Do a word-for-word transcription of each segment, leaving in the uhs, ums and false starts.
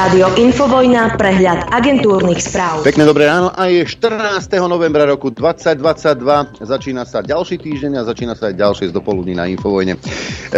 Rádio Infovojna, prehľad agentúrnych správ. Pekné dobré ráno a je štrnásteho novembra roku dvadsať dvadsaťdva. Začína sa ďalší týždeň a začína sa aj ďalšie z dopoludní na Infovojne.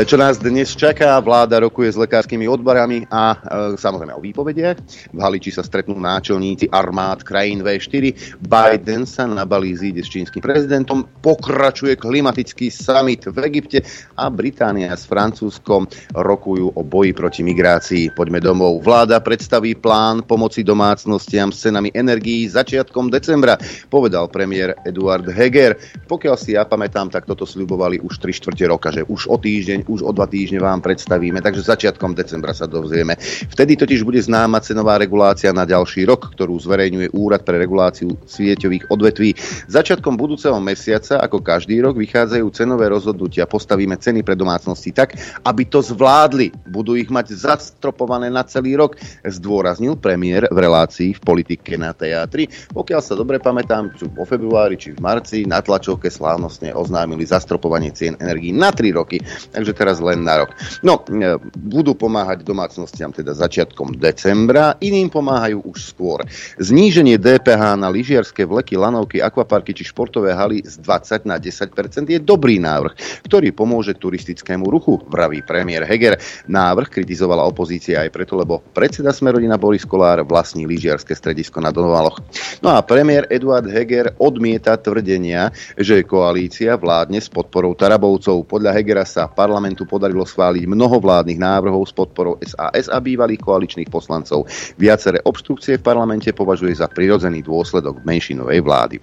Čo nás dnes čaká? Vláda rokuje s lekárskymi odborami a e, samozrejme o výpovediach. V Haliči sa stretnú náčelníci armád krajín vé štyri. Biden sa na Balí zíde s čínskym prezidentom. Pokračuje klimatický summit v Egypte a Británia s Francúzskom rokujú o boji proti migrácii. Poďme domov. Vláda predstaví plán pomoci domácnostiam s cenami energií začiatkom decembra, povedal premiér Eduard Heger. Pokiaľ si ja pamätám, tak toto sľubovali už tri štvrte roka, že už o týždeň, už o dva týždne vám predstavíme, takže začiatkom decembra sa dozvieme. Vtedy totiž bude známa cenová regulácia na ďalší rok, ktorú zverejňuje Úrad pre reguláciu sieťových odvetví. Začiatkom budúceho mesiaca, ako každý rok, vychádzajú cenové rozhodnutia. Postavíme ceny pre domácnosti tak, aby to zvládli. Budú ich mať zastropované na celý rok, zdôraznil premiér v relácii V politike na teatri. Pokiaľ sa dobre pamätám, či vo februári, či v marci na tlačovke slávnostne oznámili zastropovanie cien energií na tri roky, takže teraz len na rok. No, budú pomáhať domácnostiam teda začiatkom decembra, iným pomáhajú už skôr. Zníženie dé pé há na lyžiarske vleky, lanovky, akvaparky či športové haly z dvadsať na desať percent je dobrý návrh, ktorý pomôže turistickému ruchu, vraví premiér Heger. Návrh kritizovala opozícia aj preto, lebo predseda Smerodina Boris Kolár vlastní lyžiarske stredisko na Donovaloch. No a premiér Eduard Heger odmieta tvrdenia, že koalícia vládne s podporou Tarabovcov. Podľa Hegera sa parlamentu podarilo schváliť mnoho vládnych návrhov s podporou es a es a bývalých koaličných poslancov. Viaceré obštrukcie v parlamente považuje za prirodzený dôsledok menšinovej vlády.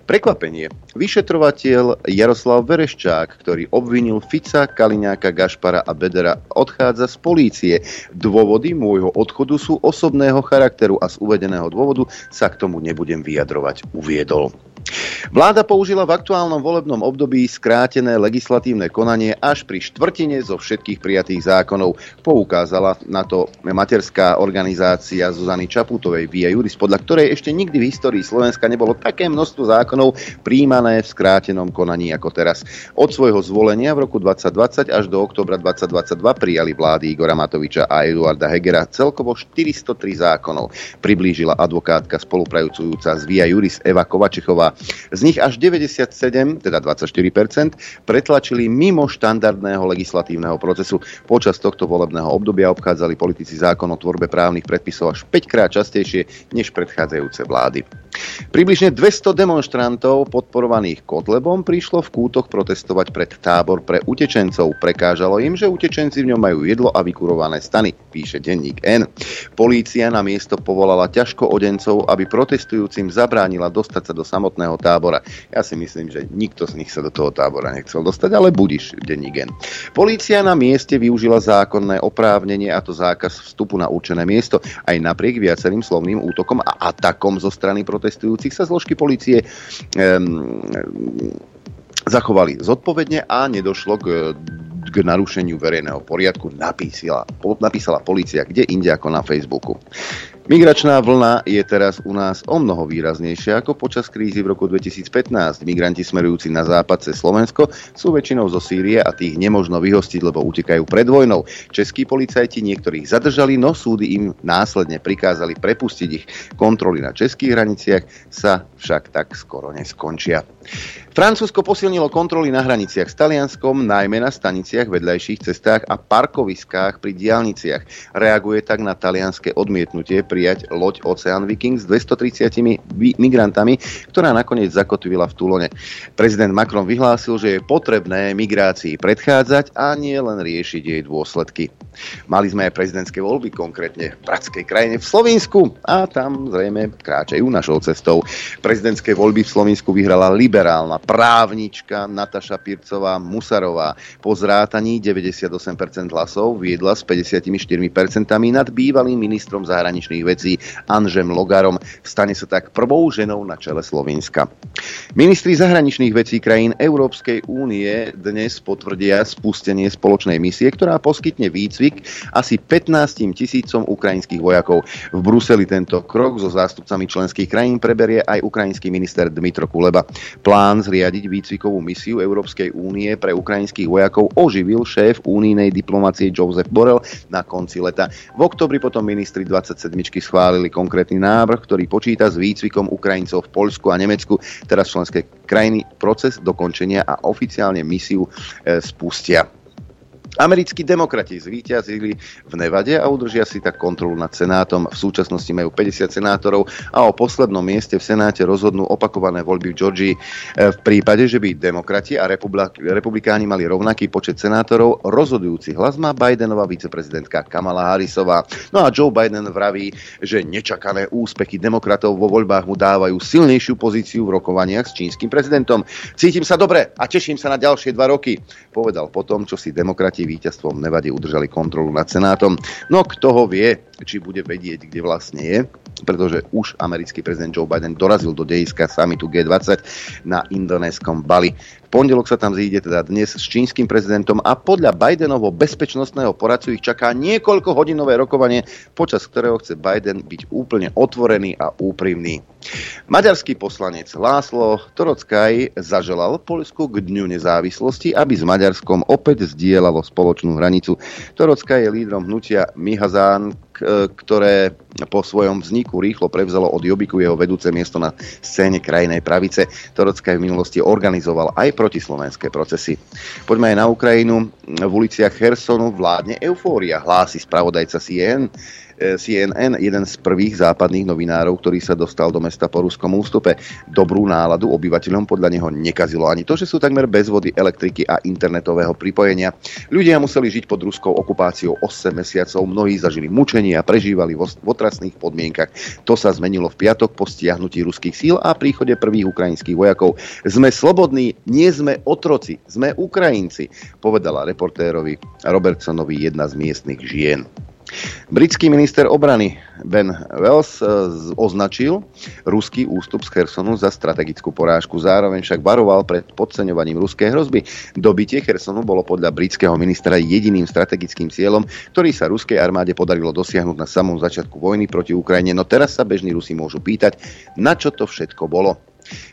Prekvapenie. Vyšetrovateľ Jaroslav Vereščák, ktorý obvinil Fica, Kaliňáka, Gašpara a Bedera, odchádza z polície. Dôvody môjho odchodu sú osobného charakteru a z uvedeného dôvodu sa k tomu nebudem vyjadrovať, uviedol. Vláda použila v aktuálnom volebnom období skrátené legislatívne konanie až pri štvrtine zo všetkých prijatých zákonov. Poukázala na to materská organizácia Zuzany Čaputovej Via Juris, podľa ktorej ešte nikdy v histórii Slovenska nebolo také množstvo zákonov prijímané v skrátenom konaní ako teraz. Od svojho zvolenia v roku dvadsať dvadsať až do októbra dvadsať dvadsaťdva prijali vlády Igora Matoviča a Eduarda Hegera celkovo štyristo tri zákonov. Priblížila advokátka spolupracujúca s Via Juris Eva Kovačichová. Z nich až deväťdesiatsedem, teda dvadsaťštyri percent, pretlačili mimo štandardného legislatívneho procesu. Počas tohto volebného obdobia obchádzali politici zákon o tvorbe právnych predpisov až päťkrát častejšie než predchádzajúce vlády. Približne dvesto demonštrantov podporovaných Kotlebom prišlo v Kútoch protestovať pred tábor pre utečencov. Prekážalo im, že utečenci v ňom majú jedlo a vykurované stany, píše denník N. Polícia na miesto povolala ťažko odencov, aby protestujúcim zabránila dostať sa do samotného tábora. Ja si myslím, že nikto z nich sa do toho tábora nechcel dostať, ale budiš, denník N. Polícia na mieste využila zákonné oprávnenie, a to zákaz vstupu na určené miesto. Aj napriek viacerým slovným útokom a atakom zo strany protestujúcich sa zložky polície um, zachovali zodpovedne a nedošlo k k narušeniu verejného poriadku, napísala, napísala polícia kde inde ako na Facebooku. Migračná vlna je teraz u nás o mnoho výraznejšia ako počas krízy v roku dvetisícpätnásť. Migranti smerujúci na západ cez Slovensko sú väčšinou zo Sýrie a tých nemožno vyhostiť, lebo utekajú pred vojnou. Českí policajti niektorých zadržali, no súdy im následne prikázali prepustiť ich. Kontroly na českých hraniciach sa však tak skoro neskončia. Francúzsko posilnilo kontroly na hraniciach s Talianskom, najmä na staniciach, vedľajších cestách a parkoviskách pri diaľniciach. Reaguje tak na talianske odmietnutie prijať loď Ocean Viking s dvestotridsať migrantami, ktorá nakoniec zakotvila v Toulone. Prezident Macron vyhlásil, že je potrebné migrácii predchádzať a nie len riešiť jej dôsledky. Mali sme aj prezidentské voľby, konkrétne v bratskej krajine v Slovinsku, a tam zrejme kráčajú našou cestou. Prezidentské voľby v Slovinsku vyhrala liberálna právnička Nataša Pircová Musarová. Po zrátaní deväťdesiatosem percent hlasov viedla s päťdesiatštyri percent nad bývalým ministrom zahraničných zahraničných vecí Anžem Logarom. Stane sa tak prvou ženou na čele Slovenska. Ministri zahraničných vecí krajín Európskej únie dnes potvrdia spustenie spoločnej misie, ktorá poskytne výcvik asi pätnástim tisícom ukrajinských vojakov. V Bruseli tento krok so zástupcami členských krajín preberie aj ukrajinský minister Dmytro Kuleba. Plán zriadiť výcvikovú misiu Európskej únie pre ukrajinských vojakov oživil šéf únijnej diplomácie Josep Borrell na konci leta. V oktobri potom ministri dvadsaťsedmičky schválili konkrétny návrh, ktorý počíta s výcvikom Ukrajincov v Poľsku a Nemecku. Teraz členské krajiny proces dokončenia a oficiálne misiu spustia. Americkí demokrati zvíťazili v Nevade a udržia si tak kontrolu nad Senátom. V súčasnosti majú päťdesiat senátorov a o poslednom mieste v Senáte rozhodnú opakované voľby v Georgii. V prípade, že by demokrati a republikáni mali rovnaký počet senátorov, rozhodujúci hlas má Bidenova viceprezidentka Kamala Harrisová. No a Joe Biden vraví, že nečakané úspechy demokratov vo voľbách mu dávajú silnejšiu pozíciu v rokovaniach s čínskym prezidentom. Cítim sa dobre a teším sa na ďalšie dva roky, povedal potom, čo si demokrati víťazstvom v Nevade udržali kontrolu nad Senátom. No kto ho vie, či bude vedieť, kde vlastne je, pretože už americký prezident Joe Biden dorazil do dejiska samitu G dvadsať na indonéskom Bali. V pondelok sa tam zíde teda dnes s čínskym prezidentom a podľa Bidenovho bezpečnostného poradcu ich čaká niekoľko hodinové rokovanie, počas ktorého chce Biden byť úplne otvorený a úprimný. Maďarský poslanec László Torockaj zaželal Poľsku k dňu nezávislosti, aby s Maďarskom opäť zdieľalo spoločnú hranicu. Torockaj je lídrom hnutia Mihazán, ktoré po svojom vzniku rýchlo prevzalo od Jobbiku jeho vedúce miesto na scéne krajnej pravice. Torockaj v minulosti organizoval aj protislovenské procesy. Poďme aj na Ukrajinu. V uliciach Chersonu vládne eufória, hlási spravodajca C N N. C N N, jeden z prvých západných novinárov, ktorý sa dostal do mesta po ruskom ústupe. Dobrú náladu obyvateľom podľa neho nekazilo ani to, že sú takmer bez vody, elektriky a internetového pripojenia. Ľudia museli žiť pod ruskou okupáciou osem mesiacov, mnohí zažili mučenie a prežívali vo, v otrasných podmienkach. To sa zmenilo v piatok po stiahnutí ruských síl a príchode prvých ukrajinských vojakov. Sme slobodní, nie sme otroci, sme Ukrajinci, povedala reportérovi Robertsonovi jedna z miestnych žien. Britský minister obrany Ben Wells označil ruský ústup z Chersonu za strategickú porážku. Zároveň však varoval pred podceňovaním ruskej hrozby. Dobytie Chersonu bolo podľa britského ministra jediným strategickým cieľom, ktorý sa ruskej armáde podarilo dosiahnuť na samom začiatku vojny proti Ukrajine. No teraz sa bežní Rusi môžu pýtať, na čo to všetko bolo.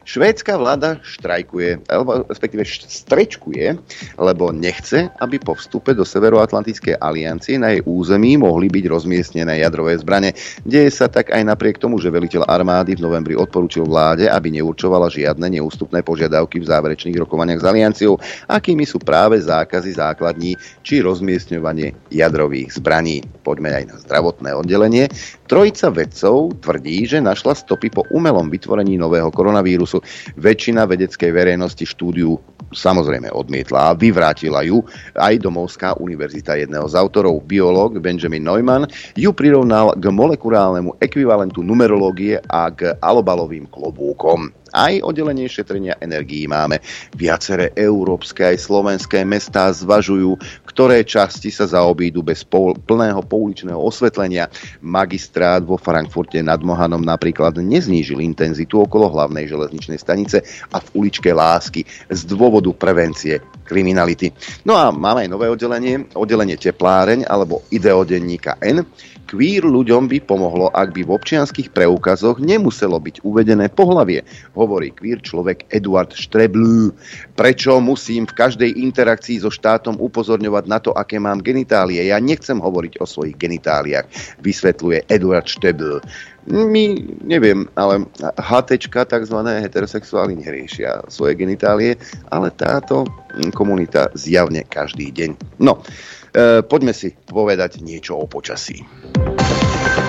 Švédska vláda štrajkuje, alebo respektíve strečkuje, lebo nechce, aby po vstupe do Severoatlantickej aliancie na jej území mohli byť rozmiestnené jadrové zbrane. Deje sa tak aj napriek tomu, že veliteľ armády v novembri odporúčil vláde, aby neurčovala žiadne neústupné požiadavky v záverečných rokovaniach s alianciou, akými sú práve zákazy základní či rozmiestňovanie jadrových zbraní. Poďme aj na zdravotné oddelenie. Trojica vedcov tvrdí, že našla stopy po umelom vytvorení nového koronavírusu. Väčšina vedeckej verejnosti štúdiu samozrejme odmietla a vyvrátila ju aj Domovská univerzita. Jedného z autorov, biológ Benjamin Neumann, ju prirovnal k molekulárnemu ekvivalentu numerológie a k alobalovým klobúkom. Aj oddelenie šetrenia energií máme. Viaceré európske aj slovenské mestá zvažujú, ktoré časti sa zaobídu bez plného pouličného osvetlenia. Magistrát vo Frankfurte nad Mohanom napríklad neznížil intenzitu okolo hlavnej železničnej stanice a v uličke Lásky z dôvodu prevencie kriminality. No a máme aj nové oddelenie, oddelenie Tepláreň alebo ideodenníka N. Queer ľuďom by pomohlo, ak by v občianskych preukazoch nemuselo byť uvedené pohlavie, hovorí queer človek Eduard Štreblú. Prečo musím v každej interakcii so štátom upozorňovať na to, aké mám genitálie? Ja nechcem hovoriť o svojich genitáliách, vysvetľuje Eduard Štreblú. My, neviem, ale HTčka, takzvané heterosexuáli, neriešia svoje genitálie, ale táto komunita zjavne každý deň. No, e, poďme si povedať niečo o počasí.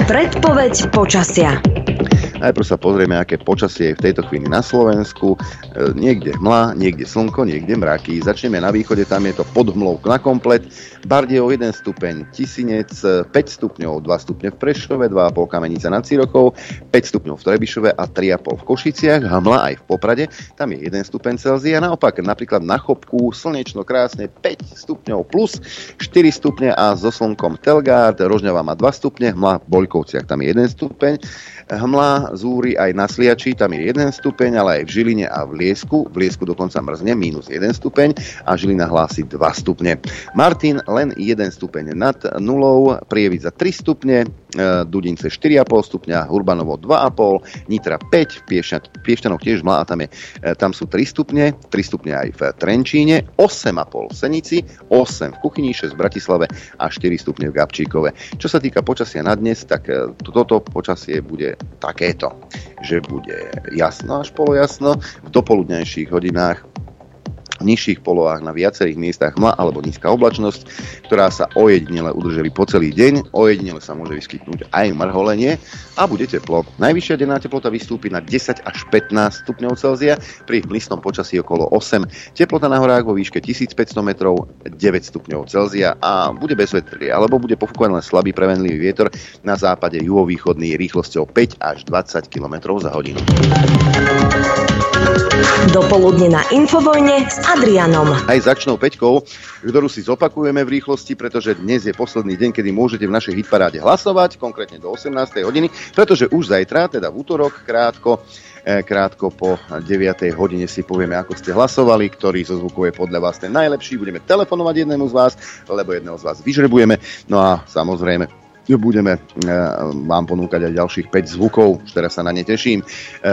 Predpoveď počasia. Najprv sa pozrieme, aké počasie je v tejto chvíli na Slovensku. Niekde hmla, niekde slnko, niekde mraky. Začneme na východe, tam je to pod hmlou na komplet. Bardejov jeden stupeň, Tisinec päť stupňov, dva stupne v Prešove, dva a pol Kamenica nad Cirokou, päť stupňov v Trebišove a tri a pol v Košiciach. Hmla aj v Poprade, tam je jeden stupeň Celzia. Naopak, napríklad na Chopku slnečno krásne päť stupňov plus, štyri stupne a so slnkom Telgárd. Rožňava má dva stupne, hmla v Boľkovciach, tam je jeden stupeň. Hmla zúri aj na Sliači, tam je jeden stupeň, ale aj v Žiline a v Liesku. V Liesku dokonca mrzne, mínus jeden stupeň a Žilina hlási dva stupne. Martin len jeden stupeň nad nulou, Prievidza tri stupne, Dudince štyri a pol stupňa, Hurbanovo dva a pol, Nitra päť, Piešťanov tiež hmla a tam, je, tam sú tri stupne, tri stupne aj v Trenčíne, osem a pol v Senici, osem v Kuchyni, šesť v Bratislave a štyri stupne v Gabčíkove. Čo sa týka počasia na dnes, tak toto počasie bude takéto, že bude jasno až polojasno, v dopoludnejších hodinách v nižších polohách na viacerých miestach hmla alebo nízka oblačnosť, ktorá sa ojedinele udrží po celý deň, ojedinele sa môže vyskytnúť aj mrholenie a bude teplo. Najvyššia denná teplota vystúpi na desať až pätnásť stupňov Celzia, pri hmlistom počasí okolo osem. Teplota na horách vo výške tisícpäťsto metrov, deväť stupňov Celzia a bude bez vetrie, alebo bude pofúkať len slabý premenlivý vietor na západe juhovýchodný rýchlosťou päť až dvadsať kilometrov za hodinu. Dopoludne na Infovojne s Adrianom. Aj s akčnou peťkou, ktorú si zopakujeme v rýchlosti, pretože dnes je posledný deň, kedy môžete v našej hitparáde hlasovať, konkrétne do osemnástej hodiny, pretože už zajtra, teda v útorok, krátko, krátko po deviatej hodine si povieme, ako ste hlasovali, ktorý zo zvukov je podľa vás ten najlepší. Budeme telefonovať jednému z vás, lebo jedného z vás vyžrebujeme. No a samozrejme, budeme vám ponúkať aj ďalších päť zvukov, už teraz sa na ne teším.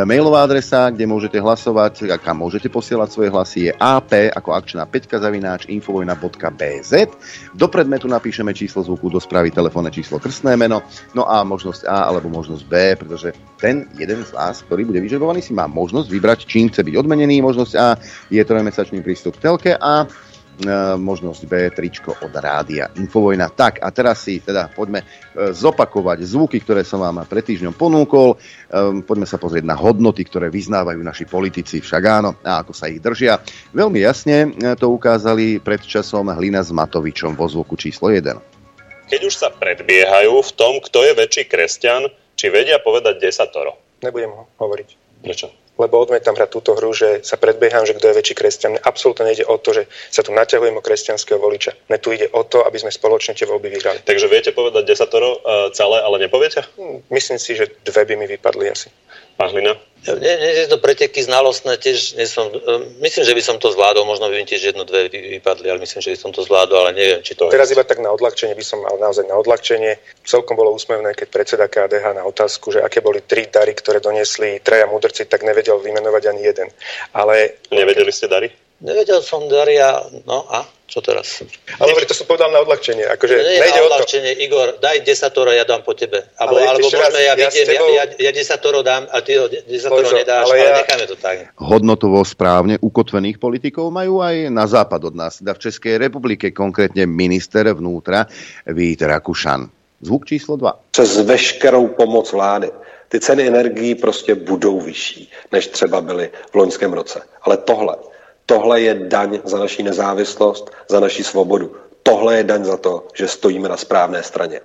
Mailová adresa, kde môžete hlasovať a kam môžete posielať svoje hlasy, je á pé ako akčná peťka zavináč infovojna bodka bé zet. Do predmetu napíšeme číslo zvuku, do správy telefónne číslo, krstné meno, no a možnosť A alebo možnosť B, pretože ten jeden z vás, ktorý bude vyžrebovaný, si má možnosť vybrať, čím chce byť odmenený. Možnosť A je trojmesačný prístup k telke a možnosť B, tričko od rádia Infovojna. Tak a teraz si teda poďme zopakovať zvuky, ktoré som vám pred týždňom ponúkol. Poďme sa pozrieť na hodnoty, ktoré vyznávajú naši politici, však áno, a ako sa ich držia. Veľmi jasne to ukázali pred časom Hlina s Matovičom vo zvuku číslo jeden. Keď už sa predbiehajú v tom, kto je väčší kresťan, či vedia povedať desatoro? Nebudem ho hovoriť. Prečo? Lebo odmietam hrať túto hru, že sa predbieham, že kto je väčší kresťan. Absolútne nejde o to, že sa tu naťahujem o kresťanského voliča. Ne, tu ide o to, aby sme spoločne tie voľby vyhrali. Takže viete povedať desatoro uh, celé, ale nepoviete? Hmm, myslím si, že dve by mi vypadli asi. Pán Hlina? Nie sú to preteky znalostné, tiež nie som, myslím, že by som to zvládol, možno by mi tiež jedno, dve vypadli, ale myslím, že by som to zvládol, ale neviem, či to... Teraz iba tak na odľahčenie by som mal, naozaj na odľahčenie. Celkom bolo úsmevné, keď predseda ká dé há na otázku, že aké boli tri dary, ktoré doniesli traja mudrci, tak nevedel vymenovať ani jeden. Ale... Nevedeli ste dary? Nevedel som dary a... No a? Čo teraz? Ale hovorí, to som povedal na odľahčenie. Akože nie, nejde na odľahčenie, o to. Igor, daj desatoro, ja dám po tebe. Alebo, ale alebo možno ja, ja, vidiem, tebou... ja, ja desatoro dám a ty ho desatoro Božo, nedáš, ale, ale ja... necháme to tak. Hodnotovo správne ukotvených politikov majú aj na západ od nás, teda v Českej republike, konkrétne minister vnútra Vít Rakušan. Zvuk číslo dva. Přes veškerou pomoc vlády ty ceny energií prostě budou vyšší, než třeba byly v loňském roce. Ale tohle Tohle je daň za naši nezávislost, za naši svobodu. Tohle je daň za to, že stojíme na správné straně.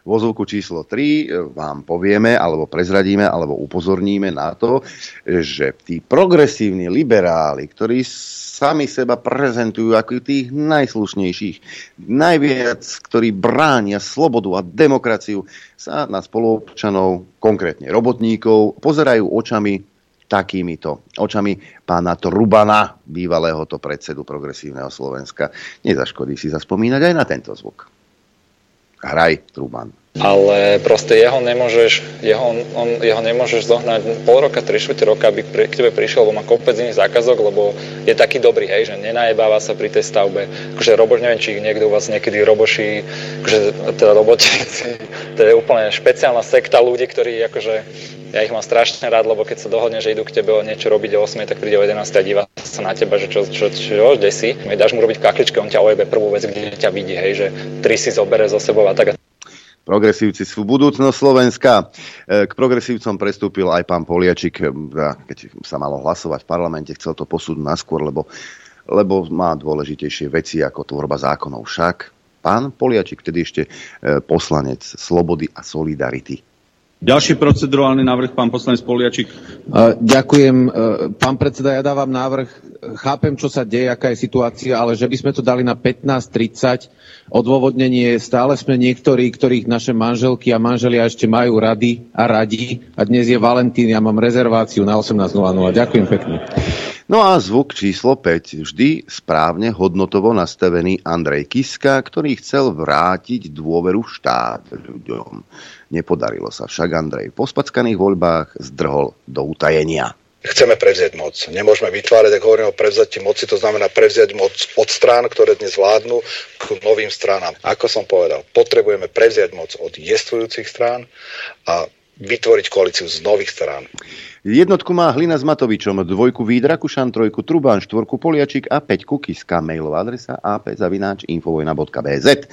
Vo zvuku číslo tri vám povieme, alebo prezradíme, alebo upozorníme na to, že tí progresívni liberáli, ktorí sami seba prezentujú ako tých najslušnejších, najviac, ktorí bránia slobodu a demokraciu, sa na spoluobčanov, konkrétne robotníkov, pozerajú očami takýmito očami pána Trubana, bývalého to predsedu Progresívneho Slovenska. Nezaškodí si zaspomínať aj na tento zvuk. Hraj, Truban. Ale proste jeho nemôžeš, jeho, on, jeho nemôžeš zohnať pol roka, tri štvrte roka, aby k tebe prišiel, lebo má kopec iných zákazok, lebo je taký dobrý, hej, že nenajebáva sa pri tej stavbe. Akože roboš, neviem, či niekto u vás niekedy roboší, akože teda robotíci, to je úplne špeciálna sekta ľudí, ktorí akože, ja ich mám strašne rád, lebo keď sa dohodne, že idú k tebe niečo robiť o osem, tak príde o jedenásť a divá sa na teba, že čo, čo, čo, kde si. Dáš mu robiť kakličky, on ťa ojebe prvú vec, kde ťa vidí, hej, že tri si zobere zo sebou a tak. Progresívci sú budúcnosť Slovenska. K progresívcom prestúpil aj pán Poliačik, keď sa malo hlasovať v parlamente, chcel to posúdiť naskôr, lebo, lebo má dôležitejšie veci ako tvorba zákonov. Však pán Poliačik, vtedy ešte poslanec Slobody a Solidarity. Ďalší procedurálny návrh, pán poslanec Poliačik. Ďakujem. Pán predseda, ja dávam návrh. Chápem, čo sa deje, aká je situácia, ale že by sme to dali na pätnásť tridsať. Odôvodnenie, stále sme niektorí, ktorých naše manželky a manželia ešte majú rady a radi. A dnes je Valentín, ja mám rezerváciu na osemnásť nula nula. Ďakujem pekne. No a zvuk číslo päť. Vždy správne hodnotovo nastavený Andrej Kiska, ktorý chcel vrátiť dôveru v štát ľuďom. Nepodarilo sa však. Andrej po spackaných voľbách zdrhol do utajenia. Chceme prevziať moc. Nemôžeme vytvárať, ak hovoríme o prevzati moci, to znamená prevziať moc od strán, ktoré dnes vládnu, k novým stranám. Ako som povedal, potrebujeme prevziať moc od jestvujúcich strán a vytvoriť koalíciu z nových strán. Jednotku má Hlina s Matovičom, dvojku Vídrakušan, trojku Trubán, štvorku Poliačik a päťku Kiska. Mailová adresa a p zavináč infovojna bodka b z.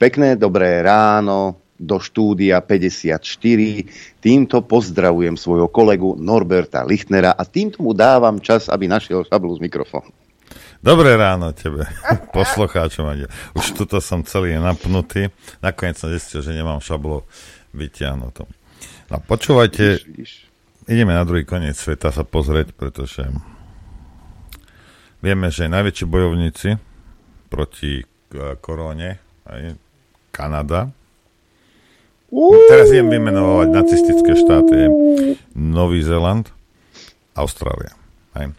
Pekné, dobré ráno do štúdia päťdesiatštyri. Týmto pozdravujem svojho kolegu Norberta Lichtnera a týmto mu dávam čas, aby našiel šablu z mikrofónu. Dobré ráno tebe, poslucháčom. Už tuto som celý napnutý. Nakoniec som zistil, že nemám šablu vytiahnutom. No počúvajte, ideme na druhý koniec sveta sa pozrieť, pretože vieme, že najväčší bojovníci proti korone aj Kanada. Uh, Teraz idem vymenovať nacistické štáty. Nový Zéland, Austrália. Aj.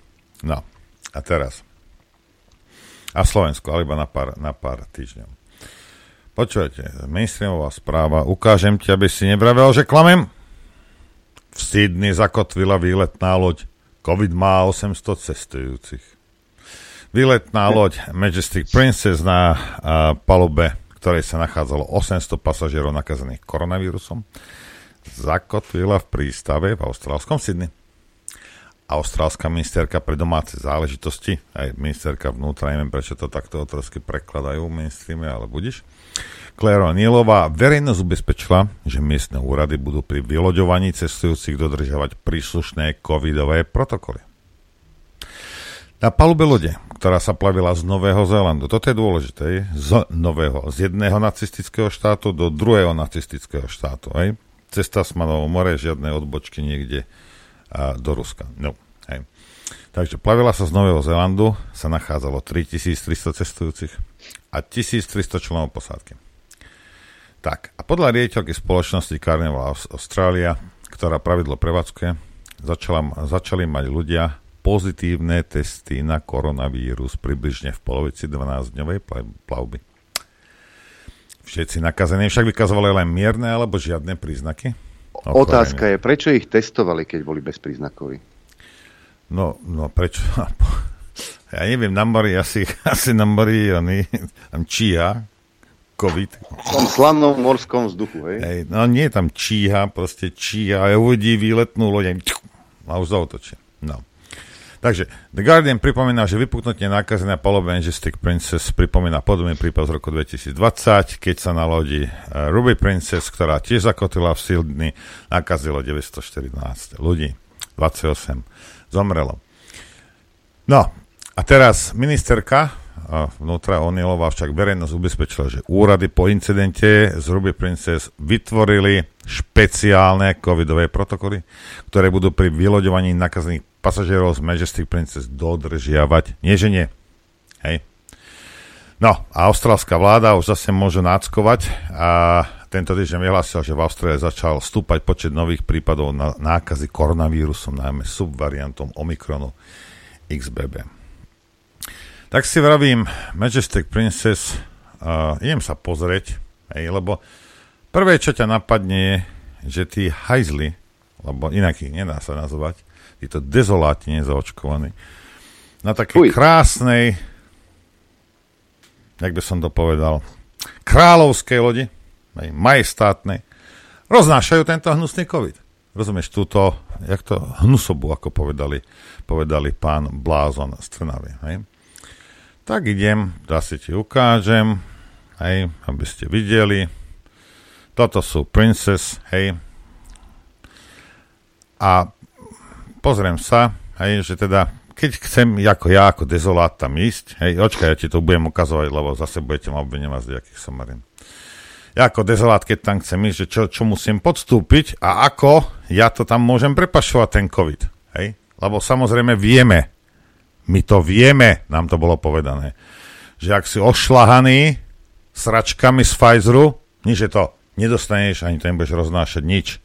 No, a teraz. A Slovensko, ale iba na pár, na pár týždňov. Počujete, mainstreamová správa, ukážem ti, aby si nevravel, že klamem. V Sydney zakotvila výletná loď. COVID má osemsto cestujúcich. Výletná loď Majestic Princess na uh, palube, ktorej sa nachádzalo osemsto pasažierov nakazených koronavírusom, zakotvila v prístave v austrálskom Sydney. Austrálska ministerka pre domáce záležitosti, aj ministerka vnútra, neviem prečo to takto otázky prekladajú v mainstreame, ale budiš. Claire O'Neillová verejnosť ubezpečila, že miestne úrady budú pri vyloďovaní cestujúcich dodržiavať príslušné covidové protokoly. Na palube lode, ktorá sa plavila z Nového Zélandu, toto je dôležité, z nového, z jedného nacistického štátu do druhého nacistického štátu, hej? Cez Tasmanovo more, žiadne odbočky niekde do Ruska. No, hej. Takže plavila sa z Nového Zélandu, sa nachádzalo tritisíctristo cestujúcich a tisíctristo členov posádky. Tak, a podľa riaditeľky spoločnosti Carnival Australia, ktorá pravidlo prevádzkuje, začala, začali mať ľudia pozitívne testy na koronavírus približne v polovici dvanásťdňovej plavby. Všetci nakazení však vykazovali len mierne alebo žiadne príznaky. Okorenie. Otázka je, prečo ich testovali, keď boli bezpríznakoví? No, no prečo? Ja neviem, na mori asi, asi na mori oni, tam číha COVID. V tom slavnom morskom vzduchu, hej? Hej, no nie, tam číha, proste číha, ja uvidí výletnú loď a už zautočí. No. Takže The Guardian pripomína, že vypuknutie nákazy na palube Majestic Princess pripomína podobný prípad z roku dvetisícdvadsať, keď sa na lodi Ruby Princess, ktorá tiež zakotila v Sydney, nakazilo deväťstoštyridnásť ľudí, dvadsaťosem zomrelo. No a teraz ministerka vnútra O'Neillová však verejnosť ubezpečila, že úrady po incidente z Ruby Princess vytvorili špeciálne covidové protokoly, ktoré budú pri vyloďovaní nakazených pasažierov z Majestic Princess dodržiavať. Nie, že nie. Hej. No, a austrálska vláda už zase môže náckovať a tento týždeň vyhlásil, že v Austrálii začal stúpať počet nových prípadov na nákazy koronavírusom, najmä subvariantom Omikronu iks bé bé. Tak si vravím, Majestic Princess, uh, idem sa pozrieť, hej, lebo prvé, čo ťa napadne je, že tí hajzli, lebo inak ich nedá sa nazvať, títo dezoláti nezaočkovaní, na takej krásnej, jak by som to povedal, kráľovskej lodi, majestátnej, roznášajú tento hnusný COVID. Rozumieš, túto, jak to hnusobu, ako povedali, povedali pán Blázon z Trnavy. Hej? Tak idem, asi ti ukážem, hej, aby ste videli. Toto sú Princess, hej. A pozriem sa, hej, že teda, keď chcem, ako ja, ako dezolát tam ísť, hej, očkaj, ja ti to budem ukazovať, lebo zase budete ma obviňovať z nejakých somarín. Ja ako dezolát, keď tam chcem ísť, že čo, čo musím podstúpiť a ako ja to tam môžem prepašovať ten COVID, hej. Lebo samozrejme vieme, my to vieme, nám to bolo povedané, že ak si ošľahaný sračkami z Pfizeru, nič je to, nedostaneš, ani to nebudeš roznášať, nič.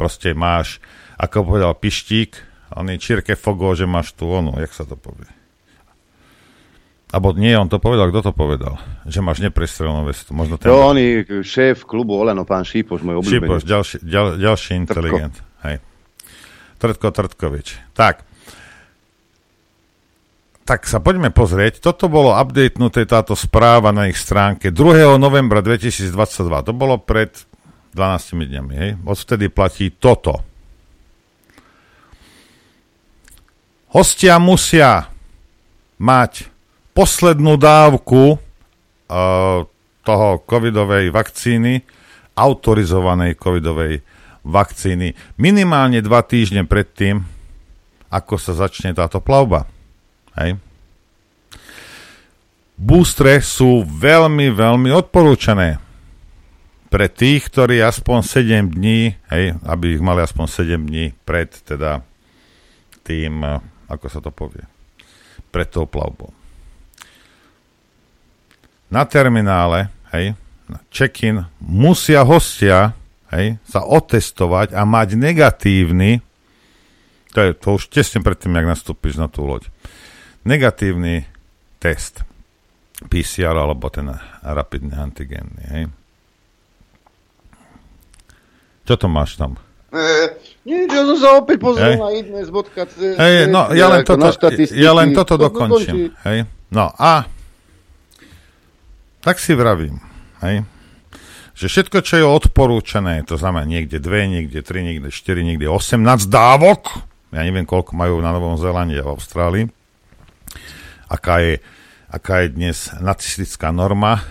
Proste máš, ako povedal Pištík, on je Čirke Fogo, že máš tú onu, jak sa to povie. Abo nie, on to povedal, kto to povedal? Že máš neprestrelnú vestu. Možno ten... To on je šéf klubu Oleno, pán Šípoš, môj obľúbený. Šípoš, ďalší, ďal, ďalší inteligent. Hej. Trtko Trtkovič. Tak. Tak sa poďme pozrieť. Toto bolo updatenuté, táto správa na ich stránke druhého novembra dvetisícdvadsaťdva. To bolo pred dvanástimi dňami. Hej? Odvtedy platí toto. Hostia musia mať poslednú dávku uh, toho covidovej vakcíny, autorizovanej covidovej vakcíny, minimálne dva týždne pred tým, ako sa začne táto plavba. Hej. Boostre sú veľmi, veľmi odporúčané pre tých, ktorí aspoň sedem dní, hej, aby ich mali aspoň sedem dní pred teda tým, ako sa to povie, pred tou plavbou. Na terminále, hej, na check-in musia hostia, hej, sa otestovať a mať negatívny, to je to už tesne predtým, jak nastúpiš na tú loď, negatívny test pé cé er alebo ten rapidný antigenný, hej. Čo to máš tam? E, nič, ja som sa opäť pozrel na idnes bodka cé zet. Hej, no, ja len toto, ja len toto dokončím, hej. No a tak si vravím, hej, že všetko, čo je odporúčané, to znamená niekde dve, niekde tri, niekde štyri, niekde osemnásť dávok, ja neviem, koľko majú na Novom Zélande a v Austrálii, aká je, aká je dnes nacistická norma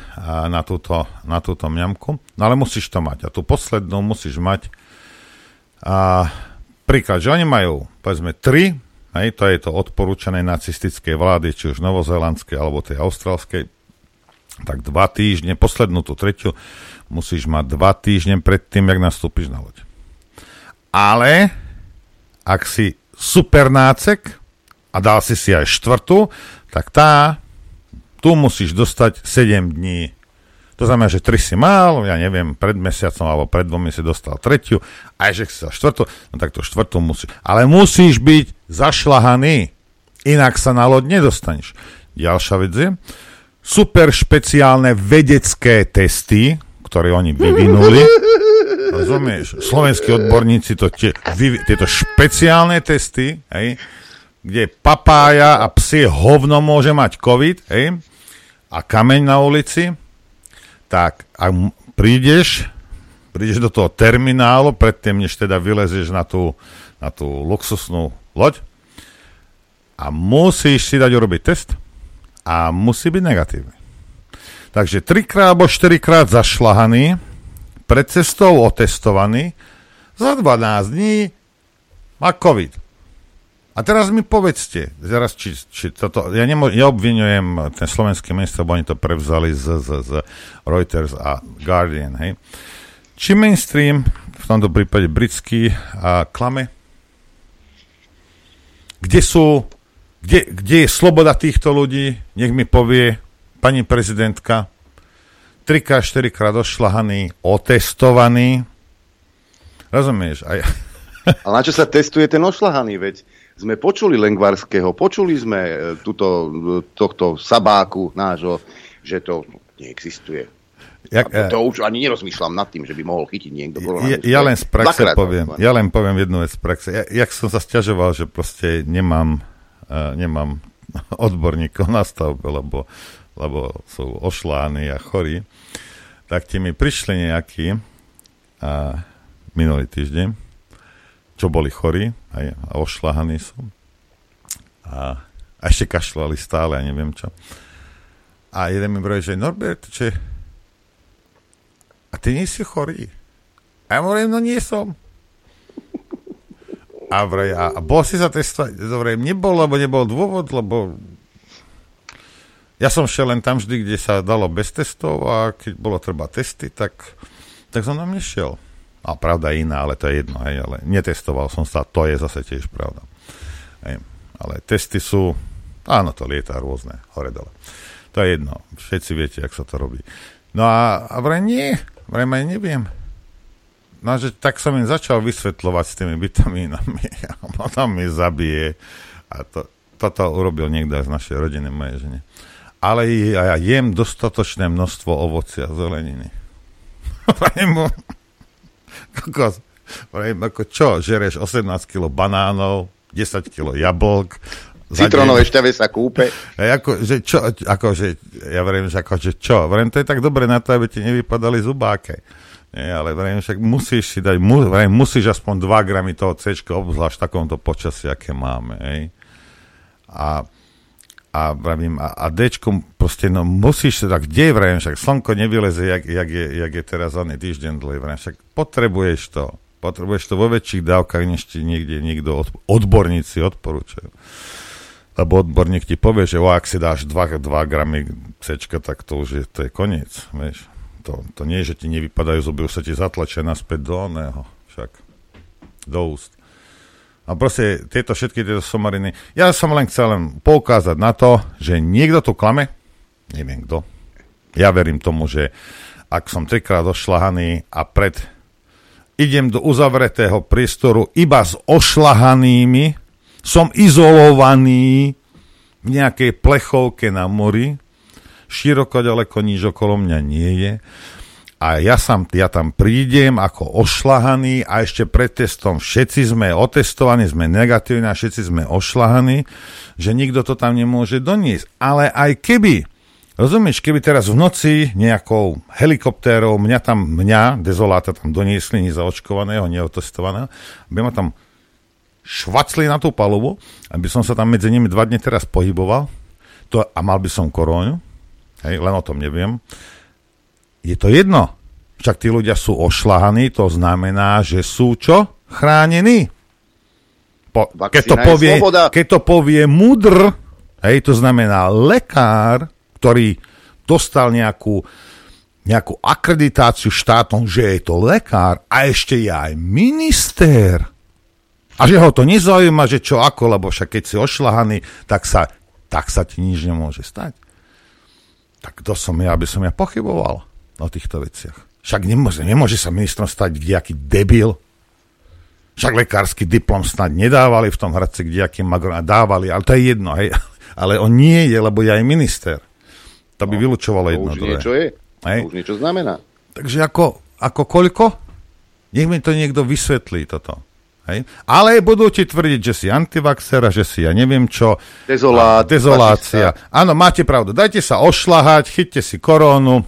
na túto, na túto mňamku. No ale musíš to mať. A tú poslednú musíš mať. A príklad, že oni majú, povedzme, tri, hej, to je to odporúčané nacistickej vlády, či už novozélandskej, alebo tej austrálskej, tak dva týždne, poslednú tú tretiu, musíš mať dva týždne pred tým, jak nastúpiš na loď. Ale, ak si supernácek a dal si si aj štvrtú, tak tá, tu musíš dostať sedem dní. To znamená, že tri si mal, ja neviem, pred mesiacom alebo pred dvomi si dostal tretiu, aj že si sa štvrtú, no tak to štvrtú musíš. Ale musíš byť zašľahaný, inak sa na loď nedostaneš. Ďalšia vec je, super špeciálne vedecké testy, ktoré oni vyvinuli, rozumieš, slovenskí odborníci to tie, vyvi, tieto špeciálne testy, hej, kde papája a psie hovno môže mať COVID, hej, a kameň na ulici, tak a prídeš, prídeš do toho terminálu, predtým, než teda vylezieš na tú, na tú luxusnú loď a musíš si dať urobiť test a musí byť negatívny. Takže trikrát alebo štyrikrát zašľahaný, pred cestou otestovaný, za dvanásť dní má COVID. A teraz mi povedzte, teraz či, či toto, ja nemo, neobvinujem ten slovenský minister, bo oni to prevzali z, z, z Reuters a Guardian, hej. Či mainstream, v tomto prípade britský, a klame, kde sú, kde, kde je sloboda týchto ľudí, nech mi povie pani prezidentka, trikrát, štyrikrát ošľahaný, otestovaný, rozumieš? A ja... Ale na čo sa testuje ten ošľahaný, veď? Sme počuli Lengvarského, počuli sme tuto, tohto sabáku nášho, že to neexistuje. Jak, to už ani nerozmýšľam nad tým, že by mohol chytiť niekto. Ja, ja len z praxe Dvakrát poviem, ja len poviem jednu vec z praxe. Ja, jak som sa sťažoval, že proste nemám, uh, nemám odborníkov na stavbe, lebo, lebo sú ošláni a chorí, tak ti mi prišli nejakí uh, minulý týždeň, čo boli chorí aj, a ošľahaní sú. A, a ešte kašľali stále a neviem čo. A jeden mi vraví, že Norbert, že a ty nie si chorý. A ja hovorím, no nie som. A vrej, a, a bol si sa testovať? Dobre, nebol, lebo nebol dôvod, lebo ja som šiel len tam vždy, kde sa dalo bez testov a keď bolo treba testy, tak, tak som tam nešiel. A pravda iná, ale to je jedno, hej, ale netestoval som sa, to je zase tiež pravda. Hej, ale testy sú, áno, to lietá rôzne, hore dole. To je jedno, všetci viete, jak sa to robí. No a, a vrej nie, vrej aj neviem. No, že tak som im začal vysvetľovať s tými vitamínami a potom mi zabije. A to, toto urobil niekto z našej rodiny, mojej žene. Ale ja jem dostatočné množstvo ovocia a zeleniny. Kokos. Ako čo, žereš osemnásť kilogramov banánov, desať kilogramov jablk, citrónové šťave sa kúpe. Ako, že čo, ako, že, ja verím, že, ako, že čo, verím, to je tak dobre na to, aby ti nevypadali zubáke. Nie, ale verím, však musíš si dať, mu, verím, musíš aspoň dva gramy toho C-čka, obzvlášť v takomto počasí, aké máme. Hej. A, a, verím, a, a D-čko proste, no musíš sa tak, kde verím, však slnko nevyleze, jak, jak, je, jak je teraz oný týždeň dlhý, verím, však potrebuješ to. Potrebuješ to vo väčších dávkach, než ti niekde niekto od, odborníci odporúčajú. Lebo odborník ti povie, že o, ak si dáš dva gramy C-čka, tak to už je, to je koniec, vieš. To, to nie je, že ti nevypadajú zuby, už sa ti zatlačia naspäť do oného, však, do úst. A proste tieto všetky, tieto somariny, ja som len chcel len poukázať na to, že niekto tu klame, neviem kto, ja verím tomu, že ak som trikrát ošlahaný a pred, idem do uzavretého priestoru iba s ošlahanými, som izolovaný v nejakej plechovke na mori, široko, ďaleko, nič okolo mňa nie je. A ja, sam, ja tam prídem ako ošlahaný a ešte pred testom všetci sme otestovaní, sme negatívni a všetci sme ošlahaní, že nikto to tam nemôže doniesť. Ale aj keby, rozumieš, keby teraz v noci nejakou helikoptérou mňa tam, mňa, dezoláta tam doniesli, nezaočkovaného, neotestovaného, by ma tam švacli na tú palubu, aby som sa tam medzi nimi dva dne teraz pohyboval to, a mal by som korónu. Hej, len o tom neviem. Je to jedno. Však tí ľudia sú ošľahaní, to znamená, že sú čo? Chránení. Po, keď, to povie, keď to povie múdr, hej, to znamená lekár, ktorý dostal nejakú, nejakú akreditáciu štátom, že je to lekár a ešte je aj minister. A že ho to nezaujíma, že čo ako, lebo však keď si ošľahaný, tak sa, tak sa ti nič nemôže stať. Tak kto som ja, aby som ja pochyboval o týchto veciach? Však nemôže, nemôže sa ministrom stať kdejaký debil. Však lekársky diplom snad nedávali v tom Hradci kdejaký magor, dávali, ale to je jedno. Hej. Ale on nie je, lebo je aj minister. To by no, vylučovalo jedno. To už niečo je. Hej. To už niečo znamená. Takže ako, ako koľko? Nech mi to niekto vysvetlí toto. Hej. Ale budú ti tvrdiť, že si antivaxer a že si ja neviem čo. Dezolát, dezolácia. Fašista. Áno, máte pravdu. Dajte sa ošľahať, chyťte si korónu,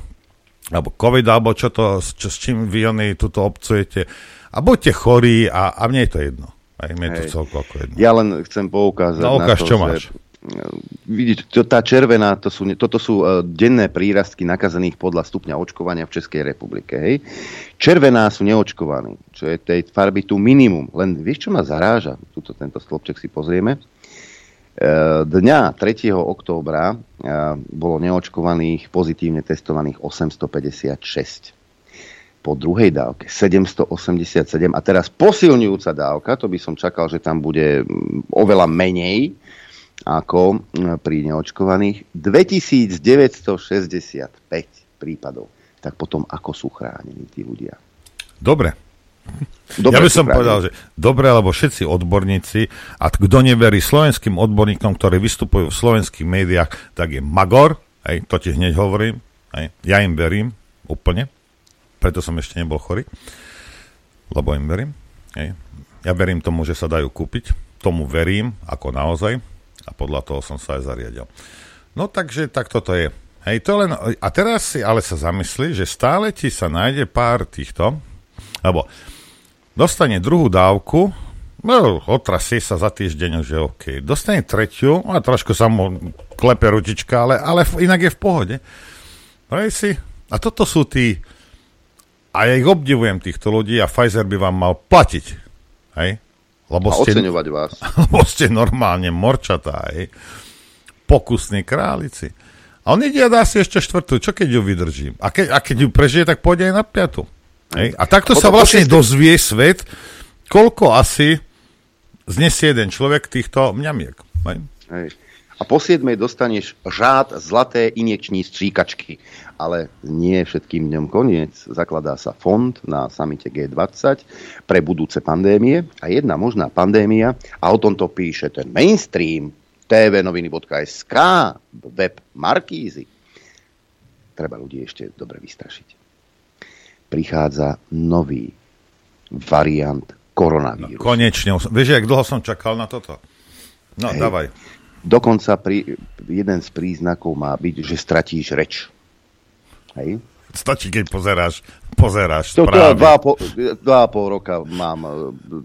alebo covid, alebo čo to, čo, s čím vy oni tuto obcujete. A buďte chorí a, a mne je to jedno. Hej, mne je to celko ako jedno. Ja len chcem poukázať no, ukáž, na to, čo máš. Že... Vidíte, to, tá červená, to sú, toto sú uh, denné prírastky nakazených podľa stupňa očkovania v Českej republike. Hej. Červená sú neočkovaní, čo je tej farby tu minimum. Len vieš, čo ma zaráža? Tuto, tento stĺpček si pozrieme. Uh, dňa tretieho októbra uh, bolo neočkovaných, pozitívne testovaných osemstopäťdesiatšesť. Po druhej dávke sedemstoosemdesiatsedem. A teraz posilňujúca dávka, to by som čakal, že tam bude oveľa menej, ako pri neočkovaných dvetisícdeväťstošesťdesiatpäť prípadov. Tak potom ako sú chránení tí ľudia? Dobre. Dobre ja by som chránení. Povedal, že dobre, lebo všetci odborníci a kto neverí slovenským odborníkom, ktorí vystupujú v slovenských médiách, tak je magor, hej, to ti hneď hovorím, hej, ja im verím úplne, preto som ešte nebol chorý, lebo im verím. Hej. Ja verím tomu, že sa dajú kúpiť, tomu verím ako naozaj, a podľa toho som sa aj zariadil. No takže tak toto je. Hej, to len, a teraz si ale sa zamyslí, že stále ti sa nájde pár týchto, alebo dostane druhú dávku, no, otrasie sa za týždeň, že OK. Dostane tretiu, a trošku sa mu klepe ručička, ale, ale inak je v pohode. Hej si, a toto sú tí A ja ich obdivujem týchto ľudí a Pfizer by vám mal platiť. Hej? Lebo a ste, oceňovať vás. Lebo ste normálne morčatá, hej? Pokusní králici. A on ide a dá si ešte štvrtú. Čo keď ju vydržím? A, ke, a keď ju prežije, tak pôjde aj na piatu. Hej? A takto sa vlastne dozvie svet, koľko asi znesie jeden človek týchto mňamiek. Hej? Hej. A po siedmej dostaneš žád zlaté injekční stříkačky. Ale nie všetkým dňom koniec. Zakladá sa fond na samite gé dvadsať pre budúce pandémie a jedna možná pandémia, a o tomto píše ten mainstream tvnoviny bodka es ká, web Markízy. Treba ľudí ešte dobre vystrašiť. Prichádza nový variant koronavírusu. No, konečne. Vieš, jak dlho som čakal na toto? No, hej. Dávaj. Dokonca pri, jeden z príznakov má byť, že stratíš reč. Hej? Stačí, keď pozeráš, pozeráš to, správy. Dva a, pol, dva a pol roka mám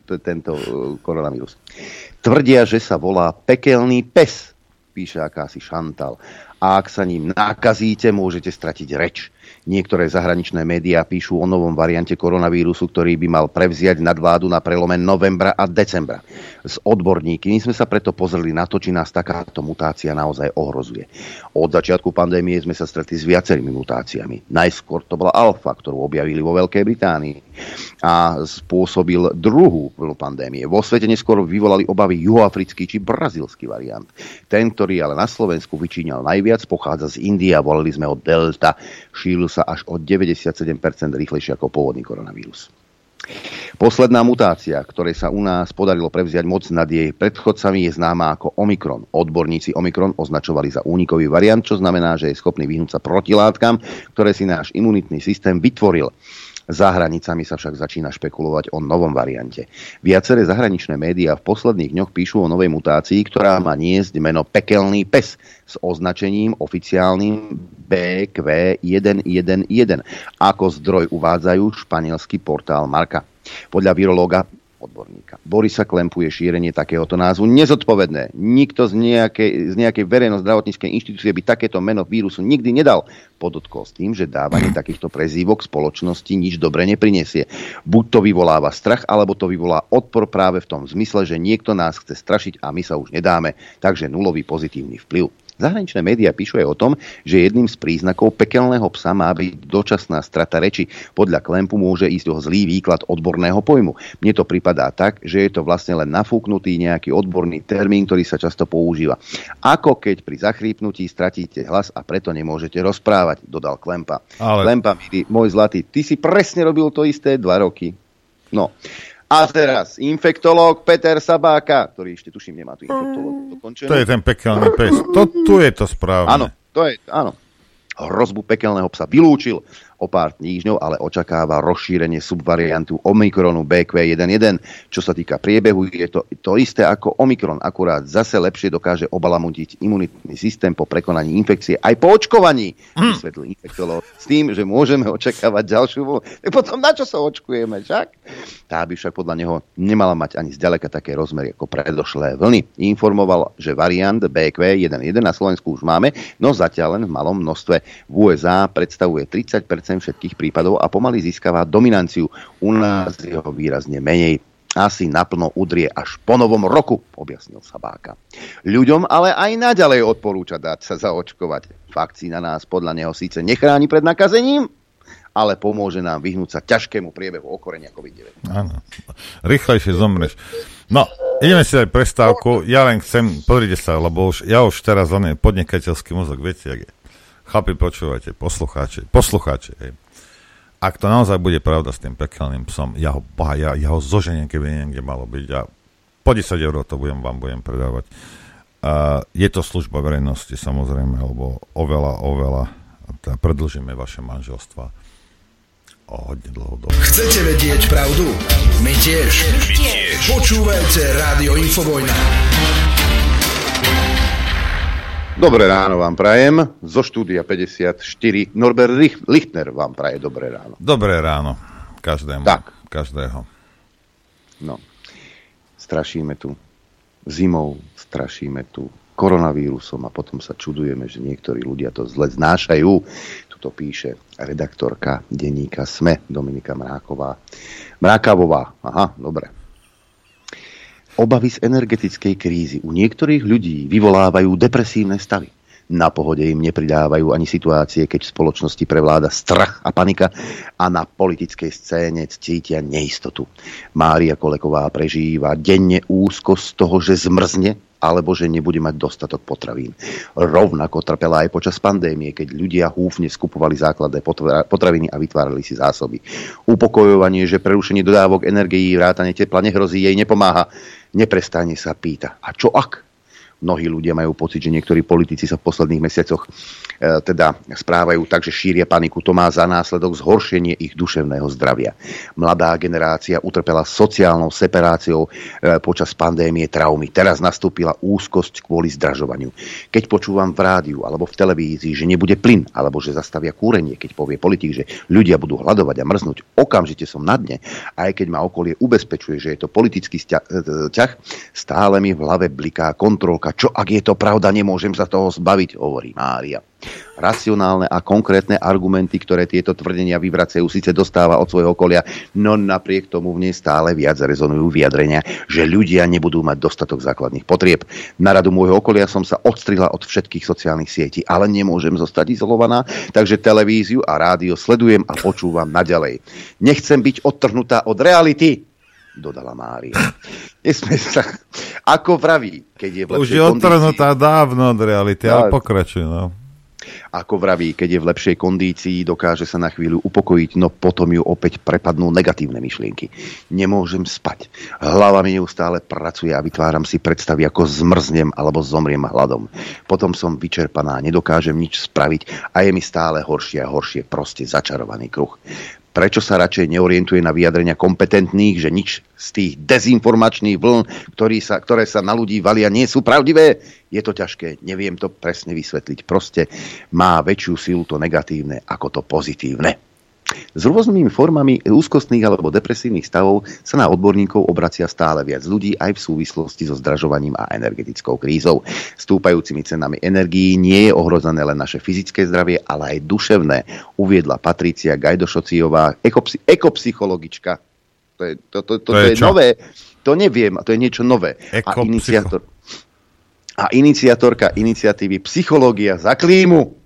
t- tento koronavírus. Tvrdia, že sa volá pekelný pes, píše akási Šantal. A ak sa ním nakazíte, môžete stratiť reč. Niektoré zahraničné médiá píšu o novom variante koronavírusu, ktorý by mal prevziať nadvládu na prelome novembra a decembra. S odborníkmi sme sa preto pozreli na to, či nás takáto mutácia naozaj ohrozuje. Od začiatku pandémie sme sa stretli s viacerými mutáciami. Najskôr to bola alfa, ktorú objavili vo Veľkej Británii a spôsobil druhú vlnu pandémie. Vo svete neskôr vyvolali obavy juhoafrický či brazílsky variant. Ten, ktorý ale na Slovensku vyčíňal najviac, pochádza z Indie a volali sme ho delta. Šíril sa až o deväťdesiatsedem percent rýchlejšie ako pôvodný koronavírus. Posledná mutácia, ktorej sa u nás podarilo prevziať moc nad jej predchodcami, je známa ako Omikron. Odborníci Omikron označovali za únikový variant, čo znamená, že je schopný vyhnúť sa protilátkam, ktoré si náš imunitný systém vytvoril. Za hranicami sa však začína špekulovať o novom variante. Viaceré zahraničné médiá v posledných dňoch píšu o novej mutácii, ktorá má niesť meno pekelný pes s označením oficiálnym bé kvé jeden jeden jeden. Ako zdroj uvádzajú španielský portál Marca. Podľa virológa odborníka Borisa Klempu je šírenie takéhoto názvu nezodpovedné. Nikto z nejakej, z nejakej verejno-zdravotníckej inštitúcie by takéto meno vírusu nikdy nedal. Podotkol s tým, že dávanie takýchto prezývok spoločnosti nič dobre neprinesie. Buď to vyvoláva strach, alebo to vyvolá odpor práve v tom zmysle, že niekto nás chce strašiť a my sa už nedáme. Takže nulový pozitívny vplyv. Zahraničné médiá píšu aj o tom, že jedným z príznakov pekelného psa má byť dočasná strata reči. Podľa Klempu môže ísť o zlý výklad odborného pojmu. Mne to pripadá tak, že je to vlastne len nafúknutý nejaký odborný termín, ktorý sa často používa. Ako keď pri zachrípnutí stratíte hlas a preto nemôžete rozprávať, dodal Klempa. Ale... Klempa, môj zlatý, ty si presne robil to isté dva roky. No... A teraz infektológ Peter Sabáka, ktorý ešte tuším nemá tu infektológ dokončený. To je ten pekelný pes. To, tu je to správne. Áno, to je, áno. Hrozbu pekelného psa vylúčil o pár týždňov, ale očakáva rozšírenie subvariantu Omikronu bé kvé jeden jeden. Čo sa týka priebehu, je to to isté ako Omikron, akurát zase lepšie dokáže obalamutiť imunitný systém po prekonaní infekcie aj po očkovaní, hm. vysvetlil infektológ, s tým, že môžeme očakávať ďalšiu vlnu. Tak potom na čo sa očkujeme, však? Tá by však podľa neho nemala mať ani zďaleka také rozmery ako predošlé vlny. Informoval, že variant bé kvé jeden jeden na Slovensku už máme, no zatiaľ len v malom množstve. V ú es á predstavuje tridsať percent všetkých prípadov a pomaly získava dominanciu. U nás je ho výrazne menej. Asi naplno udrie až po novom roku, objasnil Sabáka. Ľuďom ale aj naďalej odporúča dať sa zaočkovať. Vakcína nás podľa neho síce nechráni pred nakazením, ale pomôže nám vyhnúť sa ťažkému priebehu okorenia covid devätnásť. Áno, rýchlejšie zomreš. No, ideme si dať prestávku. Ja len chcem, pozrite sa, lebo už, ja už teraz len podnikateľský mozog, viete, jak je. Chlapi, počúvajte, poslucháči, poslucháči, hej. Ak to naozaj bude pravda s tým pekelným psom, ja ho, boha, ja, ja ho zoženiem, keby niekde malo byť a po desať eur to budem, vám budem predávať. Uh, je to služba verejnosti, samozrejme, lebo oveľa, oveľa teda predĺžime vaše manželstva o hodne dlhú dobu. Chcete vedieť pravdu? My tiež. My tiež. Počúvajte Rádio Infovojna. Dobré ráno vám prajem. Zo štúdia päťdesiatštyri Norbert Lichtner vám praje dobré ráno. Dobré ráno. Každému. Tak. Každého. No. Strašíme tu zimou, strašíme tu koronavírusom a potom sa čudujeme, že niektorí ľudia to zle znášajú. to píše redaktorka denníka SME Dominika Mráková. Mrákavová, aha, dobre. Obavy z energetickej krízy u niektorých ľudí vyvolávajú depresívne stavy. Na pohode im nepridávajú ani situácie, keď v spoločnosti prevláda strach a panika a na politickej scéne cítia neistotu. Mária Koleková prežíva denne úzkosť z toho, že zmrzne alebo že nebude mať dostatok potravín. Rovnako trpela aj počas pandémie, keď ľudia húfne skupovali základné potraviny a vytvárali si zásoby. Upokojovanie, že prerušenie dodávok energií, vrátane tepla nehrozí, jej nepomáha. Neprestane sa pýta, a čo ak? Mnohí ľudia majú pocit, že niektorí politici sa v posledných mesiacoch e, teda správajú tak, že šíria paniku. To má za následok zhoršenie ich duševného zdravia. Mladá generácia utrpela sociálnou separáciou e, počas pandémie traumy. Teraz nastúpila úzkosť kvôli zdražovaniu. Keď počúvam v rádiu alebo v televízii, že nebude plyn alebo že zastavia kúrenie, keď povie politik, že ľudia budú hladovať a mrznúť, okamžite som na dne, aj keď ma okolie ubezpečuje, že je to politický ťah, stále mi v hlave bliká kontrolka. Čo ak je to pravda, nemôžem sa toho zbaviť, hovorí Mária. Racionálne a konkrétne argumenty, ktoré tieto tvrdenia vyvracajú, síce dostáva od svojho okolia, no napriek tomu v nej stále viac rezonujú vyjadrenia, že ľudia nebudú mať dostatok základných potrieb. Na radu môjho okolia som sa odstrihla od všetkých sociálnych sietí, ale nemôžem zostať izolovaná, takže televíziu a rádio sledujem a počúvam naďalej. Nechcem byť odtrhnutá od reality, dodala Mária. Nesme sa, ako vraví, keď je v lepšej kondícii... Už je odtrhnutá dávno od reality, ale pokračuj, no. Ako vraví, keď je v lepšej kondícii, dokáže sa na chvíľu upokojiť, no potom ju opäť prepadnú negatívne myšlienky. Nemôžem spať. Hlava mi neustále pracuje a vytváram si predstavy, ako zmrznem alebo zomriem hladom. Potom som vyčerpaná, nedokážem nič spraviť a je mi stále horšie a horšie, proste začarovaný kruh. Prečo sa radšej neorientuje na vyjadrenia kompetentných, že nič z tých dezinformačných vln, ktorý sa, ktoré sa na ľudí valia, nie sú pravdivé? Je to ťažké, neviem to presne vysvetliť. Proste má väčšiu silu to negatívne ako to pozitívne. S rôznymi formami úzkostných alebo depresívnych stavov sa na odborníkov obracia stále viac ľudí aj v súvislosti so zdražovaním a energetickou krízou. Stúpajúcimi cenami energií nie je ohrozené len naše fyzické zdravie, ale aj duševné, uviedla Patricia Gajdošociová, ekopsy, ekopsychologička. To je, to, to, to, to to je nové, to neviem, to je niečo nové. A iniciator, a iniciatorka iniciatívy Psychológia za klímu.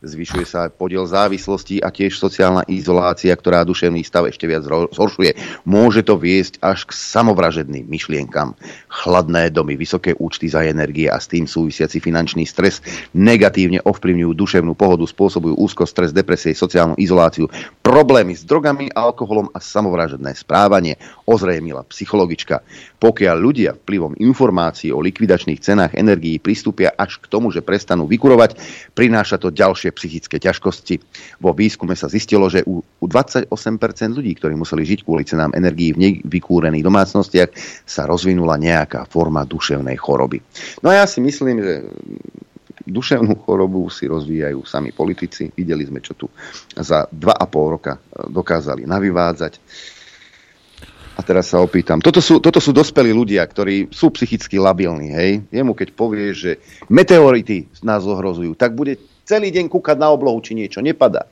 Zvyšuje sa podiel závislostí a tiež sociálna izolácia, ktorá duševný stav ešte viac zhoršuje. Môže to viesť až k samovražedným myšlienkam. Chladné domy, vysoké účty za energie a s tým súvisiaci finančný stres negatívne ovplyvňujú duševnú pohodu, spôsobujú úzkosť, stres, depresie, sociálnu izoláciu, problémy s drogami, alkoholom a samovražedné správanie, ozrejmila psychologička. Pokiaľ ľudia vplyvom informácií o likvidačných cenách energií pristúpia až k tomu, že prestanú vykurovať, prináša to ďalšie psychické ťažkosti. Vo výskume sa zistilo, že u dvadsaťosem percent ľudí, ktorí museli žiť kvôli cenám energií v nevykúrených domácnostiach, sa rozvinula nejaká forma duševnej choroby. No a ja si myslím, že duševnú chorobu si rozvíjajú sami politici. Videli sme, čo tu za dva a pol roka dokázali navyvádzať. A teraz sa opýtam. Toto sú, toto sú dospelí ľudia, ktorí sú psychicky labilní. Hej? Jemu keď povie, že meteority nás ohrozujú, tak bude celý deň kúkať na oblohu, či niečo nepadá.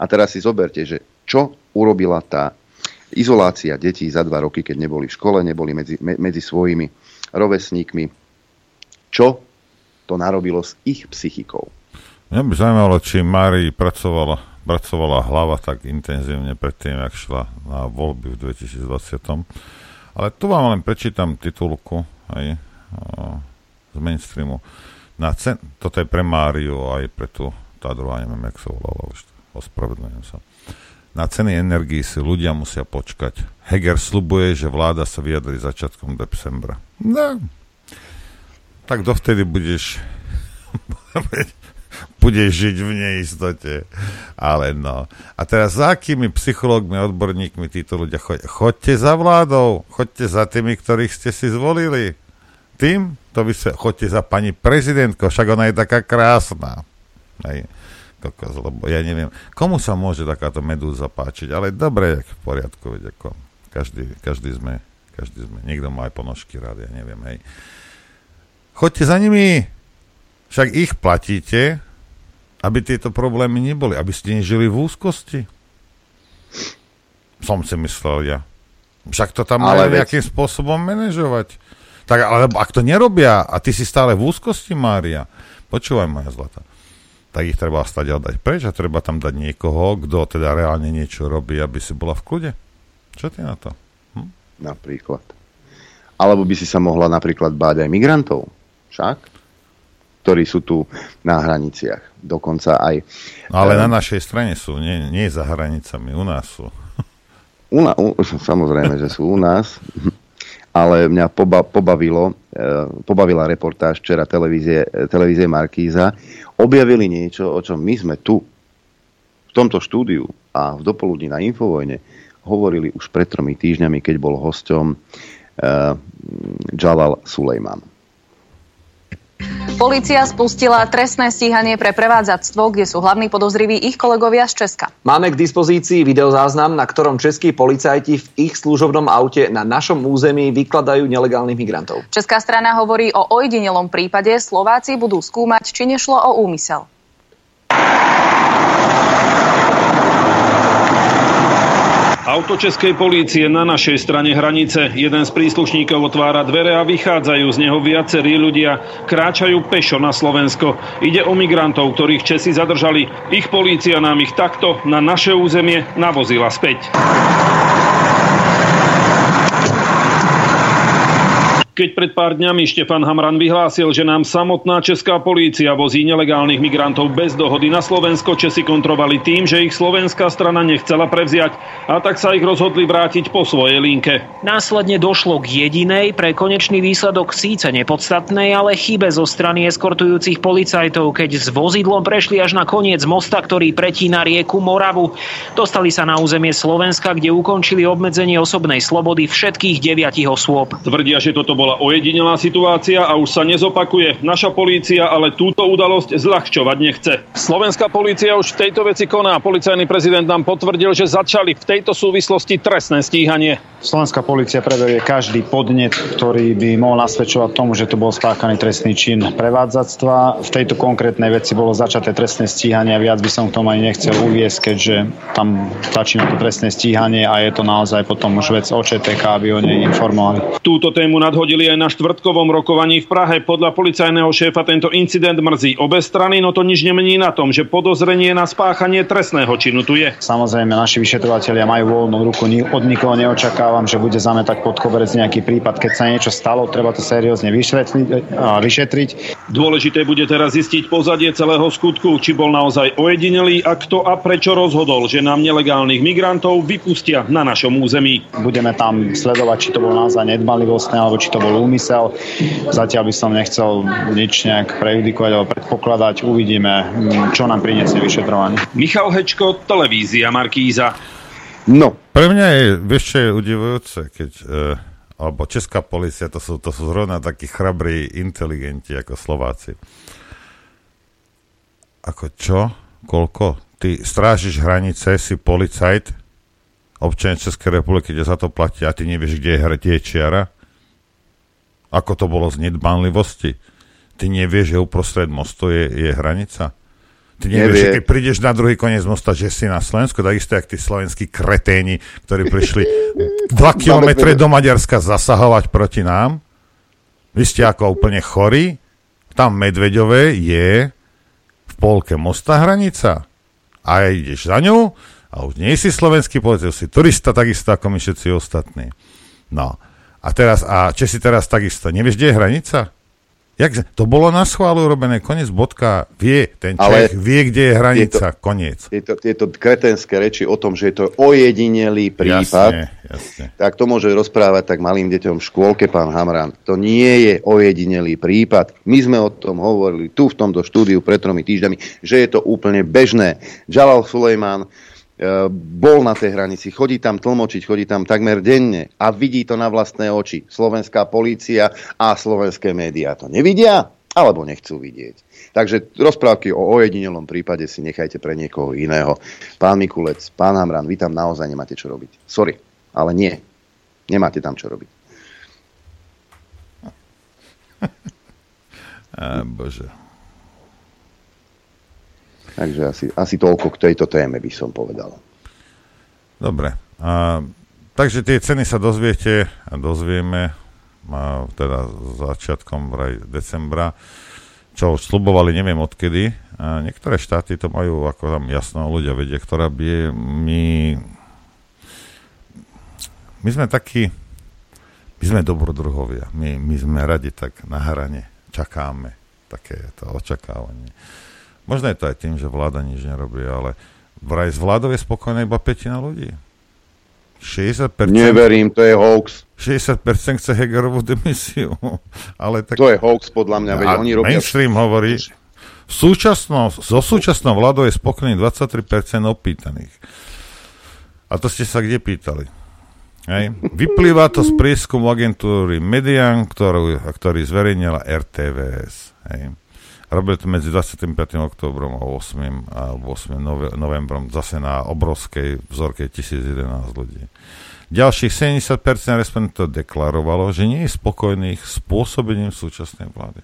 A teraz si zoberte, že čo urobila tá izolácia detí za dva roky, keď neboli v škole, neboli medzi, medzi svojimi rovesníkmi. Čo to narobilo s ich psychikou? Mňa by zaujímalo, či Márii pracovala, pracovala hlava tak intenzívne predtým, jak šla na voľby v dvetisícdvadsať. Ale tu vám len prečítam titulku aj o, z mainstreamu. Na cen- toto je pre Máriu aj pre tú, tá druhá, neviem, jak sa volala, ospravedlňujem sa. Na ceny energií si ľudia musia počkať. Heger sľubuje, že vláda sa vyjadri začiatkom decembra. No, tak dovtedy budeš, budeš žiť v neistote. Ale no. A teraz za akými psychológmi, odborníkmi títo ľudia chodia? Choďte za vládou, choďte za tými, ktorých ste si zvolili. Tým, to vy sa chodte za pani prezidentko, však ona je taká krásna. Hej, kokos, lebo ja neviem, komu sa môže takáto medúza páčiť, ale dobre, jak v poriadku, veď ako, každý, každý sme, každý sme, niekto má aj ponožky rád, ja neviem, hej. Chodte za nimi, však ich platíte a aby tieto problémy neboli, aby ste nežili v úzkosti. Som si myslel ja. Však to tam majú nejakým spôsobom manažovať. Tak, ale ak to nerobia a ty si stále v úzkosti, Mária, počúvaj, moja zlata, tak ich treba stať a dať preč a treba tam dať niekoho, kto teda reálne niečo robí, aby si bola v kľude. Čo ty na to? Hm? Napríklad. Alebo by si sa mohla napríklad báť aj migrantov. Však? Ktorí sú tu na hraniciach. Dokonca aj... No, ale na našej strane sú, nie, nie za hranicami, u nás sú. U na, u, samozrejme, že sú u nás, ale mňa poba, pobavilo, eh, pobavila reportáž včera televízie, televízie Markíza. Objavili niečo, o čom my sme tu, v tomto štúdiu a v dopoludní na Infovojne, hovorili už pred tromi týždňami, keď bol hosťom eh, Džalal Sulejman. Polícia spustila trestné stíhanie pre prevádzactvo, kde sú hlavní podozriví ich kolegovia z Česka. Máme k dispozícii videozáznam, na ktorom českí policajti v ich služobnom aute na našom území vykladajú nelegálnych migrantov. Česká strana hovorí o ojedinelom prípade, Slováci budú skúmať, či nešlo o úmysel. Auto českej polície na našej strane hranice. Jeden z príslušníkov otvára dvere a vychádzajú z neho viacerí ľudia. Kráčajú pešo na Slovensko. Ide o migrantov, ktorých Česi zadržali. Ich polícia nám ich takto na naše územie navozila späť. Keď pred pár dňami Štefan Hamran vyhlásil, že nám samotná česká polícia vozí nelegálnych migrantov bez dohody na Slovensko, Česi kontrovali tým, že ich slovenská strana nechcela prevziať, a tak sa ich rozhodli vrátiť po svojej linke. Následne došlo k jedinej, pre konečný výsledok síce nepodstatnej, ale chybe zo strany eskortujúcich policajtov, keď s vozidlom prešli až na koniec mosta, ktorý pretína rieku Moravu. Dostali sa na územie Slovenska, kde ukončili obmedzenie osobnej slobody všetkých deviatich osôb. Tvrdia, že toto bola ojedinelá situácia a už sa nezopakuje. Naša polícia ale túto udalosť zľahčovať nechce. Slovenská polícia už v tejto veci koná. Policajný prezident nám potvrdil, že začali v tejto súvislosti trestné stíhanie. Slovenská polícia preverie každý podnet, ktorý by mohol nasvedčovať tomu, že to bol spáchaný trestný čin prevádzactva. V tejto konkrétnej veci bolo začaté trestné stíhanie a viac by som k tomu ani nechcel uviesť, keďže tam začína to trestné stíhanie a je to naozaj potom už vec o ČTK, aby o nej informovali. Túto tému nadhodil aj na štvrtkovom rokovaní v Prahe. Podľa policajného šéfa tento incident mrzí obe strany, no to nič nemení na tom, že podozrenie na spáchanie trestného činu tu je. Samozrejme, naši vyšetrovatelia majú voľnú ruku, od nikoho neočakávam, že bude zametať pod koberec nejaký prípad. Keď sa niečo stalo, treba to seriózne vyšetriť. vyšetriť. Dôležité bude teraz zistiť pozadie celého skutku, či bol naozaj ojedinelý a kto a prečo rozhodol, že nám nelegálnych migrantov vypustia na našom území. Budeme tam sledovať, či to bol naozaj nedbalivostné, alebo či to bol úmysel. Zatiaľ by som nechcel nič nejak prejudikovať alebo predpokladať. Uvidíme, čo nám priniesie vyšetrovanie. Michal Hečko, televízia Markíza. No, pre mňa je, vieš, čo je udivujúce, keď, eh, alebo česká polícia, to sú, to sú zrovna takí chrabrí inteligenti ako Slováci. Ako čo? Koľko? Ty strážiš hranice, si policajt, občan Českej republiky, kde za to platí a ty nevieš, kde je, kde je čiara? Ako to bolo z nedbanlivosti? Ty nevieš, že uprostred mostu je, je hranica? Ty nevieš, nevie. Že keď prídeš na druhý koniec mosta, že si na Slovensku, tak isto jak tí slovenskí kreténi, ktorí prišli dva kilometre do Maďarska zasahovať proti nám. Vy ste ako úplne chorí. Tam Medveďové je v polke mosta hranica. A ideš za ňou a už nie si slovenský policaj, si turista takisto ako my všetci ostatní. No. A teraz, a Česi teraz takisto. Nevieš, kde je hranica? Jak, to bolo na schválu urobené. Koniec, bodka. Vie, ten Čech ale vie, kde je hranica. Tieto, koniec. Tieto, tieto kretenské reči o tom, že je to ojedinelý prípad, jasne, jasne. Tak to môže rozprávať tak malým deťom v škôlke, pán Hamran. To nie je ojedinelý prípad. My sme o tom hovorili tu v tomto štúdiu pred tromi týždňami, že je to úplne bežné. Džalal Sulejman bol na tej hranici, chodí tam tlmočiť, chodí tam takmer denne a vidí to na vlastné oči. Slovenská polícia a slovenské médiá to nevidia, alebo nechcú vidieť. Takže rozprávky o ojedinelom prípade si nechajte pre niekoho iného. Pán Mikulec, pán Hamran, vy tam naozaj nemáte čo robiť. Sorry, ale nie. Nemáte tam čo robiť. Á, bože. Takže asi, asi toľko k tejto téme by som povedal. Dobre. A, takže tie ceny sa dozviete a dozvieme a teda začiatkom decembra, čo už slubovali, neviem odkedy. A niektoré štáty to majú ako tam jasno, ľudia vedia, ktorá by my... My sme takí, my sme dobrodruhovia, my, my sme radi tak na hrane, čakáme také to očakávanie. Možno je to aj tým, že vláda nič nerobí, ale vraj z vládov je spokojná iba pätina ľudí. šesťdesiat percent... Neverím, to je hoax. šesťdesiat percent chce Hegerovú demisiu. Ale tak... To je hoax, podľa mňa. Veď oni robia... Mainstream hovorí, v súčasno, so súčasnou vládou je spokojný dvadsaťtri percent opýtaných. A to ste sa kde pýtali? Hej. Vyplýva to z prieskumu agentúry Median, ktorú, ktorý zverejnila er té vé es. Hej. Robili to medzi dvadsiatym piatym októbrom a ôsmym a ôsmym novembrom zase na obrovskej vzorke tisícjedenásť ľudí. Ďalších sedemdesiat percent respondentov deklarovalo, že nie je spokojných s pôsobením súčasnej vlády.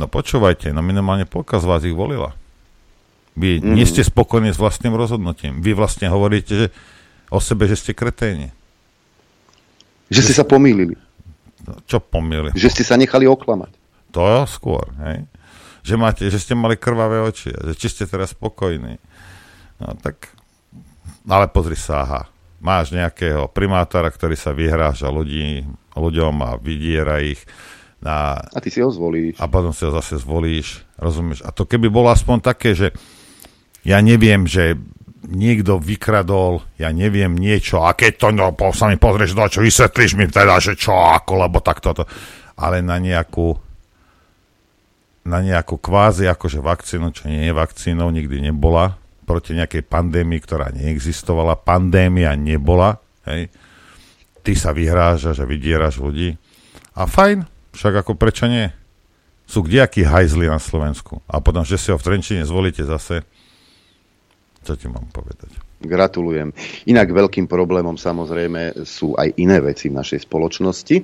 No počúvajte, no minimálne polka z vás ich volila. Vy mm. nie ste spokojní s vlastným rozhodnutím. Vy vlastne hovoríte, že o sebe, že ste kreténi. Že ste sa pomýlili. Čo pomýlili? Že ste sa nechali oklamať. To skôr, hej. Že, máte, že ste mali krvavé oči. Že či ste teraz spokojní. No tak, ale pozri sa, aha. Máš nejakého primátora, ktorý sa vyhráža ľudí, ľuďom a vydiera ich. Na, a ty si ho zvolíš. A potom si ho zase zvolíš. Rozumieš? A to keby bolo aspoň také, že ja neviem, že niekto vykradol, ja neviem, niečo, a keď to, no, po, sa mi pozrieš, no, čo, vysvetlíš mi teda, že čo, ako, lebo tak toto, ale na nejakú, na nejakú kvázi, akože vakcínu, čo nie je vakcínou, nikdy nebola, proti nejakej pandémii, ktorá neexistovala, pandémia nebola, hej, ty sa vyhrážaš a vydieraš ľudí, a fajn, však ako prečo nie? Sú kdejakí hajzli na Slovensku, a potom, že si ho v Trenčine zvolíte zase, čo ti mám povedať. Gratulujem. Inak veľkým problémom samozrejme sú aj iné veci v našej spoločnosti.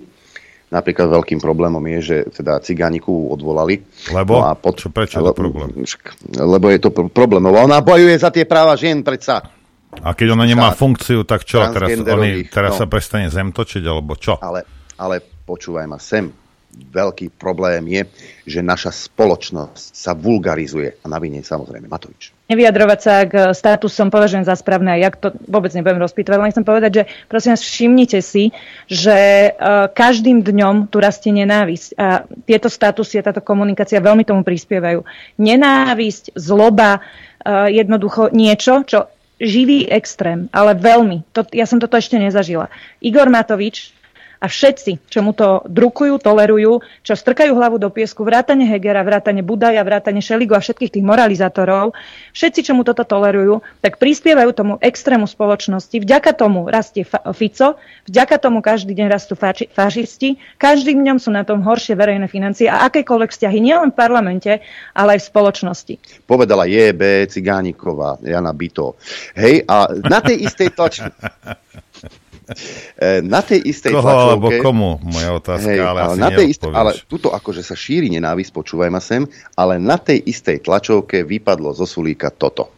Napríklad veľkým problémom je, že teda cigániku odvolali. Lebo? No a pod... Čo, prečo je to problém? Lebo je to problém. Ona bojuje za tie práva žien, predsa. A keď ona nemá funkciu, tak čo? Teraz, oni, teraz no. sa prestane zem točiť, alebo čo? Ale, ale počúvaj ma sem. Veľký problém je, že naša spoločnosť sa vulgarizuje a na vine samozrejme Matovič. Nevyjadrovať sa k statusom považujem za správne a ja to vôbec nebudem rozpýtovať, len chcem povedať, že prosím vás, všimnite si, že každým dňom tu rastie nenávisť a tieto statusy a táto komunikácia veľmi tomu prispievajú. Nenávisť, zloba, jednoducho niečo, čo živý extrém, ale veľmi. To, ja som toto ešte nezažila. Igor Matovič a všetci, čo mu to drukujú, tolerujú, čo strkajú hlavu do piesku, vrátane Hegera, vrátane Budaja, vrátane Šeligu a všetkých tých moralizátorov, všetci, čo mu toto tolerujú, tak prispievajú tomu extrému spoločnosti. Vďaka tomu rastie Fico, vďaka tomu každý deň rastú fači- fašisti, každým dňom sú na tom horšie verejné financie a akékoľvek vzťahy, nielen v parlamente, ale aj v spoločnosti. Povedala J B Cigániková, Jana Bito. Hej, a na tej istej tlači... Na tej istej Koho, tlačovke... Alebo komu, moja otázka, hej, ale, ale asi neodpovieš. Ale tuto akože sa šíri nenávisť, počúvaj ma sem, ale na tej istej tlačovke vypadlo zo Sulíka toto.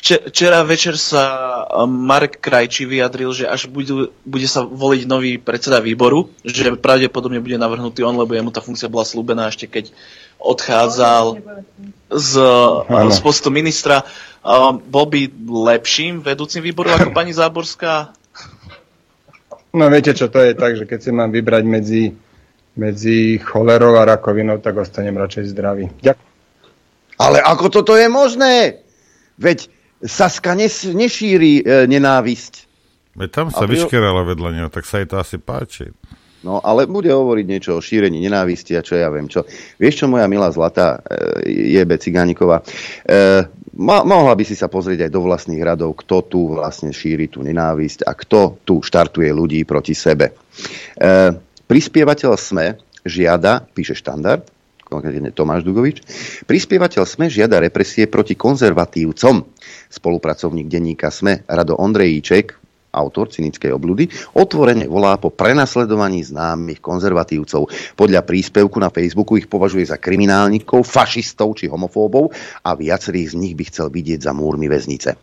Včera večer sa Marek Krajčí vyjadril, že až budú, bude sa voliť nový predseda výboru, že pravdepodobne bude navrhnutý on, lebo jemu tá funkcia bola slúbená ešte keď odchádzal z, z postu ministra. Bol by lepším vedúcim výboru ako pani Záborská? No viete čo, to je tak, že keď si mám vybrať medzi, medzi cholerou a rakovinou, tak ostanem radšej zdravý. Ďakujem. Ale ako toto je možné? Veď Saska nes- nešíri e, nenávisť. Veď tam sa pri... vyškerala vedľa neho, tak sa jej to asi páči. No, ale bude hovoriť niečo o šírení nenávisti a čo ja viem čo. Vieš čo, moja milá zlatá e, Jebe Cigániková, e, ma- mohla by si sa pozrieť aj do vlastných radov, kto tu vlastne šíri tú nenávisť a kto tu štartuje ľudí proti sebe. E, prispievateľ SME žiada, píše Štandard, konkrétne Tomáš Dugovič. Prispievateľ SME žiada represie proti konzervatívcom. Spolupracovník denníka SME Rado Ondrejíček autor cynickej obľudy, otvorene volá po prenasledovaní známych konzervatívcov. Podľa príspevku na Facebooku ich považuje za kriminálnikov, fašistov či homofóbov a viacerých z nich by chcel vidieť za múrmi väznice.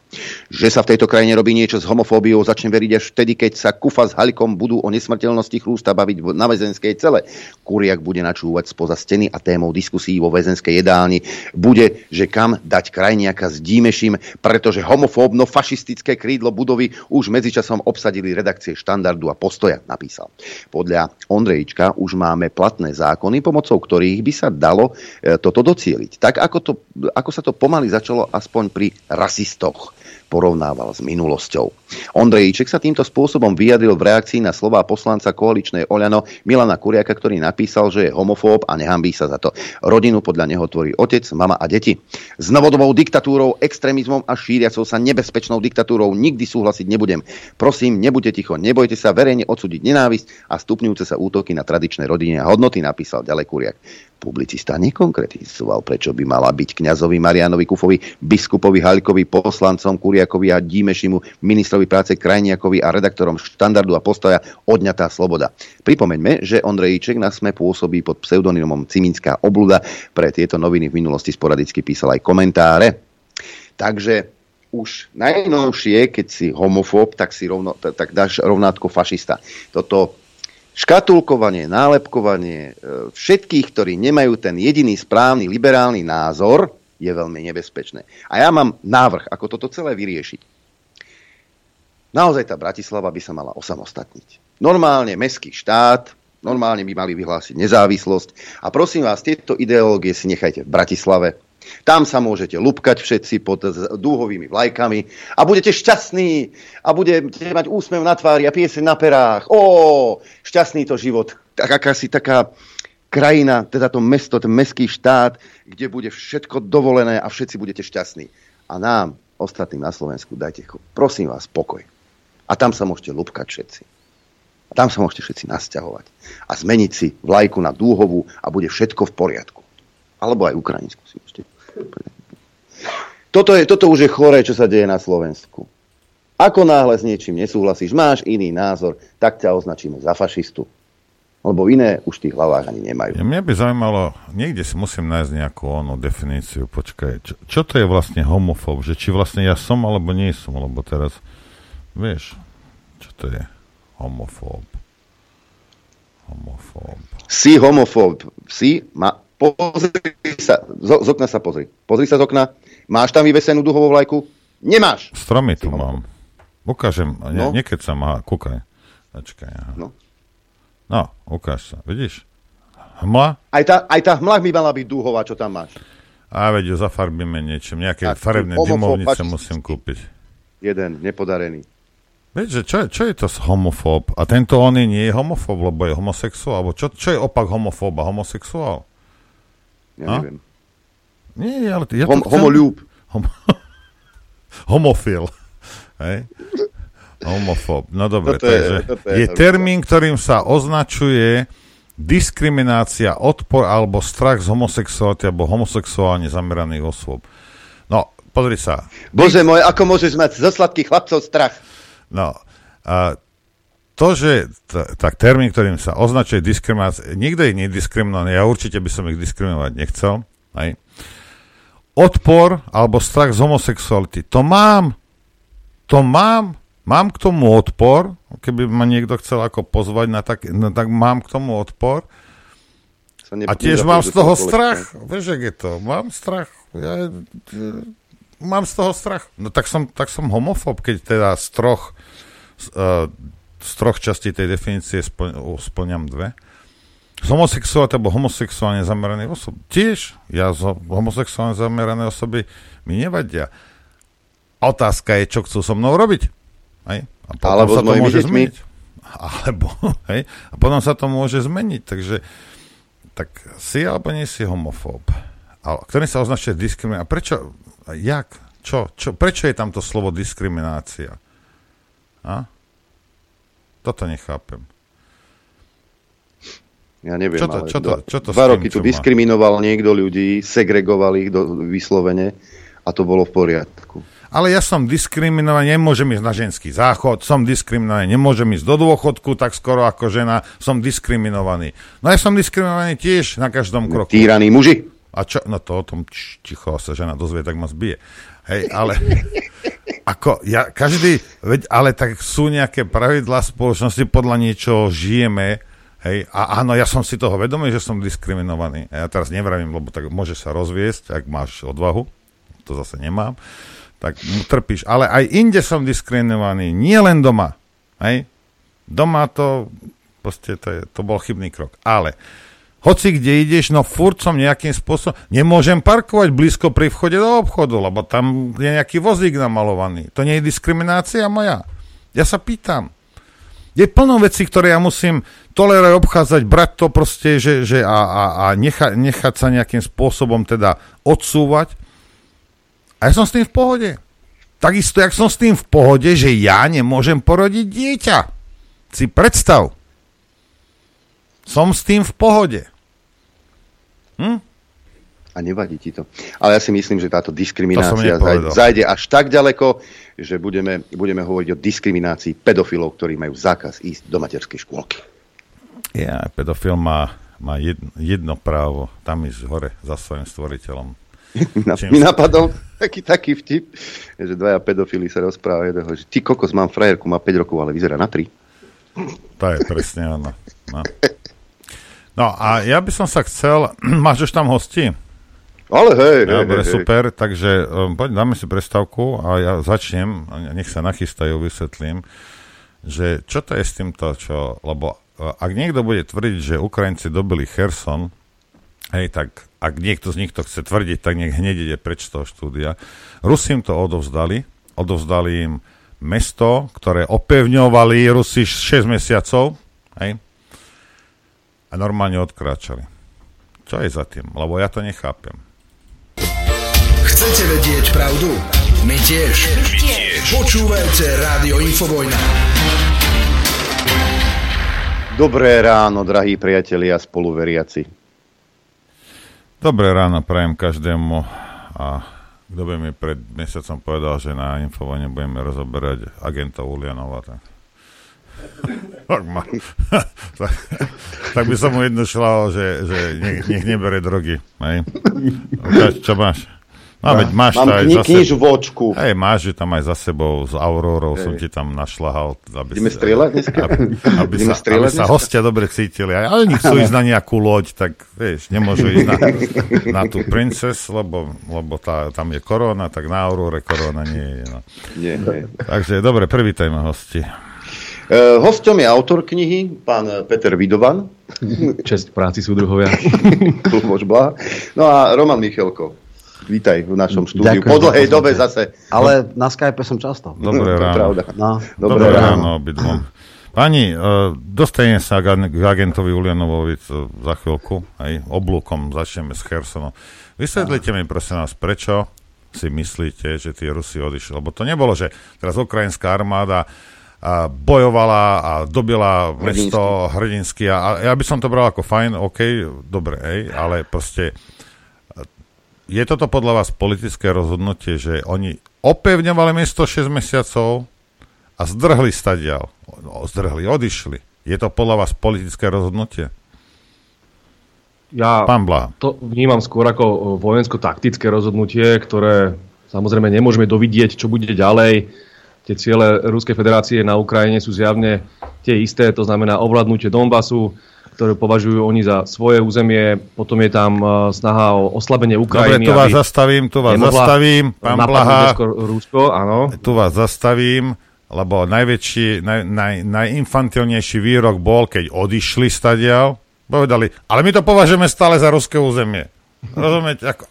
Že sa v tejto krajine robí niečo s homofóbiou, začne veriť až vtedy, keď sa Kufa s Halikom budú o nesmrteľnosti Chrústa baviť na väzenskej cele. Kuriak bude načúvať spoza steny a témou diskusí vo väzenskej jedálni bude, že kam dať krajniaka s Dímeším, pretože homofóbno-fašistické krídlo budovy už medzičasom obsadili redakcie Štandardu a Postoja, napísal. Podľa Ondrejička už máme platné zákony, pomocou ktorých by sa dalo toto docieliť. Tak ako, to, ako sa to pomaly začalo aspoň pri rasistoch, porovnával s minulosťou. Ondrejíček sa týmto spôsobom vyjadril v reakcii na slová poslanca koaličnej Oľano Milana Kuriaka, ktorý napísal, že je homofób a nehanbí sa za to. Rodinu podľa neho tvorí otec, mama a deti. S novodobou diktatúrou, extrémizmom a šíriacou sa nebezpečnou diktatúrou nikdy súhlasiť nebudem. Prosím, nebuďte ticho, nebojte sa verejne odsúdiť nenávisť a stupňujúce sa útoky na tradičné rodiny a hodnoty, napísal ďalej Kuriak. Publicista nekonkretizoval, prečo by mala byť kňazovi Marianovi Kufovi, biskupovi Halikovi, poslancom Kuriakovi a Dímešimu, ministrovi práce Krajniakovi a redaktorom Štandardu a Postoja odňatá sloboda. Pripomeňme, že Ondrejíček na SME pôsobí pod pseudonymom Cimická obľuda. Pre tieto noviny v minulosti sporadicky písal aj komentáre. Takže už najnovšie, keď si homofób, tak si rovno, tak dáš rovnátko fašista. Toto škatulkovanie, nálepkovanie všetkých, ktorí nemajú ten jediný správny liberálny názor, je veľmi nebezpečné. A ja mám návrh, ako toto celé vyriešiť. Naozaj tá Bratislava by sa mala osamostatniť. Normálne mestský štát, normálne by mali vyhlásiť nezávislosť. A prosím vás, tieto ideológie si nechajte v Bratislave. Tam sa môžete lupkať všetci pod dúhovými vlajkami a budete šťastní a budete mať úsmev na tvári a pieseň na perách. Ó, šťastný to život. Tak akási taká krajina, teda to mesto, ten mestský štát, kde bude všetko dovolené a všetci budete šťastní. A nám, ostatným na Slovensku, dajte, prosím vás, pokoj. A tam sa môžete lupkať všetci. A tam sa môžete všetci nasťahovať. A zmeniť si vlajku na dúhovú a bude všetko v poriadku. Alebo aj ukrajinskú si môžete. Toto, je, toto už je choré, čo sa deje na Slovensku. Ako náhle s niečím nesúhlasíš, máš iný názor, tak ťa označíme za fašistu. Lebo iné už v tých hlavách ani nemajú. Ja, mňa by zaujímalo, niekde si musím nájsť nejakú onú definíciu, počkaj, čo, čo to je vlastne homofób? Že či vlastne ja som, alebo nie som, lebo teraz, vieš, čo to je homofób? Homofób. Si homofób. Si ma... Pozri sa, z okna sa pozri. Pozri sa z okna. Máš tam vyvesenú duhovú vlajku? Nemáš. Stromy tu mám. Ukážem. Nie, no. Niekedy sa má. Kúkaj. Ačkaj, aha. No. No, ukáž sa. Vidíš? Hmla? Aj tá, aj tá hmla by mala byť dúhová, čo tam máš. A veď ju zafarbíme niečím. Nejaké tak, farebné dymovnice musím kúpiť. Jeden, nepodarený. Veďže, čo, čo je to homofób? A tento oný nie je homofób, lebo je homosexuál. Čo, čo je opak homofóba? Homosexuál? Ja neviem. Nie, ale ty, ja Hom, homoľúb. Hom, homofil. Hej? Homofób. No dobre, takže je, je termín, ktorým sa označuje diskriminácia, odpor alebo strach z homosexuality alebo homosexuálne zameraných osôb. No, pozri sa. Bože môj, ako môžeš mať zo sladkých chlapcov strach? No, a to, že t- tak termín, ktorým sa označuje diskriminácia, nikto ich nediskriminovaný, ja určite by som ich diskriminovať nechcel. Aj. Odpor alebo strach z homosexuality. To mám, to mám, mám k tomu odpor, keby ma niekto chcel ako pozvať, na tak, na tak mám k tomu odpor. A tiež mám z toho strach. Vieš, ak je to, mám strach. Ja, mám z toho strach. No tak som, tak som homofób, keď teda z troch... Uh, z troch častí tej definície splňam dve. Homosexuálne alebo homosexuálne zamerané osoby. Tiež ja homosexuálne zamerané osoby mi nevadia. Otázka je, čo chcú so mnou robiť. Hej? A potom alebo sa to môže deťmi. Zmeniť. Alebo, hej? A potom sa to môže zmeniť. Takže tak si alebo nie si homofób. Ale ktorý sa označuje diskriminácia. A prečo? Jak? Čo? Čo? Prečo je tam to slovo diskriminácia? A? Toto nechápem. Ja neviem, čo to, ale čo to, čo to dva roky tu diskriminoval niekto ľudí, segregoval ich do, vyslovene a to bolo v poriadku. ale ja som diskriminovaný, nemôžem ísť na ženský záchod, som diskriminovaný, nemôžem ísť do dôchodku tak skoro ako žena, som diskriminovaný. No ja som diskriminovaný tiež na každom kroku. Týraní muži. A čo? No to o tom ticho sa žena dozvie, tak ma zbije. Hej, ale ako ja, každý, veď, ale tak sú nejaké pravidlá spoločnosti, podľa niečoho žijeme, hej, a áno, ja som si toho vedomý, že som diskriminovaný. Ja teraz nevravím, lebo tak môžeš sa rozviesť, ak máš odvahu, to zase nemám, tak trpíš. Ale aj inde som diskriminovaný, nie len doma. Hej, doma to, proste to, je, to bol chybný krok, ale... Hoci kde ideš, no furt som nejakým spôsobom... Nemôžem parkovať blízko pri vchode do obchodu, lebo tam je nejaký vozík namalovaný. To nie je diskriminácia moja. Ja sa pýtam. Je plno vecí, ktoré ja musím tolerovať, obchádzať, brať to proste že, že a, a, a necha, nechať sa nejakým spôsobom teda odsúvať. A ja som s tým v pohode. Takisto, jak som s tým v pohode, že ja nemôžem porodiť dieťa. Si predstav. Som s tým v pohode. Hm? A nevadí ti to. Ale ja si myslím, že táto diskriminácia zajde až tak ďaleko, že budeme, budeme hovoriť o diskriminácii pedofilov, ktorí majú zákaz ísť do materskej škôlky. Ja, pedofil má, má jedno, jedno právo tam ísť hore za svojim stvoriteľom. Čím... Mi napadol taký, taký vtip, že dvaja pedofili sa rozprávajú, že ty kokos, mám frajerku, má päť rokov, ale vyzerá na tri. To je presne ono. No. No a ja by som sa chcel... Máš už tam hosti? Ale hej, hej, Dobre, hej, super, hej. Takže poď, dáme si prestávku a ja začnem, nech sa nachystajú, vysvetlím, že čo to je s týmto, čo... Lebo ak niekto bude tvrdiť, že Ukrajinci dobili Cherson, hej, tak ak niekto z nich to chce tvrdiť, tak nech hneď ide preč z toho štúdia. Rusi im to odovzdali, odovzdali im mesto, ktoré opevňovali Rusi šesť mesiacov, hej, a normálne odkráčali. Čo je za tým? Lebo ja to nechápem. Chcete vedieť pravdu? My tiež. My tiež. Počúvajte Rádio Infovojna. Dobré ráno, drahí priatelia a spoluveriaci. Dobré ráno prajem každému. A kto by mi pred mesiacom povedal, že na Infovojne budeme rozoberať agenta Ulianova, tak... tak, tak by som mu jedno šlal, že, že nech, nech nebere drogy. Hej. Ukáž, čo máš? No, veď máš mám kni- za knižu vočku. Hej, máš ju tam aj za sebou, s Aurorou hej. Som ti tam našlahal. Aby, Ideme strieľať dneska? Aby, aby, sa, strieľať aby dneska? Sa hostia dobre cítili. Ale oni chcú ísť na nejakú loď, tak vieš, nemôžu ísť na, na tú Princess, lebo, lebo tá, tam je korona, tak na Aurore korona nie je. No. Nie, nie. Takže dobre, privítajme hosti. Uh, hosťom je autor knihy, pán Peter Vidovan. Česť práci, súdruhovia. Klubož Blaha. No a Roman Michelko. Vítaj v našom štúdiu. Ďakujem, po dlhej dobe zase. Ale na Skype som často. Dobré no, ráno. No. Dobré, Dobré ráno. ráno Pani, uh, dostaneme sa k agentovi Ulianovovi uh, za chvíľku. Hej. Oblúkom začneme s Chersonom. Vysvetlite mi, prosím nás, prečo si myslíte, že tie Rusi odišli? Lebo to nebolo, že teraz ukrajinská armáda a bojovala a dobila mesto hrdinsky a ja by som to bral ako fajn, ok, dobre, hej, ale proste je toto podľa vás politické rozhodnutie, že oni opevňovali mesto šesť mesiacov a zdrhli stadiaľ, zdrhli, odišli. Je to podľa vás politické rozhodnutie? Ja Pán Blaha. To vnímam skôr ako vojensko-taktické rozhodnutie, ktoré samozrejme nemôžeme dovidieť, čo bude ďalej. Tie ciele Ruskej federácie na Ukrajine sú zjavne tie isté, to znamená ovládnutie Donbasu, ktoré považujú oni za svoje územie, potom je tam snaha o oslabenie Ukrajiny. Dobre, tu vás zastavím, tu vás zastavím, pán Blaha. Rusko, áno. Tu vás zastavím, lebo najväčší, naj, naj, najinfantilnejší výrok bol, keď odišli stadiaľ, povedali, ale my to považujeme stále za ruské územie. Rozumiete, ako...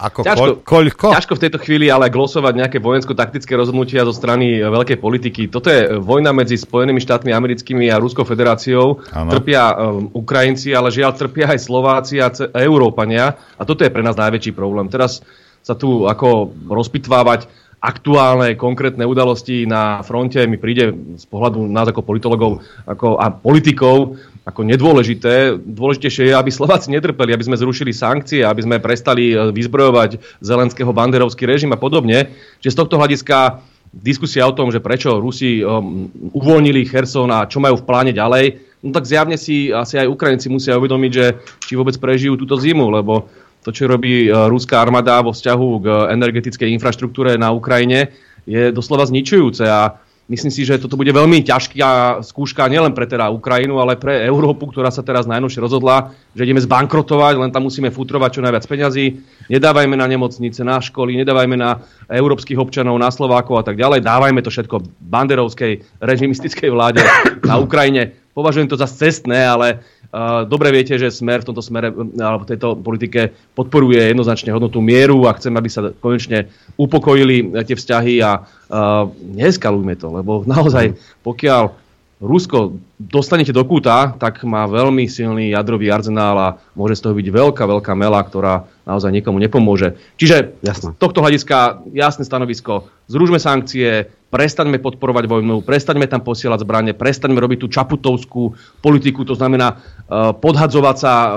Ako ťažko, koľ, koľko? Ťažko v tejto chvíli ale glosovať nejaké vojensko-taktické rozhodnutia zo strany veľkej politiky. Toto je vojna medzi Spojenými štátmi americkými a Ruskou federáciou. Ano. Trpia um, Ukrajinci, ale žiaľ trpia aj Slováci a ce- Európania. A toto je pre nás najväčší problém. Teraz sa tu ako rozpitvávať, aktuálne, konkrétne udalosti na fronte mi príde z pohľadu nás ako politologov ako, a politikov ako nedôležité. Dôležitejšie je, aby Slováci netrpeli, aby sme zrušili sankcie, aby sme prestali vyzbrojovať Zelenského, banderovský režim a podobne. Čiže z tohto hľadiska diskusia o tom, že prečo Rusi um, uvoľnili Cherson a čo majú v pláne ďalej, no tak zjavne si asi aj Ukrajinci musia uvedomiť, že či vôbec prežijú túto zimu, lebo to, čo robí uh, ruská armáda vo vzťahu k energetickej infraštruktúre na Ukrajine, je doslova zničujúce a myslím si, že toto bude veľmi ťažká skúška nielen pre teda Ukrajinu, ale pre Európu, ktorá sa teraz najnovšie rozhodla, že ideme zbankrotovať, len tam musíme futrovať čo najviac peňazí. Nedávajme na nemocnice, na školy, nedávajme na európskych občanov, na Slovákov a tak ďalej. Dávajme to všetko banderovskej, režimistickej vláde na Ukrajine. Považujem to za cestné, ale uh, dobre viete, že Smer v tomto smere alebo v tejto politike podporuje jednoznačne hodnotu mieru a chcem, aby sa konečne upokojili tie vzťahy a uh, neeskalujme to, lebo naozaj pokiaľ Rusko dostanete do kúta, tak má veľmi silný jadrový arzenál a môže z toho byť veľká, veľká mela, ktorá naozaj nikomu nepomôže. Čiže z tohto hľadiska jasné stanovisko. Zružme sankcie, prestaňme podporovať vojnu, prestaňme tam posielať zbranie, prestaňme robiť tú čaputovskú politiku, to znamená uh, podhadzovať sa uh,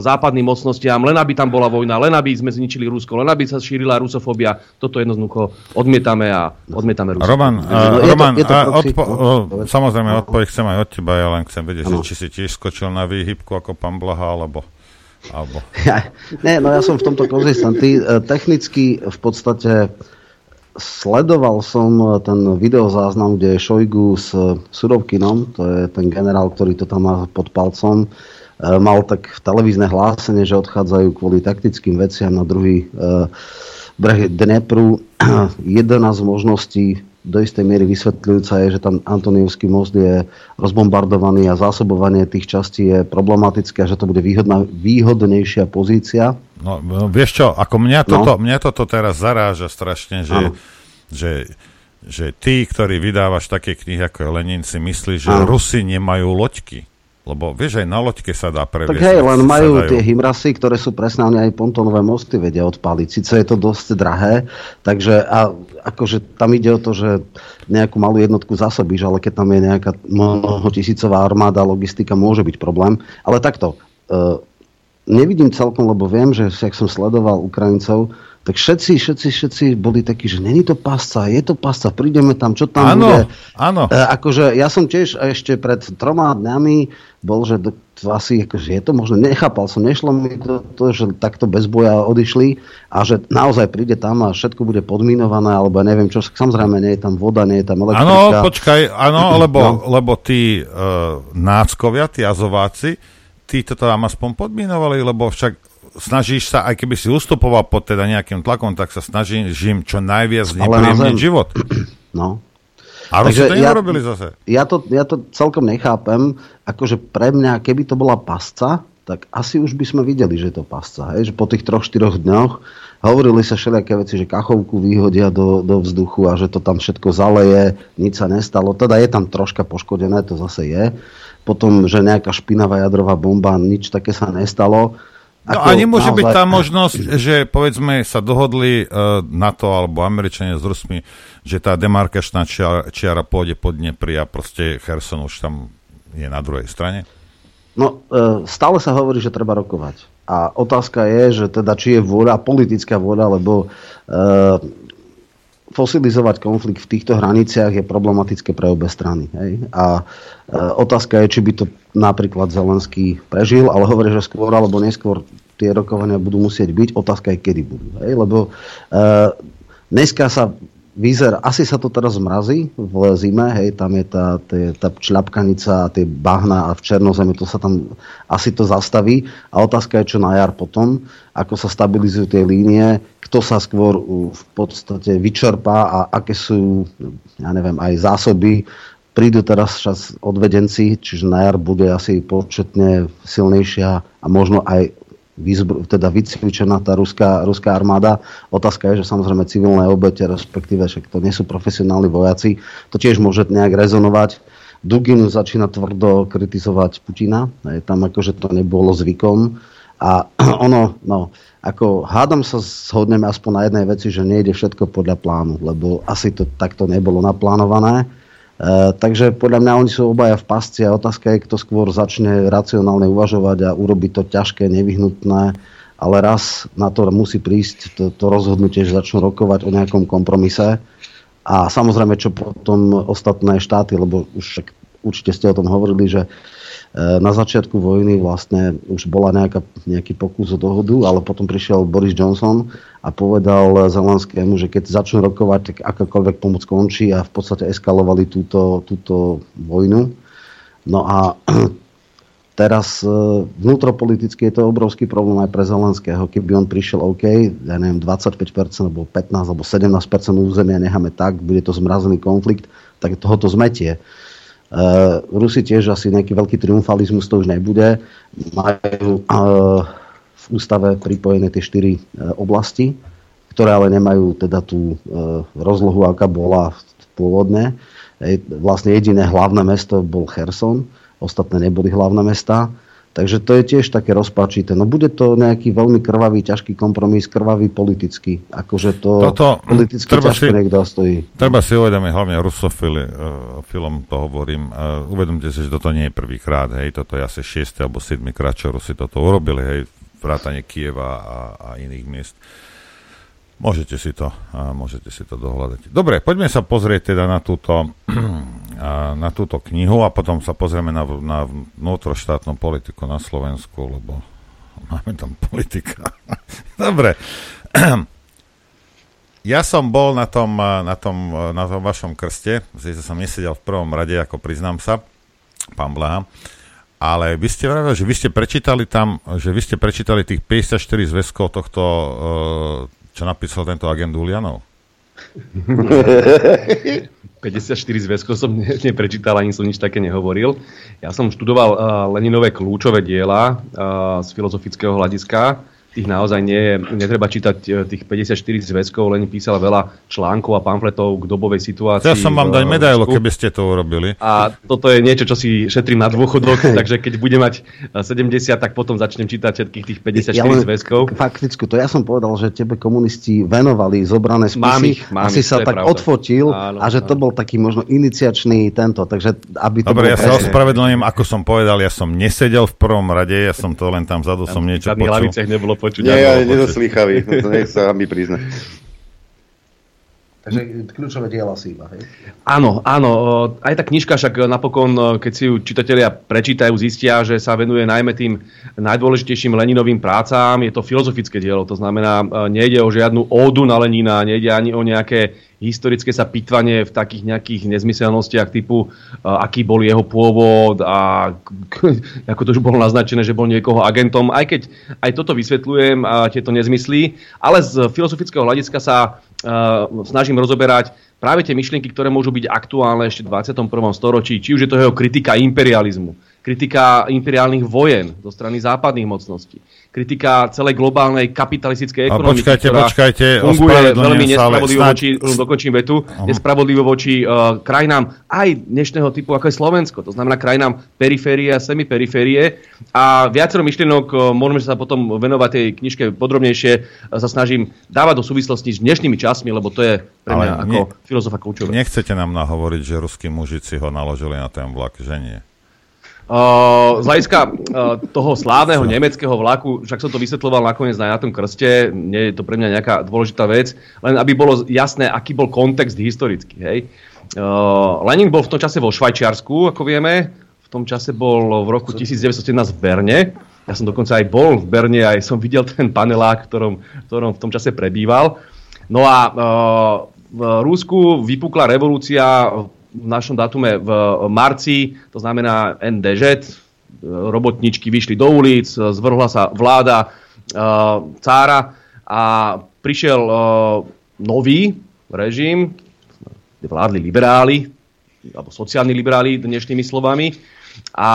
západným mocnostiam, len aby tam bola vojna, len aby sme zničili Rusko, len aby sa šírila rusofóbia. Toto jednoducho odmietame a odmietame Rusko. Roman, uh, Roman je to, je to odpo- uh, samozrejme, odpoveď chcem aj od teba. Ja len chcem vedieť, ano. Či si tiež skočil na výhybku ako pán Blaha, alebo... alebo. Ja, nie, no ja som v tomto konzistentný. Technicky v podstate sledoval som ten videozáznam, kde je Šojgu s Surovkinom, to je ten generál, ktorý to tam má pod palcom, mal tak v televízne hlásenie, že odchádzajú kvôli taktickým veciam na druhý breh Dnepru. Jedna z možností do istej miery vysvetľujúca je, že tam Antonievský most je rozbombardovaný a zásobovanie tých častí je problematické a že to bude výhodná, výhodnejšia pozícia. No, no vieš čo, ako mňa toto, no. mňa toto teraz zaráža strašne, že, že, že tí, ktorí vydávaš také knihy ako je Lenin, si myslí, že ano. Rusi nemajú loďky. Lebo vieš, aj na loďke sa dá previesť. Tak hej, len majú dajú... tie hymrasy, ktoré sú presne aj pontónové mosty vedia odpáliť. Sice je to dosť drahé, takže a, akože tam ide o to, že nejakú malú jednotku zasobíš, ale keď tam je nejaká mnohotisícová armáda, logistika môže byť problém. Ale takto, e, nevidím celkom, lebo viem, že ak som sledoval Ukrajincov, tak všetci, všetci, všetci boli takí, že není to pasca, je to pasca, prídeme tam, čo tam ano, bude. Áno, áno. E, akože ja som tiež ešte pred troma dňami bol, že do, asi akože je to možno, nechápal som, nešlo mi to, to, že takto bez boja odišli a že naozaj príde tam a všetko bude podminované, alebo neviem čo, samozrejme nie je tam voda, nie je tam elektrika. Áno, počkaj, áno, lebo, no. lebo tí e, náckovia, tí azováci, tí to tam aspoň podminovali, lebo však snažíš sa, aj keby si ustupoval pod teda nejakým tlakom, tak sa snažím čo najviac nepríjemniť život. No. A Rusi to neurobili ja, zase. Ja to, ja to celkom nechápem. Akože pre mňa, keby to bola pasca, tak asi už by sme videli, že je to pasca. Hej? Že po tých troch štyroch dňoch hovorili sa všelijaké veci, že Kachovku vyhodia do, do vzduchu a že to tam všetko zaleje, nič sa nestalo. Teda je tam troška poškodené, to zase je. Potom, že nejaká špinavá jadrová bomba, nič také sa nestalo. No a nemôže naozaj... byť tá možnosť, že povedzme sa dohodli uh, NATO alebo Američania s Rusmi, že tá demarkačná čiara, čiara pôjde pod Dnepri a proste Cherson už tam je na druhej strane? No uh, stále sa hovorí, že treba rokovať. A otázka je, že teda či je vôľa, politická vôľa, lebo uh, fosilizovať konflikt v týchto hraniciach je problematické pre obe strany. Hej? A e, otázka je, či by to napríklad Zelenský prežil, ale hovorí, že skôr alebo neskôr tie rokovania budú musieť byť. Otázka je, kedy budú. Hej? Lebo e, dneska sa vyzerá, asi sa to teraz zmrazí v zime, hej? Tam je tá, tie, tá čľapkanica, tie bahna a v Černozemi, to sa tam asi to zastaví. A otázka je, čo na jar potom, ako sa stabilizujú tie línie, kto sa skôr v podstate vyčerpá a aké sú, ja neviem, aj zásoby. Prídu teraz čas odvedenci, čiže na jar bude asi početne silnejšia a možno aj vyzbr- teda vycvičená tá ruská, ruská armáda. Otázka je, že samozrejme civilné obete, respektíve, však to nie sú profesionálni vojaci, to tiež môže nejak rezonovať. Dugin začína tvrdo kritizovať Putina, tam akože to nebolo zvykom. A ono, no, ako hádam sa zhodneme aspoň na jednej veci, že nejde všetko podľa plánu, lebo asi to takto nebolo naplánované. E, takže podľa mňa oni sú obaja v pasci a otázka je, kto skôr začne racionálne uvažovať a urobiť to ťažké, nevyhnutné, ale raz na to musí prísť to, to rozhodnutie, že začnú rokovať o nejakom kompromise. A samozrejme, čo potom ostatné štáty, lebo už určite ste o tom hovorili, že na začiatku vojny vlastne už bola nejaká, nejaký pokus o dohodu, ale potom prišiel Boris Johnson a povedal Zelenskému, že keď začnú rokovať, tak akákoľvek pomoc končí a v podstate eskalovali túto, túto vojnu. No a teraz vnútropoliticky je to obrovský problém aj pre Zelenského. Keby on prišiel OK, ja neviem, dvadsaťpäť percent alebo pätnásť percent alebo sedemnásť percent územia necháme tak, bude to zmrazený konflikt, tak tohoto zmetie. Uh, Rusi tiež asi nejaký veľký triumfalizmus to už nebude. Majú uh, v ústave pripojené tie štyri uh, oblasti, ktoré ale nemajú teda tú uh, rozlohu, aká bola pôvodne. E, vlastne jediné hlavné mesto bol Cherson, ostatné neboli hlavné mestá. Takže to je tiež také rozpačité. No bude to nejaký veľmi krvavý, ťažký kompromis, krvavý politicky. Akože to Toto, politicky ťažké niekto stojí. Treba si uvedomiť, hlavne rusofilom to hovorím, uvedomte si, že toto nie je prvýkrát, hej, toto je asi šiesty alebo siedmy krát, čo Rusi toto urobili, hej, vrátane Kieva a, a iných miest. Môžete si to, môžete si to dohľadať. Dobre, poďme sa pozrieť teda na túto, na túto knihu a potom sa pozrieme na, na vnútroštátnu politiku na Slovensku, lebo máme tam politika. Dobre. Ja som bol na tom, na tom, na tom vašom krste, že som nesedel v prvom rade, ako priznám sa, pán Blaha, ale vy ste vravili, že vy ste prečítali tam, že vy ste prečítali tých päťdesiatštyri zväzkov tohto uh, čo napísal tento agent Ulianov? päťdesiatštyri zväzkov som neprečítal, ani som nič také nehovoril. Ja som študoval uh, Leninové kľúčové diela uh, z filozofického hľadiska. Tých naozaj nie, netreba čítať tých päťdesiatštyri zväzkov, len písal veľa článkov a pamfletov k dobovej situácii. Ja som vám dal medailu, keby ste to urobili. A toto je niečo, čo si šetrím na dôchodok, takže keď budem mať sedemdesiat, tak potom začnem čítať všetkých tých päťdesiatštyri ja zväzkov. Fakticky, to ja som povedal, že tebe komunisti venovali zobrané spisy, asi sa tak pravda. Odfotil áno, a že áno. To bol taký možno iniciačný tento, takže aby to dobre, ja sa ospravedlňujem, ako som povedal, ja som nesedel v prvom rade, ja som to len tam vzadu ja, som niečo počul. Počuť, nie, ja nedoslýchavý, to nech sa mi priznať. Takže kľúčové diela si iba, hej? Áno, áno. Aj tá knižka však napokon, keď si ju čitatelia prečítajú, zistia, že sa venuje najmä tým najdôležitejším Leninovým prácám. Je to filozofické dielo, to znamená, nejde o žiadnu ódu na Lenina, nejde ani o nejaké historické sa pitvanie v takých nejakých nezmyselnostiach typu, uh, aký bol jeho pôvod a k- ako to už bolo naznačené, že bol niekoho agentom, aj keď aj toto vysvetľujem, uh, tieto nezmysly, ale z filozofického hľadiska sa uh, snažím rozoberať práve tie myšlienky, ktoré môžu byť aktuálne ešte v dvadsiatom prvom storočí, či už je to jeho kritika imperializmu, kritika imperiálnych vojen zo strany západných mocností, kritika celej globálnej kapitalistickej ekonomiky, počkajte, ktorá počkajte, funguje veľmi nespravodlivo ale... voči, dokončím vetu, uh-huh. nespravodlivo voči uh, krajinám aj dnešného typu, ako je Slovensko, to znamená krajinám periférie a semiperiférie. A viacero myšlienok, uh, môžeme sa potom venovať tej knižke podrobnejšie, uh, sa snažím dávať do súvislosti s dnešnými časmi, lebo to je pre mňa ale ako ne, filozofa kľúčové. Nechcete nám nahovoriť, že ruskí mužici ho naložili na ten vlak, že nie? Uh, z hľadiska uh, toho slávneho nemeckého vlaku, však som to vysvetľoval nakoniec aj na tom krste, nie je to pre mňa nejaká dôležitá vec, len aby bolo jasné, aký bol kontext historický. Hej. Uh, Lenin bol v tom čase vo Švajčiarsku, ako vieme, v tom čase bol v roku devätnásť sedemnásť v Berne, ja som dokonca aj bol v Berne, aj som videl ten panelák, ktorom, ktorom v tom čase prebýval. No a uh, v Rusku vypukla revolúcia v našom dátume v marci, to znamená en dé žé, robotničky vyšli do ulic, zvrhla sa vláda cára a prišiel nový režim, kde vládli liberáli, alebo sociálni liberáli dnešnými slovami. A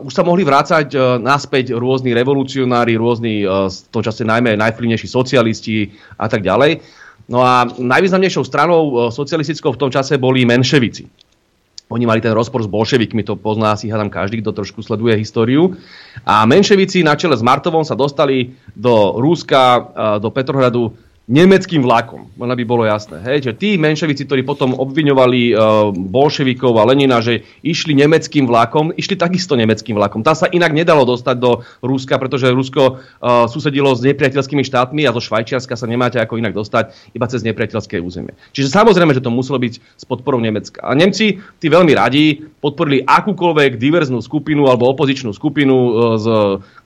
už sa mohli vrácať naspäť rôzni revolucionári, rôzni v tom čase najmä najvplyvnejší socialisti a tak ďalej. No a najvýznamnejšou stranou socialistickou v tom čase boli menševici. Oni mali ten rozpor s bolševikmi, to pozná si hádam každý, kto trošku sleduje históriu. A menševici na čele s Martovom sa dostali do Rúska, do Petrohradu nemeckým vlakom. Ono by bolo jasné. Hej? Čiže tí menševici, ktorí potom obviňovali bolševikov a Lenina, že išli nemeckým vlakom, išli takisto nemeckým vlakom. Tam sa inak nedalo dostať do Rúska, pretože Rusko susedilo s nepriateľskými štátmi a zo Švajčiarska sa nemáte ako inak dostať, iba cez nepriateľské územie. Čiže samozrejme, že to muselo byť s podporou Nemecka. A Nemci, tí veľmi radi podporili akúkoľvek diverznú skupinu alebo opozičnú skupinu, z,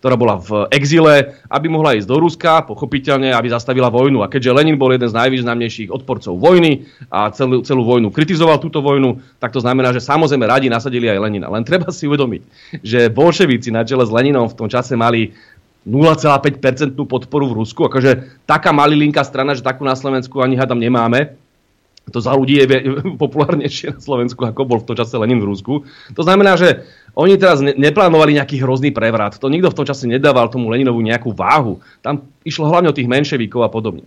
ktorá bola v exile, aby mohla ísť do Ruska, pochopiteľne, aby zastavila vojnu. A keďže Lenin bol jeden z najvýznamnejších odporcov vojny a celú, celú vojnu kritizoval túto vojnu, tak to znamená, že samozrejme radi nasadili aj Lenina. Len treba si uvedomiť, že bolševici na čele s Leninom v tom čase mali nula celá päť percenta podporu v Rusku. Akože taká malilinká strana, že takú na Slovensku ani hádam nemáme. To za ľudí je populárnejšie na Slovensku, ako bol v tom čase Lenin v Rusku. To znamená, že oni teraz ne- neplánovali nejaký hrozný prevrat. To nikto v tom čase nedával tomu Leninovu nejakú váhu. Tam išlo hlavne o tých menševíkov a podobne.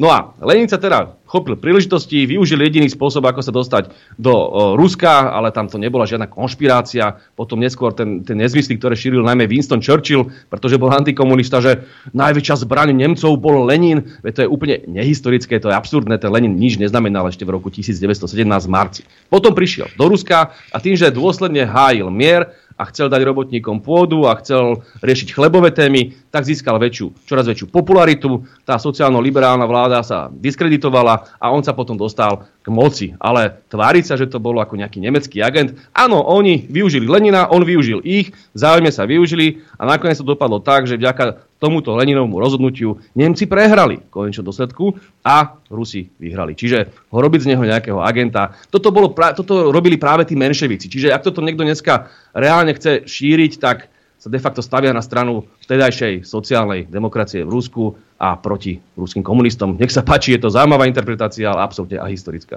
No a Lenin sa teda chopil príležitosti, využil jediný spôsob, ako sa dostať do o, Ruska, ale tam to nebola žiadna konšpirácia. Potom neskôr ten, ten nezmysly, ktoré šíril najmä Winston Churchill, pretože bol antikomunista, že najväčšia zbraň Nemcov bol Lenin. Veď to je úplne nehistorické, to je absurdné. Ten Lenin nič neznamenal ešte v roku devätnásťstosedemnásť v marci. Potom prišiel do Ruska a tým, že dôsledne hájil mier a chcel dať robotníkom pôdu a chcel riešiť chlebové témy, tak získal väčšiu, čoraz väčšiu popularitu. Tá sociálno-liberálna vláda sa diskreditovala a on sa potom dostal k moci. Ale tváriť sa, že to bolo ako nejaký nemecký agent. Áno, oni využili Lenina, on využil ich, vzájomne sa využili a nakoniec to dopadlo tak, že vďaka tomuto Leninovmu rozhodnutiu Nemci prehrali v konečnom dôsledku a Rusi vyhrali. Čiže ho robiť z neho nejakého agenta. Toto, bolo pra- toto robili práve tí menševici. Čiže ak toto niekto dneska reálne chce šíriť, tak sa de facto stavia na stranu vtedajšej sociálnej demokracie v Rusku a proti ruským komunistom. Nech sa páči, je to zaujímavá interpretácia, ale absolútne ahistorická.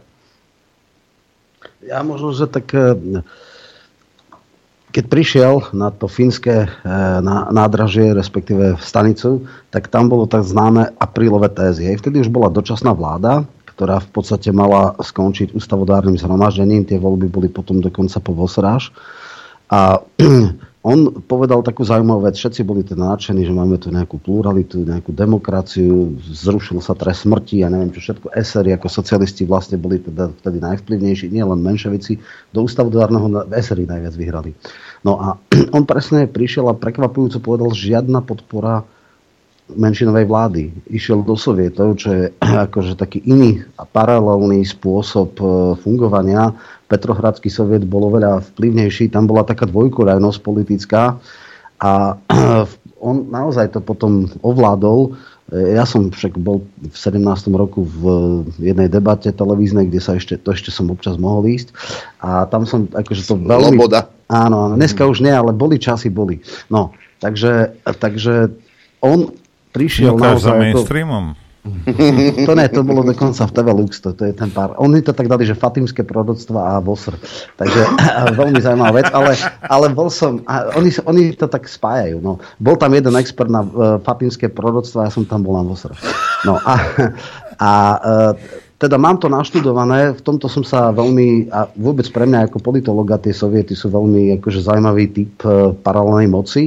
Ja možno, že tak... Keď prišiel na to fínske e, na, nádražie, respektíve stanicu, tak tam bolo tak známe aprílové tézy. Hej. Vtedy už bola dočasná vláda, ktorá v podstate mala skončiť ústavodárnym zhromaždením. Tie voľby boli potom dokonca po Vosráž. A on povedal takú zaujímavú vec. Všetci boli teda nadšení, že máme tu nejakú pluralitu, nejakú demokraciu. Zrušil sa trest smrti a neviem čo všetko. Eseri ako socialisti vlastne boli teda vtedy najvplyvnejší, nie len menševici. Do ústavodárneho eseri najviac vyhrali. No a on presne prišiel a prekvapujúco povedal, žiadna podpora menšinovej vlády. Išiel do Sovietov, čo je akože taký iný a paralelný spôsob fungovania. Petrohradský soviet bol oveľa vplyvnejší, tam bola taká dvojkoľajnosť politická a on naozaj to potom ovládol. Ja som však bol v sedemnástom roku v jednej debate televíznej, kde sa ešte, to ešte som občas mohol ísť a tam som akože to veľmi... Loboda. Áno, dneska už nie, ale boli časy, boli. No, takže, takže on prišiel no, naozaj... za mainstreamom. To ne, to bolo dokonca v té vé Lux, to, to je ten pár. Oni to tak dali, že fatimské proroctva a Vosr. Takže veľmi zaujímavá vec, ale, ale bol som, oni, oni to tak spájajú. No. Bol tam jeden expert na uh, fatimské proroctva, ja som tam bol na Vosr. No a, a uh, teda mám to naštudované, v tomto som sa veľmi, a vôbec pre mňa ako politologa tie soviety sú veľmi akože zaujímavý typ uh, paralelnej moci.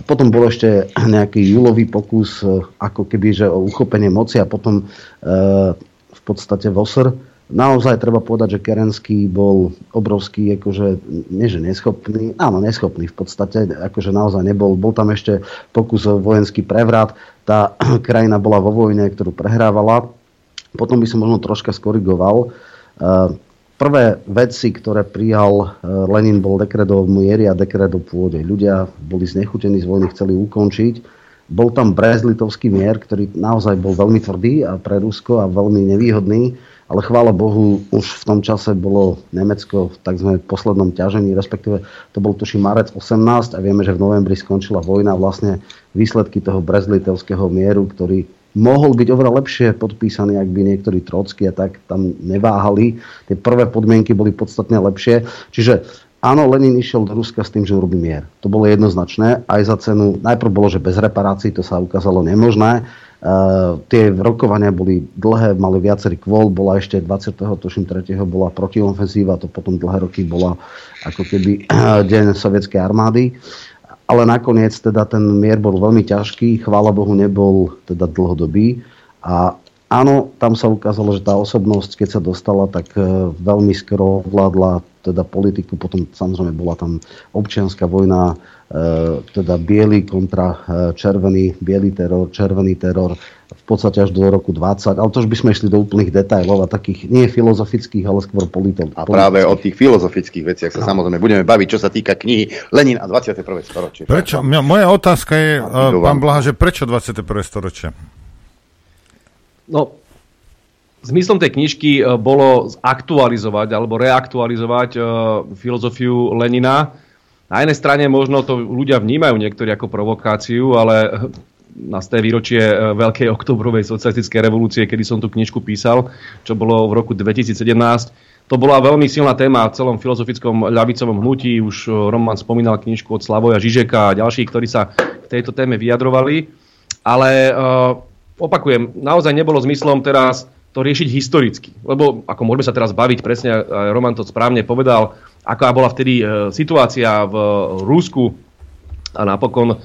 A potom bol ešte nejaký júlový pokus, ako keby, že o uchopenie moci a potom e, v podstate Vosr. Naozaj treba povedať, že Kerenský bol obrovský, akože, nie že neschopný, áno, neschopný v podstate, akože naozaj nebol. Bol tam ešte pokus o vojenský prevrat, tá krajina bola vo vojne, ktorú prehrávala. Potom by som možno troška skorigoval. E, Prvé veci, ktoré prijal Lenin, bol dekret o mieri a dekret o pôde. Ľudia boli znechutení z vojny, chceli ukončiť. Bol tam brezlitovský mier, ktorý naozaj bol veľmi tvrdý a pre Rusko a veľmi nevýhodný, ale chvála Bohu, už v tom čase bolo Nemecko v tzv. Poslednom ťažení, respektíve to bol tuším marec osemnásť a vieme, že v novembri skončila vojna. Vlastne výsledky toho brezlitovského mieru, ktorý mohol byť oveľa lepšie podpísaný, ak by niektorí Trotsky a tak tam neváhali. Tie prvé podmienky boli podstatne lepšie. Čiže áno, Lenin išiel do Ruska s tým, že urobí mier. To bolo jednoznačné. Aj za cenu, najprv bolo, že bez reparácií, to sa ukázalo nemožné. Uh, tie rokovania boli dlhé, mali viacerý kvôl, bola ešte dvadsiateho tretieho bola protiofenzíva, to potom dlhé roky bola ako keby uh, deň sovietskej armády. Ale nakoniec teda ten mier bol veľmi ťažký, chvála Bohu nebol teda dlhodobý. A áno, tam sa ukázalo, že tá osobnosť, keď sa dostala, tak uh, veľmi skoro ovládla teda politiku, potom samozrejme bola tam občianska vojna, teda biely kontra červený, biely teror, červený teror, v podstate až do roku dvadsať, ale to už by sme išli do úplných detailov a takých nie filozofických, ale skôr politov. A práve o tých filozofických veciach sa no. samozrejme budeme baviť, čo sa týka knihy Lenin a dvadsiate prvé storočie. Prečo? Moja otázka je, pán Blaha, že prečo dvadsiate prvé storočie? No, zmyslom tej knižky bolo aktualizovať alebo reaktualizovať filozofiu Lenina. Na jednej strane možno to ľudia vnímajú niektorí ako provokáciu, ale na sté výročie Veľkej oktobrovej socialistickej revolúcie, kedy som tú knižku písal, čo bolo v roku dvetisícsedemnásť, to bola veľmi silná téma v celom filozofickom ľavicovom hnutí. Už Roman spomínal knižku od Slavoja Žižeka a ďalších, ktorí sa k tejto téme vyjadrovali. Ale opakujem, naozaj nebolo zmyslom teraz to riešiť historicky. Lebo ako môžeme sa teraz baviť, presne Roman to správne povedal, aká bola vtedy situácia v Rusku a napokon, e,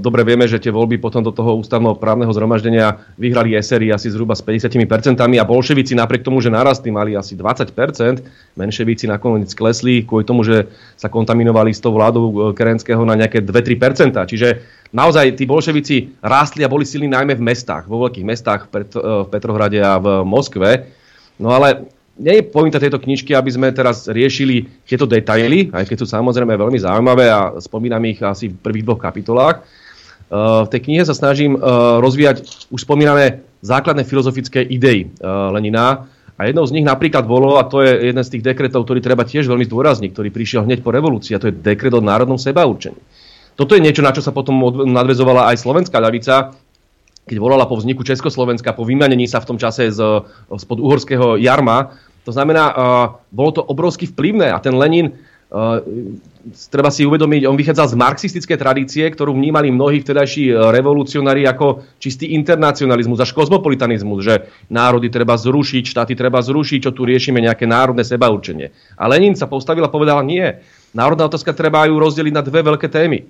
dobre vieme, že tie voľby potom do toho ústavného právneho zhromaždenia vyhrali esery asi zhruba s päťdesiat percent a bolševici napriek tomu, že narastli, mali asi dvadsať percent, menševici nakoniec klesli kvôli tomu, že sa kontaminovali s tou vládou Kerenského na nejaké dva až tri percentá. Čiže naozaj tí bolševici rástli a boli silní najmä v mestách, vo veľkých mestách v Petrohrade a v Moskve. No ale nie je pointa tejto knižky, aby sme teraz riešili tieto detaily, aj keď sú samozrejme veľmi zaujímavé a spomínam ich asi v prvých dvoch kapitolách. V tej knihe sa snažím rozvíjať už spomínané základné filozofické idei Lenina a jednou z nich napríklad bolo, a to je jeden z tých dekretov, ktorý treba tiež veľmi zdôrazniť, ktorý prišiel hneď po revolúcii, a to je dekret o národnom sebaurčení. Toto je niečo, na čo sa potom nadväzovala aj slovenská ľavica, keď volala po vzniku Československa, po vymanení sa v tom čase z, spod uhorského jarma. To znamená, uh, bolo to obrovsky vplyvné a ten Lenin, uh, treba si uvedomiť, on vychádzal z marxistickej tradície, ktorú vnímali mnohí vtedajší revolucionári ako čistý internacionalizmus, až kozmopolitanizmus, že národy treba zrušiť, štáty treba zrušiť, čo tu riešime, nejaké národné sebaurčenie. A Lenin sa postavil a povedal, nie, národná otázka, treba ju rozdeliť na dve veľké témy.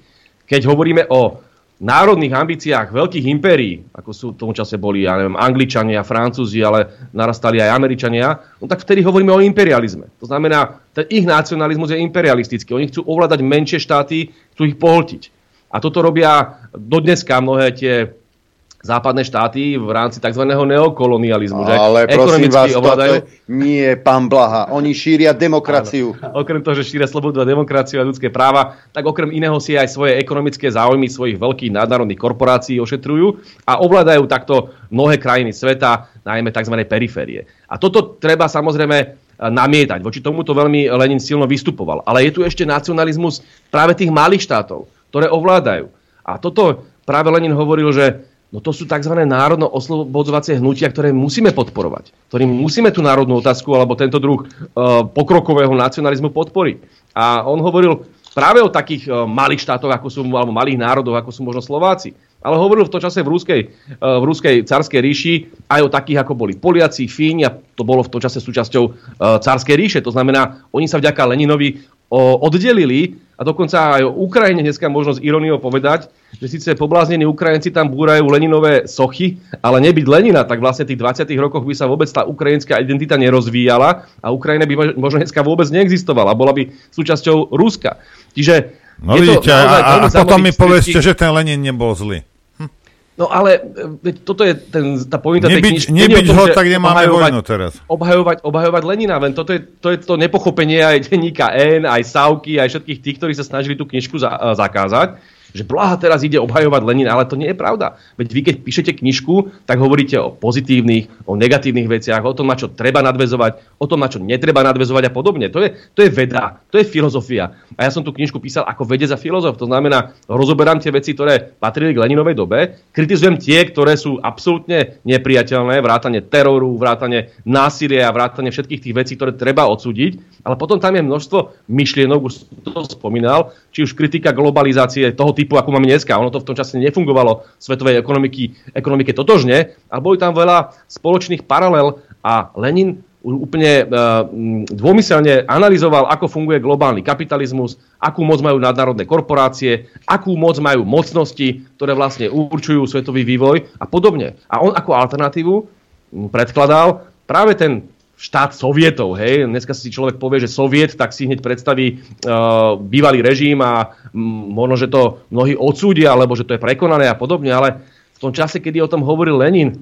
Keď hovoríme o národných ambíciách veľkých impérií, ako sú v tom čase boli, ja neviem, Angličania, Francúzi, ale narastali aj Američania, no tak vtedy hovoríme o imperializme. To znamená, ten ich nacionalizmus je imperialistický. Oni chcú ovládať menšie štáty, chcú ich pohltiť. A toto robia dodneska mnohé tie západné štáty v rámci tzv. Neokolonializmu. Ale že prosím vás, ovládajú. Toto nie, pán Blaha. Oni šíria demokraciu. Áno. Okrem toho, že šíria slobodu a demokraciu a ľudské práva, tak okrem iného si aj svoje ekonomické záujmy svojich veľkých nadnárodných korporácií ošetrujú a ovládajú takto mnohé krajiny sveta, najmä tzv. Periférie. A toto treba samozrejme namietať. Voči tomuto veľmi Lenin silno vystupoval. Ale je tu ešte nacionalizmus práve tých malých štátov, ktoré ovládajú. A toto práve Lenin hovoril, že no to sú tzv. národno-oslobodzovacie hnutia, ktoré musíme podporovať, ktorým musíme tú národnú otázku alebo tento druh e, pokrokového nacionalizmu podporiť. A on hovoril práve o takých e, malých štátoch, ako sú, alebo malých národov, ako sú možno Slováci. Ale hovoril v tom čase v ruskej, e, v ruskej carskej ríši aj o takých, ako boli Poliaci, Fíni, a to bolo v tom čase súčasťou e, carskej ríše. To znamená, oni sa vďaka Leninovi o, oddelili a dokonca aj o Ukrajine dneska možno s iróniou povedať, že síce pobláznení Ukrajinci tam búrajú Leninové sochy, ale nebyť Lenina, tak vlastne v tých dvadsiatych rokoch by sa vôbec tá ukrajinská identita nerozvíjala a Ukrajina by možno dneska vôbec neexistovala. Bola by súčasťou Ruska. Čiže no vidíte, to, a, a potom mi povedzte, že ten Lenin nebol zlý. Hm. No ale toto je ten, tá pointa tej knižky. Nebyť ho, tak nemáme vojnu teraz. Obhajovať, obhajovať Lenina, len toto je, to je to nepochopenie aj denníka N, aj Sávky, aj všetkých tých, ktorí sa snažili tú knižku za, zakázať. Že Blaha teraz ide obhajovať Lenina, ale to nie je pravda. Veď vy, keď píšete knižku, tak hovoríte o pozitívnych, o negatívnych veciach, o tom, na čo treba nadväzovať, o tom, na čo netreba nadväzovať a podobne. To je, to je veda, to je filozofia. A ja som tú knižku písal ako vedec a filozof. To znamená, rozoberám tie veci, ktoré patrili k Leninovej dobe, kritizujem tie, ktoré sú absolútne nepriateľné, vrátane teroru, vrátane násilia a vrátane všetkých tých vecí, ktoré treba odsúdiť. Ale potom tam je množstvo myšlienok, už som to spomínal, či už kritika globalizácie, toho typu, ako máme dneska. Ono to v tom čase nefungovalo v svetovej ekonomiky, ekonomike totožne, ale boli tam veľa spoločných paralel a Lenin úplne dômyselne analyzoval, ako funguje globálny kapitalizmus, akú moc majú nadnárodné korporácie, akú moc majú mocnosti, ktoré vlastne určujú svetový vývoj a podobne. A on ako alternatívu predkladal práve ten štát sovietov. Hej? Dneska si človek povie, že soviet, tak si hneď predstaví uh, bývalý režim a m, možno, že to mnohí odsúdia, alebo že to je prekonané a podobne, ale v tom čase, kedy o tom hovoril Lenin,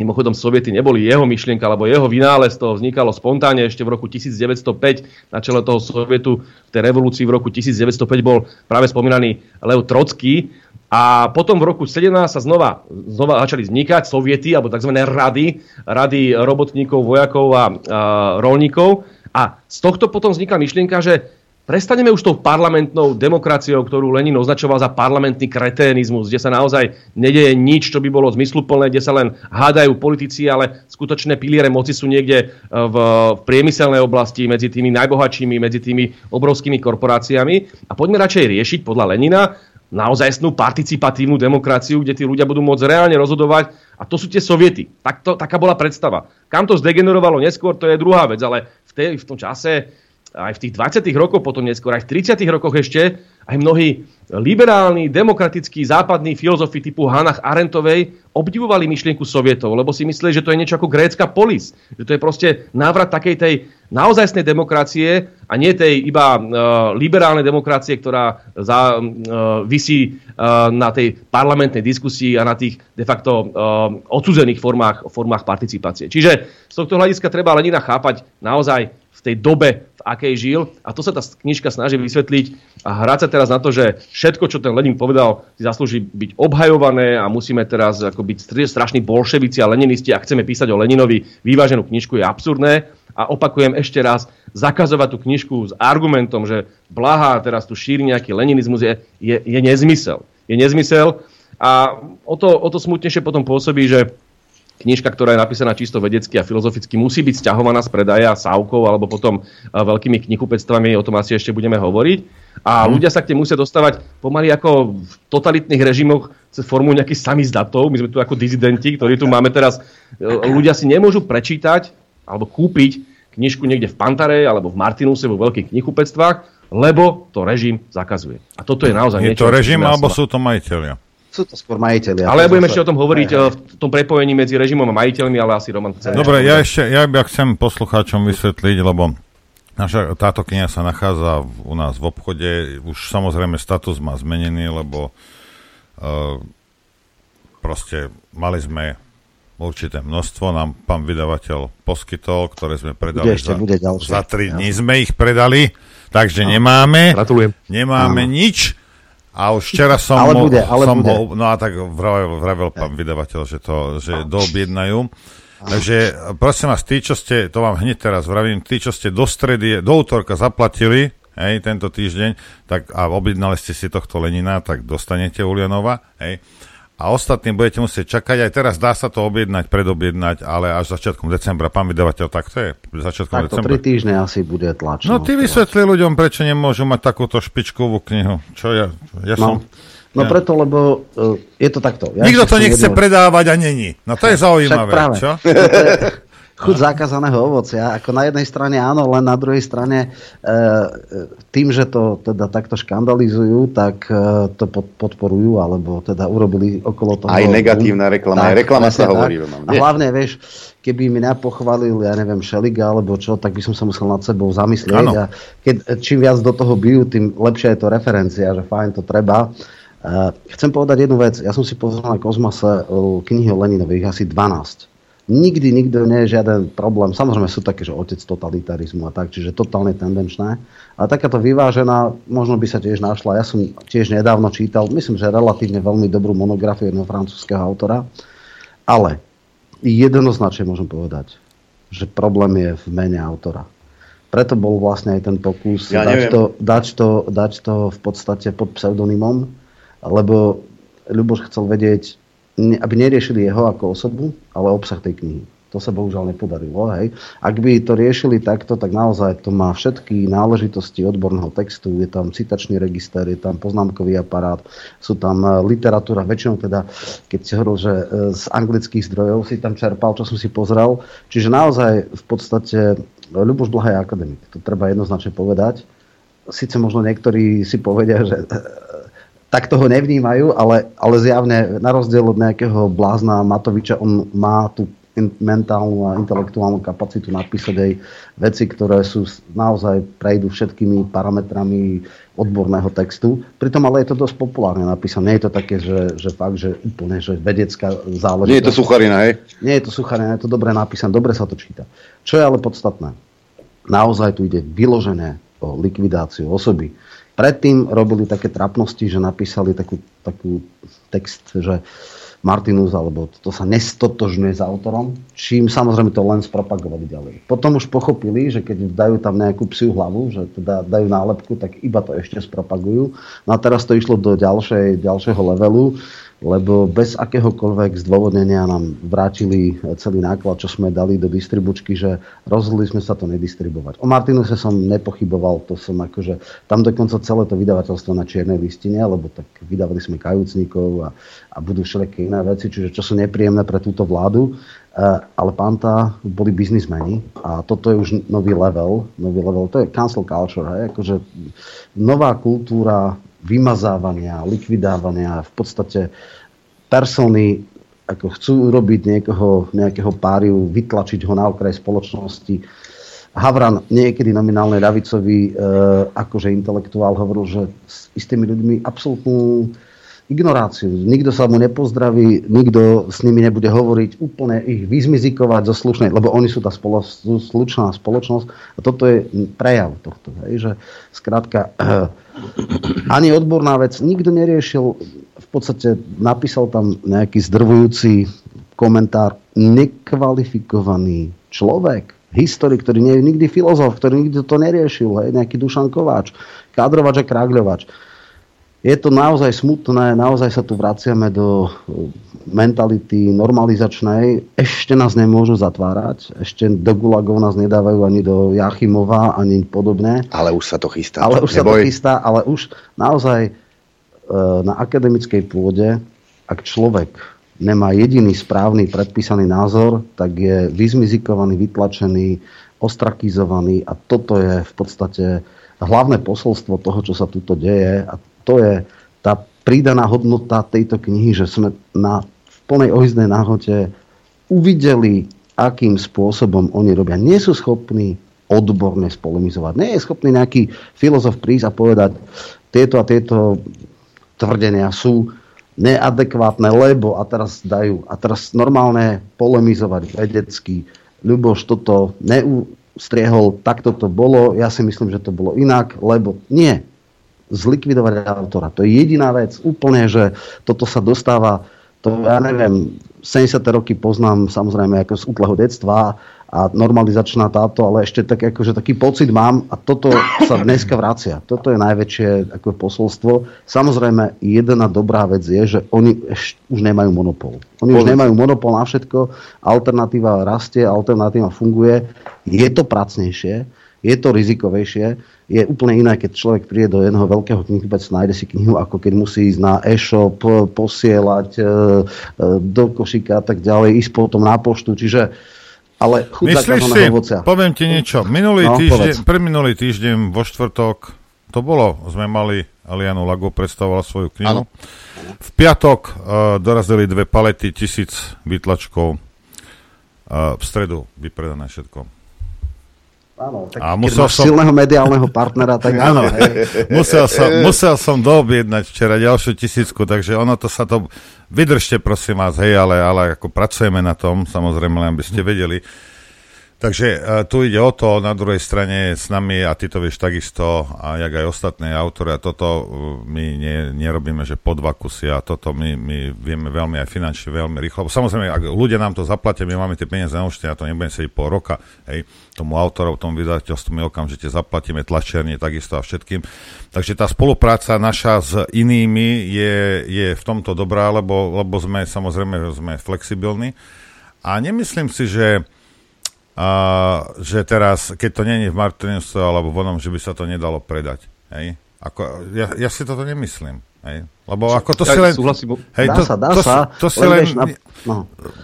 mimochodom, soviety neboli jeho myšlienka, alebo jeho vynález, to vznikalo spontánne ešte v roku devätnásťstopäť. Na čele toho sovietu v tej revolúcii v roku devätnásťstopäť bol práve spomínaný Lev Trocký. A potom v roku sedemnásť sa znova, znova začali vznikať soviety, alebo tzv. rady, rady robotníkov, vojakov a, a roľníkov. A z tohto potom vznikla myšlienka, že prestaneme už tou parlamentnou demokraciou, ktorú Lenin označoval za parlamentný kreténizmus, kde sa naozaj nedeje nič, čo by bolo zmysluplné, kde sa len hádajú politici, ale skutočné piliere moci sú niekde v priemyselnej oblasti, medzi tými najbohatšími, medzi tými obrovskými korporáciami. A poďme radšej riešiť podľa Lenina naozajstnú participatívnu demokraciu, kde tí ľudia budú môcť reálne rozhodovať. A to sú tie soviety. Tak to, taká bola predstava. Kam to zdegenerovalo neskôr, to je druhá vec, ale v, tej, v tom čase... aj v tých dvadsiatych rokoch, potom neskôr, aj v tridsiatych rokoch ešte, aj mnohí liberálni, demokratickí, západní filozofi typu Hannah Arendtovej obdivovali myšlienku sovietov, lebo si mysleli, že to je niečo ako grécka polis. Že to je proste návrat takej tej naozajstnej demokracie a nie tej iba e, liberálnej demokracie, ktorá za, e, visí e, na tej parlamentnej diskusii a na tých de facto e, odsudzených formách, formách participácie. Čiže z tohto hľadiska treba Lenina chápať naozaj v tej dobe, v akej žil. A to sa tá knižka snaží vysvetliť a hrať sa teraz na to, že všetko, čo ten Lenin povedal, si zaslúži byť obhajované a musíme teraz ako byť strašní bolševici a leninisti a chceme písať o Leninovi vyváženú knižku, je absurdné. A opakujem ešte raz, zakazovať tú knižku s argumentom, že Blaha teraz tu šíri nejaký leninizmus, je, je, je nezmysel. Je nezmysel a o to, o to smutnejšie potom pôsobí, že knižka, ktorá je napísaná čisto vedecky a filozoficky, musí byť sťahovaná z predaja sávkou alebo potom veľkými knihkupectvami, o tom asi ešte budeme hovoriť. A ľudia sa k tým musia dostávať pomaly ako v totalitných režimoch cez formu nejakých samizdatov. My sme tu ako dizidenti, ktorí tu máme teraz. Ľudia si nemôžu prečítať alebo kúpiť knižku niekde v Pantare alebo v Martinuse vo veľkých knihkupectvách, lebo to režim zakazuje. A toto je naozaj niečo. Je to režim alebo sú to majitelia? Sú to skôr majiteľi. Ale ja budem ešte o tom hovoriť, aj, aj. v tom prepojení medzi režimom a majiteľmi, ale asi Roman chce. Dobre, ja ešte ja chcem poslucháčom vysvetliť, lebo naša, táto kniha sa nachádza u nás v obchode. Už samozrejme status má zmenený, lebo uh, proste mali sme určité množstvo, nám pán vydavateľ poskytol, ktoré sme predali ešte, za, za tri dní. Ja. Sme ich predali, takže no. nemáme, nemáme no. nič. A už včera som, ale bude, ale som ho... No a tak vravel, vravel pán vydavateľ, že to že doobjednajú. Takže prosím vás, tí, čo ste, to vám hneď teraz vravím, tí, čo ste do stredy, do útorka zaplatili, hej, tento týždeň, tak a objednali ste si tohto Lenina, tak dostanete Ulianova, hej. A ostatní budete musieť čakať, aj teraz dá sa to objednať, predobjednať, ale až začiatkom decembra. Pán vydavateľ, tak to je začiatkom decembra. Tak to decembra. Tri týždne asi bude tlačné. No ty vysvetli ľuďom, prečo nemôžu mať takúto špičkovú knihu. Čo ja, ja no. som... No ja. Preto, lebo uh, je to takto. Ja nikto to nechce jednou... predávať a není. No to je zaujímavé, čo? Chuť zákazaného ovocia. Ako na jednej strane áno, len na druhej strane e, tým, že to teda takto škandalizujú, tak e, to pod, podporujú, alebo teda urobili okolo toho... Aj negatívna reklama. Tak, aj reklama sa hovorí. A hlavne, vieš, keby mi napochválil, ja neviem, Šeliga alebo čo, tak by som sa musel nad sebou zamyslieť. Ano. A keď, čím viac do toho bijú, tým lepšia je to referencia, že fajn, to treba. E, chcem povedať jednu vec. Ja som si pozrel na Kozmase knihy o Leninových, asi dvanásť. Nikdy, nikto nie je žiaden problém. Samozrejme sú také, že otec totalitarizmu a tak, čiže totálne tendenčné. Ale takáto vyvážená, možno by sa tiež našla. Ja som tiež nedávno čítal, myslím, že relatívne veľmi dobrú monografiu jedného francúzského autora. Ale jednoznačne môžem povedať, že problém je v mene autora. Preto bol vlastne aj ten pokus ja dať, to, dať, to, dať to v podstate pod pseudonymom, lebo Ľuboš chcel vedieť, aby neriešili jeho ako osobu, ale obsah tej knihy. To sa bohužiaľ nepodarilo. Hej. Ak by to riešili takto, tak naozaj to má všetky náležitosti odborného textu. Je tam citačný register, je tam poznámkový aparát, sú tam literatúra. Väčšinou teda, keď si hovoril, že z anglických zdrojov si tam čerpal, čo som si pozrel. Čiže naozaj v podstate Ľuboš Blaha je akademik. To treba jednoznačne povedať. Sice možno niektorí si povedia, že tak toho nevnímajú, ale, ale zjavne na rozdiel od nejakého blázna Matoviča, on má tú mentálnu a intelektuálnu kapacitu napísať aj veci, ktoré sú naozaj prejdú všetkými parametrami odborného textu. Pritom ale je to dosť populárne napísané. Nie je to také, že, že fakt, že úplne, že vedecká záležitosť. Nie je to sucharina, hej? Nie je to sucharina, je to dobre napísané, dobre sa to číta. Čo je ale podstatné? Naozaj tu ide vyložené o likvidáciu osoby. Predtým robili také trapnosti, že napísali takú, takú text, že Martinus, alebo to sa nestotožňuje s autorom, čím samozrejme to len spropagovali ďalej. Potom už pochopili, že keď dajú tam nejakú psiu hlavu, že teda dajú nálepku, tak iba to ešte spropagujú. No a teraz to išlo do ďalšej, ďalšieho levelu, lebo bez akéhokoľvek zdôvodnenia nám vrátili celý náklad, čo sme dali do distribučky, že rozhodli sme sa to nedistribuovať. O Martinuse som nepochyboval, to som akože, tam dokonca celé to vydavateľstvo na čiernej listine, lebo tak vydávali sme Kajúcnikov a, a budú všelijaké iné veci, čiže čo sú nepríjemné pre túto vládu. Ale pánta boli biznismeni a toto je už nový level, nový level, to je cancel culture, hej? Akože nová kultúra vymazávania, likvidávania, v podstate persony, ako chcú urobiť niekoho, nejakého páriu, vytlačiť ho na okraj spoločnosti. Havran niekedy nominálne ľavicový, e, akože intelektuál hovoril, že s istými ľuďmi absolútnu ignoráciu. Nikto sa mu nepozdraví, nikto s nimi nebude hovoriť, úplne ich vyzmizikovať zo slušnej, lebo oni sú tá spolo, sú slučná spoločnosť a toto je prejav tohto. Hej, že skrátka ani odborná vec nikto neriešil, v podstate napísal tam nejaký zdrvujúci komentár, nekvalifikovaný človek, historik, ktorý nie je nikdy filozof, ktorý nikto to neriešil, hej, nejaký Dušan Kováč, Kádrovač a Krágľovač. Je to naozaj smutné, naozaj sa tu vraciame do mentality normalizačnej. Ešte nás nemôžu zatvárať, ešte do Gulagov nás nedávajú ani do Jachimova, ani podobné. Ale už sa to chystá. Ale už neboj. sa to chystá, ale už naozaj na akademickej pôde, ak človek nemá jediný správny predpísaný názor, tak je vyzmizikovaný, vytlačený, ostrakizovaný a toto je v podstate hlavné posolstvo toho, čo sa tuto deje a to je tá pridaná hodnota tejto knihy, že sme na, v plnej ohyzdnej náhote uvideli, akým spôsobom oni robia. Nie sú schopní odborne spolemizovať. Nie je schopný nejaký filozof prísť a povedať, tieto a tieto tvrdenia sú neadekvátne, lebo a teraz dajú. A teraz normálne polemizovať vedecky. Ľuboš toto neustriehol, takto to bolo, ja si myslím, že to bolo inak, lebo nie. Zlikvidovať autora. To je jediná vec. Úplne, že toto sa dostáva, to ja neviem, sedemdesiate roky poznám samozrejme ako z útleho detstva a normalizačná táto, ale ešte tak, akože, taký pocit mám a toto sa dneska vracia. Toto je najväčšie ako posolstvo. Samozrejme, jedna dobrá vec je, že oni eš, už nemajú monopol. Oni Požiť. už nemajú monopol na všetko. Alternatíva rastie, alternatíva funguje. Je to pracnejšie, je to rizikovejšie. Je úplne iné, keď človek príde do jedného veľkého knihkupectva, nájde si knihu, ako keď musí ísť na e-shop, posielať e, e, do košíka a tak ďalej, ísť potom na poštu. Čiže, ale chudá každoného ovocia. Poviem ti niečo. Minulý no, týždeň, pre minulý týždeň vo štvrtok, to bolo, sme mali Alianu Lago, predstavovala svoju knihu. Ano. V piatok e, dorazili dve palety, tisíc vytlačkov. E, v stredu vypredané všetko. Áno, tak a musel som silného mediálneho partnera, tak áno. musel, som, musel som doobjednať včera ďalšiu tisícku, takže ono to sa to... Vydržte, prosím vás, hej, ale, ale ako pracujeme na tom, samozrejme, len by ste vedeli. Takže uh, tu ide o to, na druhej strane s nami, a ty to vieš takisto, a jak aj ostatné autory, a toto uh, my ne, nerobíme, že po dva kusy, a toto my, my vieme veľmi aj finančne, veľmi rýchlo. Samozrejme, ak ľudia nám to zaplatia, my máme tie peniaze na účte, ja to nebudem sedieť pol roka, hej. Tomu autorov, tomu vydateľstvu my okamžite zaplatíme, tlačiarne takisto a všetkým. Takže tá spolupráca naša s inými je, je v tomto dobrá, lebo, lebo sme samozrejme sme flexibilní A nemyslím si, že, uh, že teraz, keď to nie je v Martinuse alebo vonom, že by sa to nedalo predať. Hej? Ako, ja, ja si toto nemyslím. Hej? Lebo ako to si len... Hej, dá to, sa, dá to, sa. To, to si len... Vieš, na, no.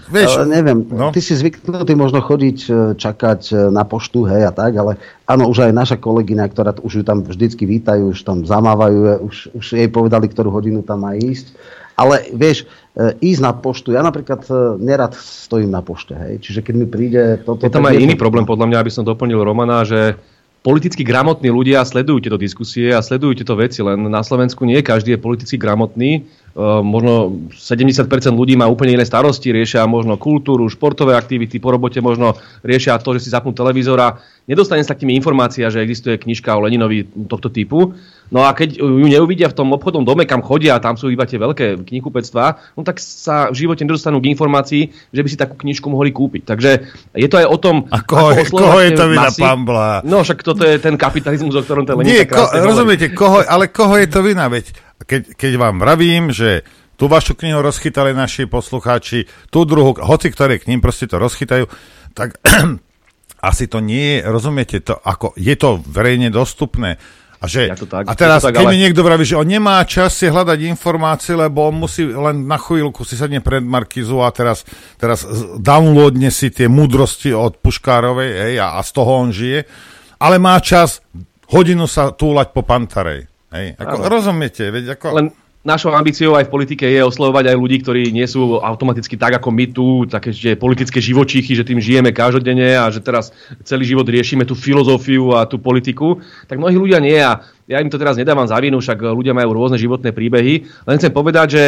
Vieš, ale neviem, no? Ty si zvyknutý možno chodiť, čakať na poštu, hej a tak, ale áno, už aj naša kolegyňa, ktorá už ju tam vždycky vítajú, už tam zamávajú, už, už jej povedali, ktorú hodinu tam má ísť. Ale vieš, ísť na poštu, ja napríklad nerad stojím na pošte, hej. Čiže keď mi príde... Toto, je tam aj je iný to... problém, podľa mňa, aby som doplnil Romana, že politicky gramotní ľudia sledujú tieto diskusie a sledujú tieto veci, len na Slovensku nie každý je politicky gramotný. Možno sedemdesiat percent ľudí má úplne iné starosti, riešia možno kultúru, športové aktivity, po robote možno riešia to, že si zapnú televízor a nedostane sa k tým informácia, že existuje knižka o Leninovi tohto typu. No a keď ju neuvidia v tom obchodnom dome, kam chodia, a tam sú iba tie veľké knihkupectvá, no tak sa v živote nedostanú k informácii, že by si takú knižku mohli kúpiť. Takže je to aj o tom... A koho, ako koho je to vina masy. Pambla? No však toto je ten kapitalizmus, o ktorom ten Lenin tak krásne hovorí. Rozumiete, koho, ale koho je to vina? Veď keď, keď vám vravím, že tú vašu knihu rozchytali naši poslucháči, tú druhú, hoci ktoré k ním proste to rozchytajú, tak asi to nie je, rozumiete, to, ako je to verejne dostupné. A, že, ja tak, a teraz, tak, keď ale... mi niekto vraví, že on nemá čas si hľadať informácie, lebo on musí len na chvíľku si sadne pred Markizu a teraz, teraz downloadne si tie múdrosti od Puškárovej, hej, a, a z toho on žije, ale má čas hodinu sa túlať po Pantarej. Hej, ako, rozumiete? Veď ako... Len... Našou ambíciou aj v politike je oslovovať aj ľudí, ktorí nie sú automaticky tak ako my tu, také že politické živočíchy, že tým žijeme každodenne a že teraz celý život riešime tú filozofiu a tú politiku, tak mnohí ľudia nie a ja im to teraz nedávam za vinu, však ľudia majú rôzne životné príbehy, len chcem povedať, že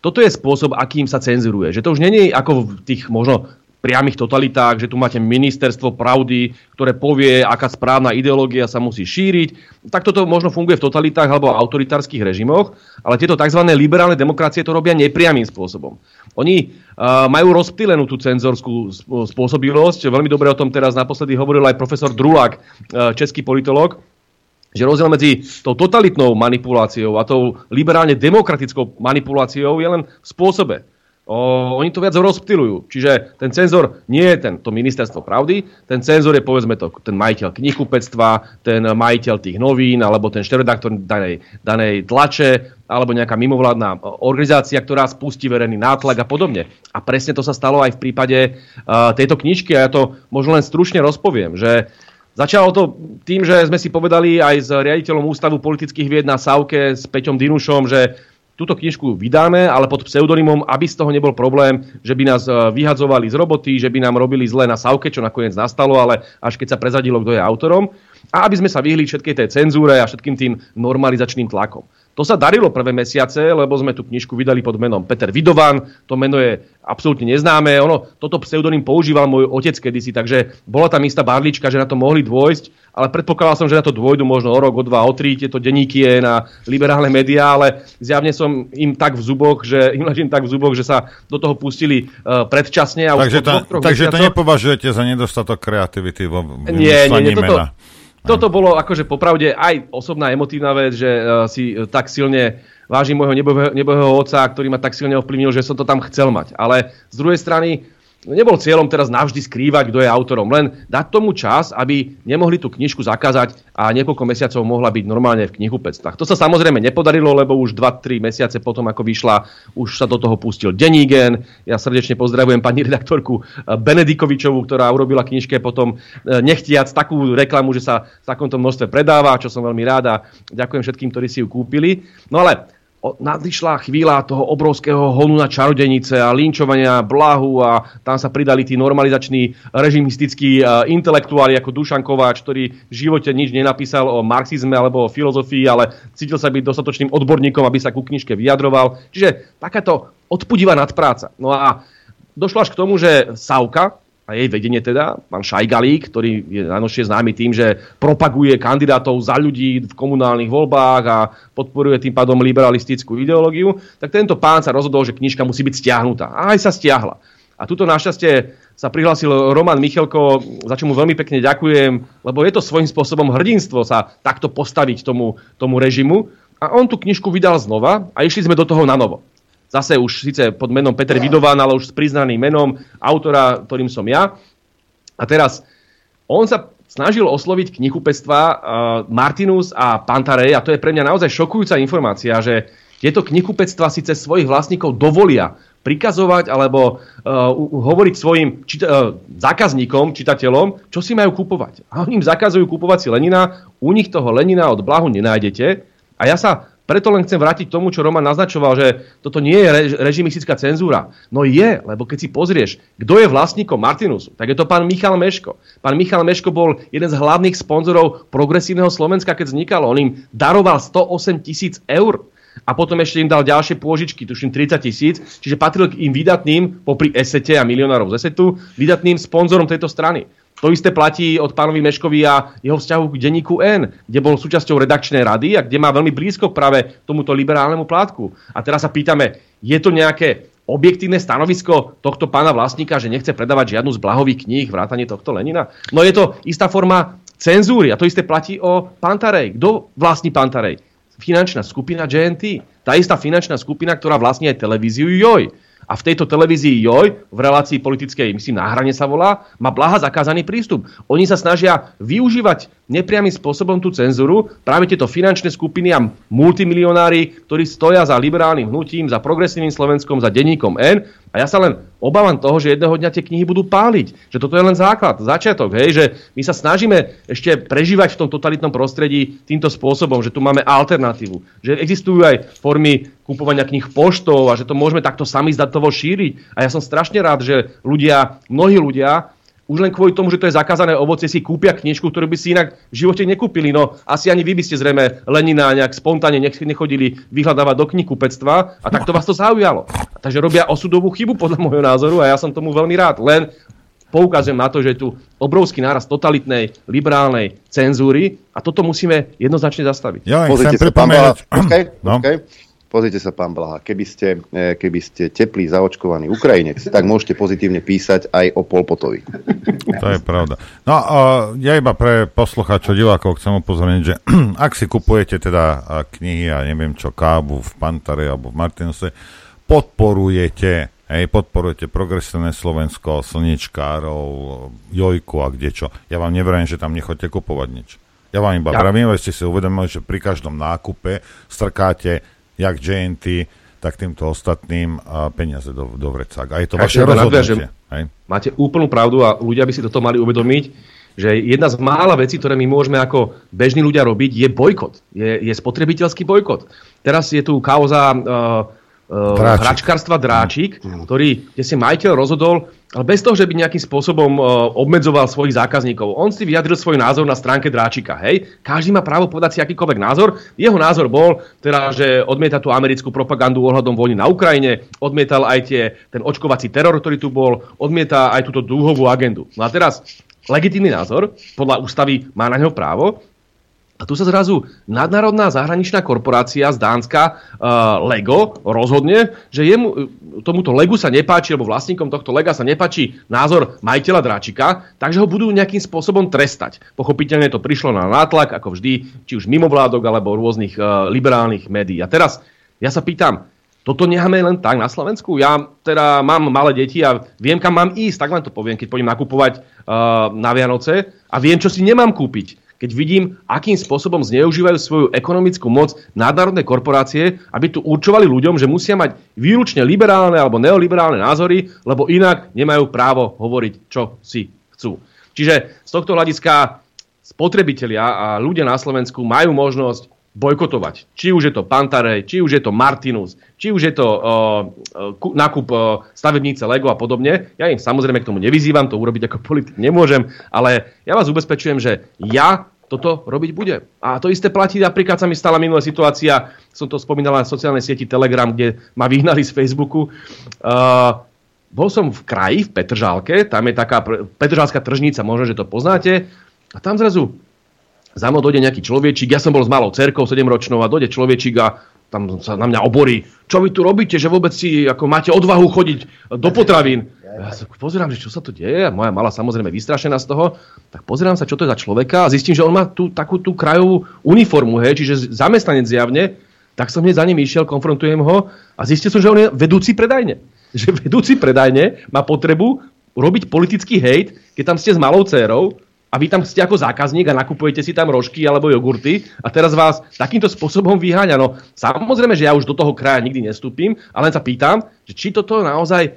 toto je spôsob, akým sa cenzuruje, že to už nie je ako v tých možno priamých totalitách, že tu máte ministerstvo pravdy, ktoré povie, aká správna ideológia sa musí šíriť. Tak toto možno funguje v totalitách alebo autoritárskych režimoch, ale tieto tzv. Liberálne demokracie to robia nepriamým spôsobom. Oni uh, majú rozptýlenú tú cenzorskú spôsobilosť. Veľmi dobre o tom teraz naposledy hovoril aj profesor Drulák, uh, český politológ, že rozdiel medzi tou totalitnou manipuláciou a tou liberálne demokratickou manipuláciou je len v spôsobe. O, oni to viac rozptyľujú. Čiže ten cenzor nie je ten, to ministerstvo pravdy, ten cenzor je povedzme to, ten majiteľ knihkupectva, ten majiteľ tých novín, alebo ten šéfredaktor danej, danej tlače, alebo nejaká mimovládna organizácia, ktorá spustí verejný nátlak a podobne. A presne to sa stalo aj v prípade uh, tejto knižky a ja to možno len stručne rozpoviem, že začalo to tým, že sme si povedali aj s riaditeľom Ústavu politických vied na Savke s Peťom Dinušom, že túto knižku vydáme, ale pod pseudonymom, aby z toho nebol problém, že by nás vyhadzovali z roboty, že by nám robili zle na Savke, čo nakoniec nastalo, ale až keď sa prezradilo, kto je autorom. A aby sme sa vyhli všetkej tej cenzúre a všetkým tým normalizačným tlakom. To sa darilo prvé mesiace, lebo sme tú knižku vydali pod menom Peter Vidovan. To meno je absolútne neznáme. Ono, toto pseudonym používal môj otec kedysi, takže bola tam istá barlička, že na to mohli dôjsť, ale predpokladal som, že na to dôjdu možno o rok, o dva, o tri, tieto denníky je na liberálne médiá, ale zjavne som im tak v zuboch, že im ležím tak v zuboch, že sa do toho pustili uh, predčasne. A takže už to, troch, takže to nepovažujete za nedostatok kreativity vo vymyslení mena. Toto bolo akože popravde aj osobná emotívna vec, že uh, si uh, tak silne vážim môjho nebojho, nebojho otca, ktorý ma tak silne ovplyvnil, že som to tam chcel mať. Ale z druhej strany nebol cieľom teraz navždy skrývať, kto je autorom. Len dať tomu čas, aby nemohli tú knižku zakázať a niekoľko mesiacov mohla byť normálne v knihkupectvách. To sa samozrejme nepodarilo, lebo už dva tri mesiace potom, ako vyšla, už sa do toho pustil Denigen. Ja srdečne pozdravujem pani redaktorku Benedikovičovú, ktorá urobila knižke potom nechtiac takú reklamu, že sa v takomto množstve predáva, čo som veľmi rád a ďakujem všetkým, ktorí si ju kúpili. No ale nadišla chvíľa toho obrovského honu na čarodenice a linčovania Blahu a tam sa pridali tí normalizační režimistickí intelektuáli ako Dušan Kováč, ktorý v živote nič nenapísal o marxizme alebo o filozofii, ale cítil sa byť dostatočným odborníkom, aby sa ku knižke vyjadroval. Čiže takáto odpudivá nadpráca. No a došlo až k tomu, že Savka a jej vedenie teda, pán Šajgalík, ktorý je najnovšie známy tým, že propaguje kandidátov za ľudí v komunálnych voľbách a podporuje tým pádom liberalistickú ideológiu, tak tento pán sa rozhodol, že knižka musí byť stiahnutá. A aj sa stiahla. A tuto našťastie sa prihlásil Roman Michelko, za čo mu veľmi pekne ďakujem, lebo je to svojím spôsobom hrdinstvo sa takto postaviť tomu, tomu režimu. A on tú knižku vydal znova a išli sme do toho na novo. zase už síce pod menom Peter Vidován, ale už s priznaným menom autora, ktorým som ja. A teraz, on sa snažil osloviť knihkupectvá uh, Martinus a Pantarej, a to je pre mňa naozaj šokujúca informácia, že tieto knihkupectvá si cez svojich vlastníkov dovolia prikazovať alebo uh, hovoriť svojim čita- uh, zákazníkom, čitateľom, čo si majú kupovať. A oni im zakazujú kupovať si Lenina, u nich toho Lenina od Blahu nenájdete. A ja sa preto len chcem vrátiť k tomu, čo Roman naznačoval, že toto nie je rež- režimistická cenzúra. No je, lebo keď si pozrieš, kto je vlastníkom Martinusu, tak je to pán Michal Meško. Pán Michal Meško bol jeden z hlavných sponzorov progresívneho Slovenska, keď vznikalo. On im daroval sto osem tisíc eur. A potom ešte im dal ďalšie pôžičky, tuším tridsať tisíc, čiže patril k im vydatným, popri Esete a milionárov z Esetu, vydatným sponzorom tejto strany. To isté platí od pánovi Meškovi a jeho vzťahu k denníku N, kde bol súčasťou redakčnej rady a kde má veľmi blízko práve tomuto liberálnemu plátku. A teraz sa pýtame, je to nejaké objektívne stanovisko tohto pána vlastníka, že nechce predávať žiadnu z Blahových kníh, vrátane tohto Lenina? No je to istá forma cenzúry a to isté platí o Pantarej. Kto vlastní Pantarej? Finančná skupina J N T. Tá istá finančná skupina, ktorá vlastní aj televíziu Joj. A v tejto televízii Joj, v relácii politickej, myslím, Na hrane sa volá, má Blaha zakázaný prístup. Oni sa snažia využívať nepriamym spôsobom tú cenzuru, práve tieto finančné skupiny a multimilionári, ktorí stoja za liberálnym hnutím, za progresívnym Slovenskom, za denníkom N. A ja sa len obávam toho, že jedného dňa tie knihy budú páliť. Že toto je len základ, začiatok, hej, že my sa snažíme ešte prežívať v tom totalitnom prostredí týmto spôsobom, že tu máme alternatívu, že existujú aj formy kupovania knih poštou a že to môžeme takto sami zdatovo šíriť. A ja som strašne rád, že ľudia, mnohí ľudia, už len kvôli tomu, že to je zakázané ovocie, si kúpia knižku, ktorú by si inak v živote nekúpili. No asi ani vy by ste zrejme Lenina nejak spontánne nechodili vyhľadávať do knihkupectva a takto vás to zaujalo. Takže robia osudovú chybu podľa môjho názoru a ja som tomu veľmi rád. Len poukazujem na to, že je tu obrovský nárast totalitnej, liberálnej cenzúry a toto musíme jednoznačne zastaviť. Ja chcem pripomenúť. Pozrite sa, pán Blaha, keby ste, keby ste teplý, zaočkovaný Ukrajinec, tak môžete pozitívne písať aj o Polpotovi. To je pravda. No, ja iba pre poslucháčov, divákov chcem upozorniť, že ak si kupujete teda knihy, ja neviem čo, kávu v Pantare alebo v Martinuse, podporujete, hej, podporujete progresívne Slovensko, slniečkárov, Jojku a kdečo. Ja vám neverím, že tam nechoďte kupovať nič. Ja vám iba pravím, ja. Ste si uvedomili, že pri každom nákupe strkáte jak J N T, tak týmto ostatným a peniaze do, do vrecák. A je to vaše rozhodnutie. Máte úplnú pravdu a ľudia by si toto mali uvedomiť, že jedna z mála vecí, ktoré my môžeme ako bežní ľudia robiť, je bojkot. Je, je spotrebiteľský bojkot. Teraz je tu kauza Uh, Dráčik. hračkárstva Dráčik, mm. ktorý, kde si majiteľ rozhodol, ale bez toho, že by nejakým spôsobom obmedzoval svojich zákazníkov. On si vyjadril svoj názor na stránke Dráčika. Hej? Každý má právo povedať si akýkoľvek názor. Jeho názor bol, teda, že odmieta tú americkú propagandu ohľadom vojny na Ukrajine, odmietal aj tie, ten očkovací teror, ktorý tu bol, odmieta aj túto dúhovú agendu. No a teraz, legitímny názor, podľa ústavy má na ňo právo. A tu sa zrazu nadnárodná zahraničná korporácia z Dánska uh, Lego rozhodne, že jemu, tomuto Legu sa nepáči, alebo vlastníkom tohto Lega sa nepáči názor majiteľa Dráčika, takže ho budú nejakým spôsobom trestať. Pochopiteľne to prišlo na nátlak, ako vždy, či už mimovládok, alebo rôznych uh, liberálnych médií. A teraz ja sa pýtam, toto necháme len tak na Slovensku? Ja teda mám malé deti a viem, kam mám ísť, tak len to poviem, keď pôjdem nakupovať uh, na Vianoce a viem, čo si nemám kúpiť. Keď vidím, akým spôsobom zneužívajú svoju ekonomickú moc nadnárodné korporácie, aby tu určovali ľuďom, že musia mať výlučne liberálne alebo neoliberálne názory, lebo inak nemajú právo hovoriť, čo si chcú. Čiže z tohto hľadiska spotrebitelia a ľudia na Slovensku majú možnosť bojkotovať. Či už je to Pantarej, či už je to Martinus, či už je to uh, uh, nákup uh, stavebnice Lego a podobne. Ja im samozrejme k tomu nevyzývam, to urobiť ako politik nemôžem, ale ja vás ubezpečujem, že ja toto robiť bude. A to isté platí, napríklad sa mi stala minulá situácia, som to spomínal na sociálnej sieti Telegram, kde ma vyhnali z Facebooku. Uh, bol som v kraji, v Petržálke, tam je taká pr- Petržálska tržnica, možno, že to poznáte, a tam zrazu za mnou dojde nejaký človečík, ja som bol s malou dcerkou sedemročnou a dojde človečík a tam sa na mňa oborí. Čo vy tu robíte, že vôbec si ako máte odvahu chodiť do potravín? Ja sa pozerám, že čo sa tu deje, moja malá samozrejme vystrašená z toho, tak pozerám sa, čo to je za človeka a zistím, že on má tú takú tú krajovú uniformu, hej, čiže zamestnanec zjavne. tak som hneď za ním išiel, konfrontujem ho a zistil som, že on je vedúci predajne. Že vedúci predajne má potrebu robiť politický hejt, keď tam ste s malou dcérou a vy tam ste ako zákazník a nakupujete si tam rožky alebo jogurty a teraz vás takýmto spôsobom vyháňa. No samozrejme, že ja už do toho kraja nikdy nestúpim, ale len sa pýtam, že či toto naozaj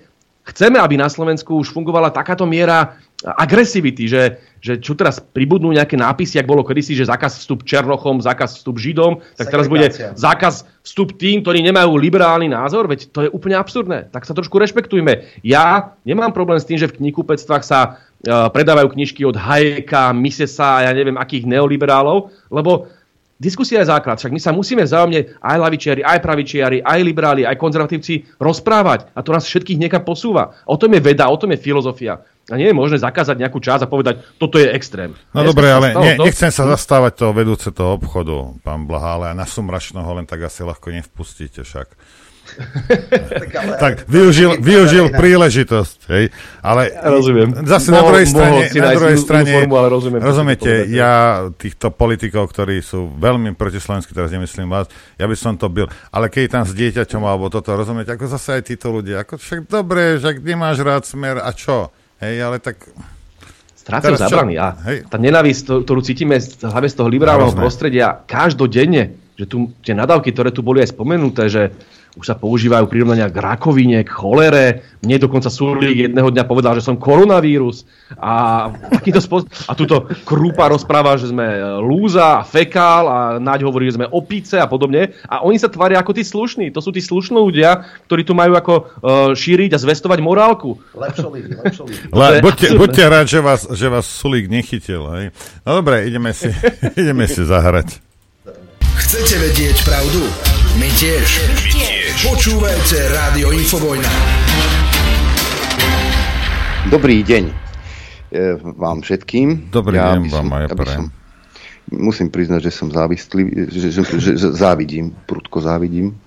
chceme, aby na Slovensku už fungovala takáto miera agresivity, že, že čo teraz pribudnú nejaké nápisy, ak bolo kedysi, že zákaz vstup Černochom, zákaz vstup Židom, tak teraz bude zákaz vstup tým, ktorí nemajú liberálny názor, veď to je úplne absurdné. Tak sa trošku rešpektujme. Ja nemám problém s tým, že v knihkupectvách sa e, predávajú knižky od Hayeka, Misesa, ja neviem akých neoliberálov, lebo diskusia je základ. Však my sa musíme vzájomne aj lavičiari, aj pravičiari, aj liberáli, aj konzervatívci rozprávať a to nás všetkých niekam posúva. O tom je veda, o tom je filozofia. A nie je možné zakázať nejakú časť a povedať, toto je extrém. No dobre, ale nie, nechcem sa zastávať toho vedúce toho obchodu, pán Blaha, ale na Sumračno ho len tak asi ľahko nevpustíte však. tak, ale, tak využil, využil príležitosť. Hej. Ale ja rozumiem. Zase mohol, na druhej strane, na druhej strane formu, ale rozumiem, rozumiete, ja týchto politikov, ktorí sú veľmi protislovenskí, teraz nemyslím vás, ja by som to byl. Ale keď tam s dieťaťom alebo toto, rozumiete, ako zase aj títo ľudia, ako však dobre, však nemáš rád smer a čo? Hej, ale tak... Strácam zabrany a tá nenávisť, ktorú cítime hlavne z toho liberálneho prostredia každodenne, že tu tie nadávky, ktoré tu boli aj spomenuté, že už sa používajú prirovnania k rakovine, k cholere. Mne dokonca Sulík jedného dňa povedal, že som koronavírus. A, spôsob... a tuto Krúpa rozpráva, že sme lúza a fekál a Naď hovorí, že sme opice a podobne. A oni sa tvária ako tí slušní. To sú tí slušní ľudia, ktorí tu majú ako šíriť a zvestovať morálku. Lepšo lidi, lepšo lidi. Le, buďte, buďte rád, že vás, že vás Sulík nechytil. Hej? No dobre, ideme si, ideme si zahrať. Chcete vedieť pravdu? My tiež. My tiež. Počúvajte Rádio Infovojna. Dobrý deň e, vám všetkým. Dobrý ja deň som, vám aj prajem. Musím priznať, že som závislý, že, že, že, že závidím, prudko závidím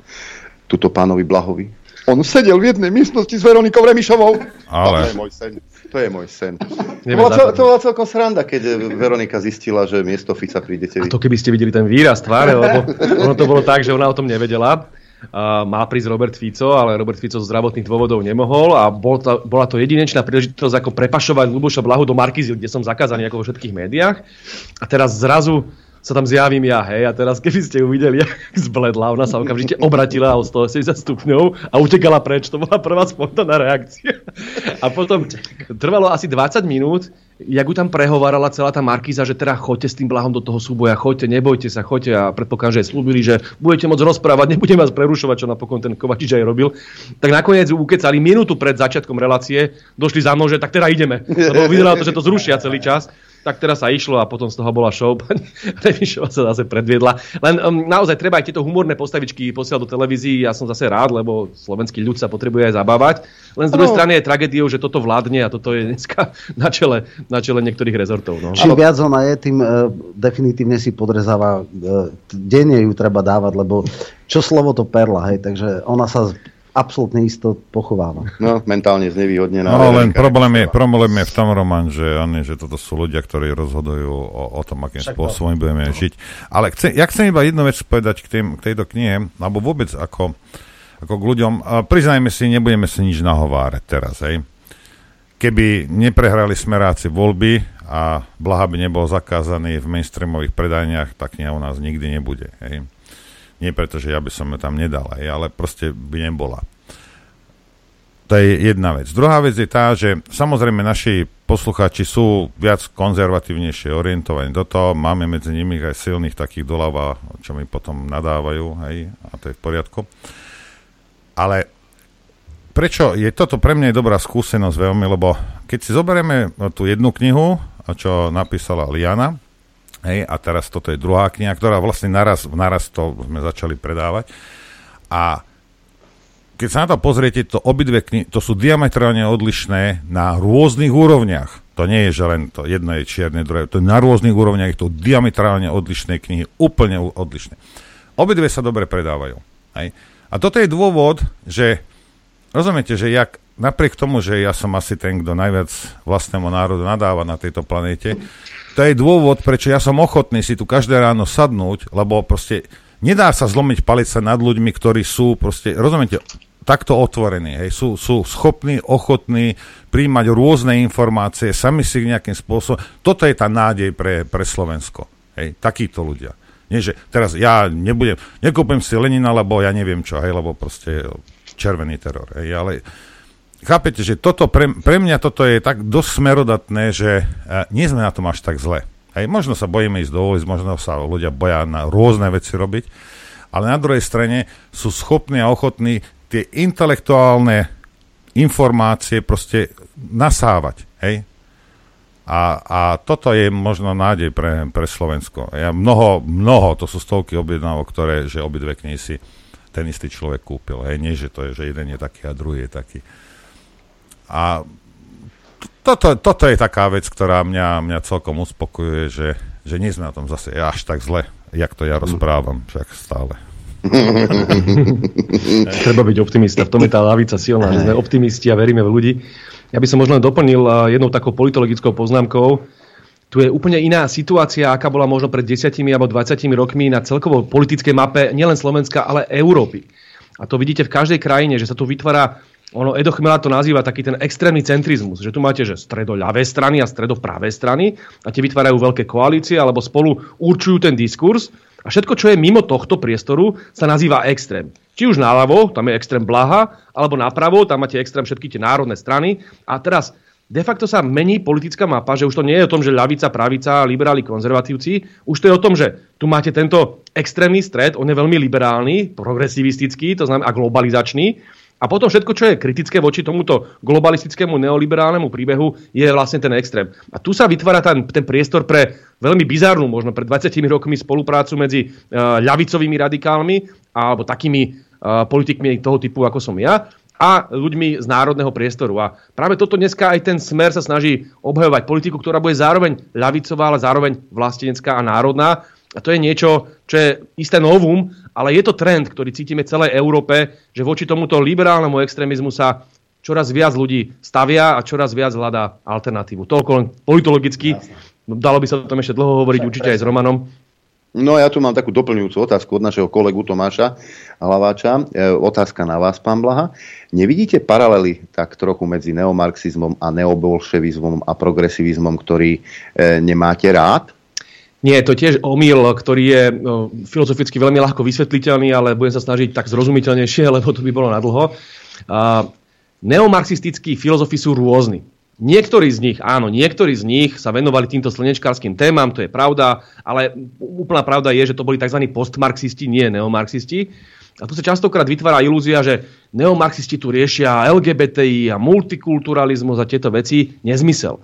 tuto pánovi Blahovi. On sedel v jednej miestnosti s Veronikou Remišovou. Ale... To je môj sen. To je môj sen. To bola, cel, to bola celkom sranda, keď Veronika zistila, že miesto Fica prídete vy. A to keby ste videli ten výraz tváre, lebo ono to bolo tak, že ona o tom nevedela. Uh, mal prísť Robert Fico, ale Robert Fico zo zdravotných dôvodov nemohol a bol to, bola to jedinečná príležitosť ako prepašovať Ľuboša Blahu do Markízy, kde som zakázaný ako vo všetkých médiách. A teraz zrazu sa tam zjavím ja, hej, a teraz keby ste ju videli, jak zbledla, ona sa okamžite obratila o sto osemdesiat stupňov a utekala preč, to bola prvá spontánna reakcia. A potom trvalo asi dvadsať minút, jak ju tam prehovárala celá tá Markíza, že teda choďte s tým Blahom do toho súboja, choďte, nebojte sa, choďte a predpokladám, že slúbili, že budete môcť rozprávať, nebudem vás prerušovať, čo napokon ten Kovačič aj robil. Tak nakoniec ju ukecali minútu pred začiatkom relácie, došli za mnou, že tak teda ideme, lebo vyzeralo to, že to zrušia celý čas. Tak teraz sa išlo a potom z toho bola show. Pani Remišová sa zase predviedla. Len um, naozaj treba aj tieto humorné postavičky posielať do televízií. Ja som zase rád, lebo slovenský ľud sa potrebuje aj zabávať. Len z druhej ano. Strany je tragédiou, že toto vládne a toto je dneska na čele, na čele niektorých rezortov. No. Čím viac ona je, tým uh, definitívne si podrezáva. Uh, denne ju treba dávať, lebo čo slovo to perla. Hej, takže ona sa... absolútne isto pochováva. No, mentálne znevýhodnená. No, len problém je, problém je v tom, Roman, že, že toto sú ľudia, ktorí rozhodujú o, o tom, akým však spôsobom to. Budeme žiť. Ale chcem, ja chcem iba jednu vec povedať k, tým, k tejto knihe, alebo vôbec ako, ako k ľuďom. Priznajme si, nebudeme si nič nahovárať teraz, hej. Keby neprehrali smeráci voľby a Blaha by nebol zakázaný v mainstreamových predajniach, tak kniha u nás nikdy nebude, hej. Nie preto, že ja by som ju tam nedal, ale proste by nebola. To je jedna vec. Druhá vec je tá, že samozrejme naši poslucháči sú viac konzervatívnejšie orientovaní do toho. Máme medzi nimi aj silných takých doľava, čo mi potom nadávajú, hej, a to je v poriadku. Ale prečo je toto pre mňa je dobrá skúsenosť veľmi, lebo keď si zoberieme tú jednu knihu, čo napísala Liana, hej, a teraz toto je druhá kniha, ktorá vlastne naraz, naraz to sme začali predávať. A keď sa na to pozriete, to obidve knihy, to sú diametrálne odlišné na rôznych úrovniach. To nie je, že len to jedno je čierne, druhé. To je na rôznych úrovniach, to diametrálne odlišné knihy, úplne odlišné. Obidve sa dobre predávajú. Hej. A toto je dôvod, že rozumiete, že jak, napriek tomu, že ja som asi ten, kto najviac vlastnému národu nadáva na tejto planéte, to je dôvod, prečo ja som ochotný si tu každé ráno sadnúť, lebo proste nedá sa zlomiť palica nad ľuďmi, ktorí sú proste, rozumiete, takto otvorení, hej, sú, sú schopní, ochotní príjmať rôzne informácie, sami si nejakým spôsobom, toto je tá nádej pre, pre Slovensko, hej, takíto ľudia. Nie, že teraz ja nebudem, nekúpim si Lenina, lebo ja neviem čo, hej, lebo proste červený teror, hej, ale chápete, že toto pre, pre mňa toto je tak dosť smerodatné, že eh, nie sme na tom až tak zle. Hej, možno sa bojíme ísť do ulic, možno sa ľudia boja na rôzne veci robiť, ale na druhej strane sú schopní a ochotní tie intelektuálne informácie proste nasávať, hej? A, a toto je možno nádej pre, pre Slovensko. Ja mnoho, mnoho, to sú stovky objednávok, ktoré, že obidve knihy si ten istý človek kúpil, hej? Nie, že to je, že jeden je taký a druhý je taký. A toto, toto je taká vec, ktorá mňa, mňa celkom uspokojuje, že, že nie sme na tom zase až tak zle, jak to ja rozprávam, však stále. Treba byť optimista. V tom je tá lavica silná. Sme optimisti a veríme v ľudí. Ja by som možno doplnil jednou takou politologickou poznámkou. Tu je úplne iná situácia, aká bola možno pred desiatimi alebo dvadsiatimi rokmi na celkovo politickej mape nielen Slovenska, ale Európy. A to vidíte v každej krajine, že sa tu vytvára, ono Edo Chmela to nazýva taký ten extrémny centrizmus, že tu máte, že stredoľavé strany a stredopravé strany a tie vytvárajú veľké koalície alebo spolu určujú ten diskurs. A všetko, čo je mimo tohto priestoru, sa nazýva extrém. Či už naľavo, tam je extrém Blaha, alebo napravo, tam máte extrém všetky tie národné strany. A teraz de facto sa mení politická mapa, že už to nie je o tom, že ľavica, pravica, liberáli, konzervatívci. Už to je o tom, že tu máte tento extrémny stred, on je veľmi liberálny, progresivistický, to znamená a globalizačný. A potom všetko, čo je kritické voči tomuto globalistickému neoliberálnemu príbehu, je vlastne ten extrém. A tu sa vytvára ten, ten priestor pre veľmi bizarnú, možno pred dvadsiatimi rokmi spoluprácu medzi uh, ľavicovými radikálmi alebo takými uh, politikmi toho typu, ako som ja, a ľuďmi z národného priestoru. A práve toto dneska aj ten Smer sa snaží obhajovať politiku, ktorá bude zároveň ľavicová, ale zároveň vlastenecká a národná. A to je niečo, čo je isté novum, ale je to trend, ktorý cítime v celej Európe, že voči tomuto liberálnemu extrémizmu sa čoraz viac ľudí stavia a čoraz viac hľadá alternatívu. Toľko len politologicky, dalo by sa o tom ešte dlho hovoriť, určite aj s Romanom. No ja tu mám takú doplňujúcu otázku od našeho kolegu Tomáša Hlaváča. E, otázka na vás, pán Blaha. Nevidíte paralely tak trochu medzi neomarxizmom a neobolševizmom a progresivizmom, ktorý e, nemáte rád? Nie, to je tiež omyl, ktorý je no, filozoficky veľmi ľahko vysvetliteľný, ale budem sa snažiť tak zrozumiteľnejšie, lebo to by bolo nadlho. Uh, neomarxistickí filozofi sú rôzni. Niektorí z nich, áno, niektorí z nich sa venovali týmto slnečkárskym témam, to je pravda, ale úplná pravda je, že to boli tzv. Postmarxisti, nie neomarxisti. A tu sa častokrát vytvára ilúzia, že neomarxisti tu riešia el gé bé té í a multikulturalizmus a tieto veci, nezmysel.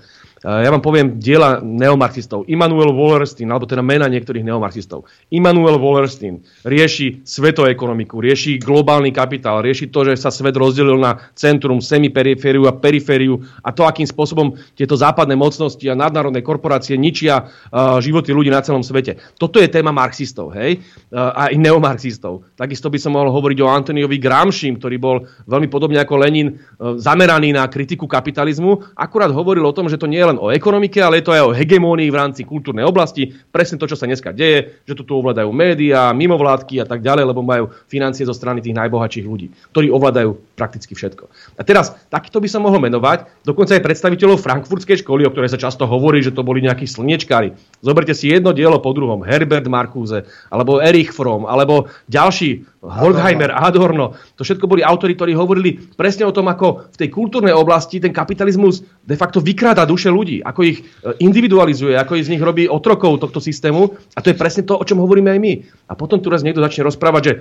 Ja vám poviem diela neomarxistov. Immanuel Wallerstein, alebo teda mena niektorých neomarxistov. Immanuel Wallerstein rieši svetovú ekonomiku, rieši globálny kapitál, rieši to, že sa svet rozdelil na centrum, semiperifériu a perifériu a to, akým spôsobom tieto západné mocnosti a nadnárodné korporácie ničia uh, životy ľudí na celom svete. Toto je téma marxistov, hej? Uh, a i neomarxistov. Takisto by som mohol hovoriť o Antoniovi Gramšim, ktorý bol veľmi podobne ako Lenin uh, zameraný na kritiku kapitalizmu, akurát hovoril o tom, že to nie len o ekonomike, ale je to aj o hegemónii v rámci kultúrnej oblasti. Presne to, čo sa dneska deje, že tu ovládajú médiá, mimovládky a tak ďalej, lebo majú financie zo strany tých najbohatších ľudí, ktorí ovládajú prakticky všetko. A teraz, takto by sa mohlo menovať, dokonca aj predstaviteľov frankfurtskej školy, o ktorej sa často hovorí, že to boli nejakí slniečkári. Zoberte si jedno dielo po druhom, Herbert Marcuse, alebo Erich Fromm, alebo ďalší Horkheimer, Adorno. To všetko boli autori, ktorí hovorili presne o tom, ako v tej kultúrnej oblasti ten kapitalizmus de facto vykráda duše ľudí, ako ich individualizuje, ako ich z nich robí otrokov tohto systému. A to je presne to, o čom hovoríme aj my. A potom tu raz niekto začne rozprávať, že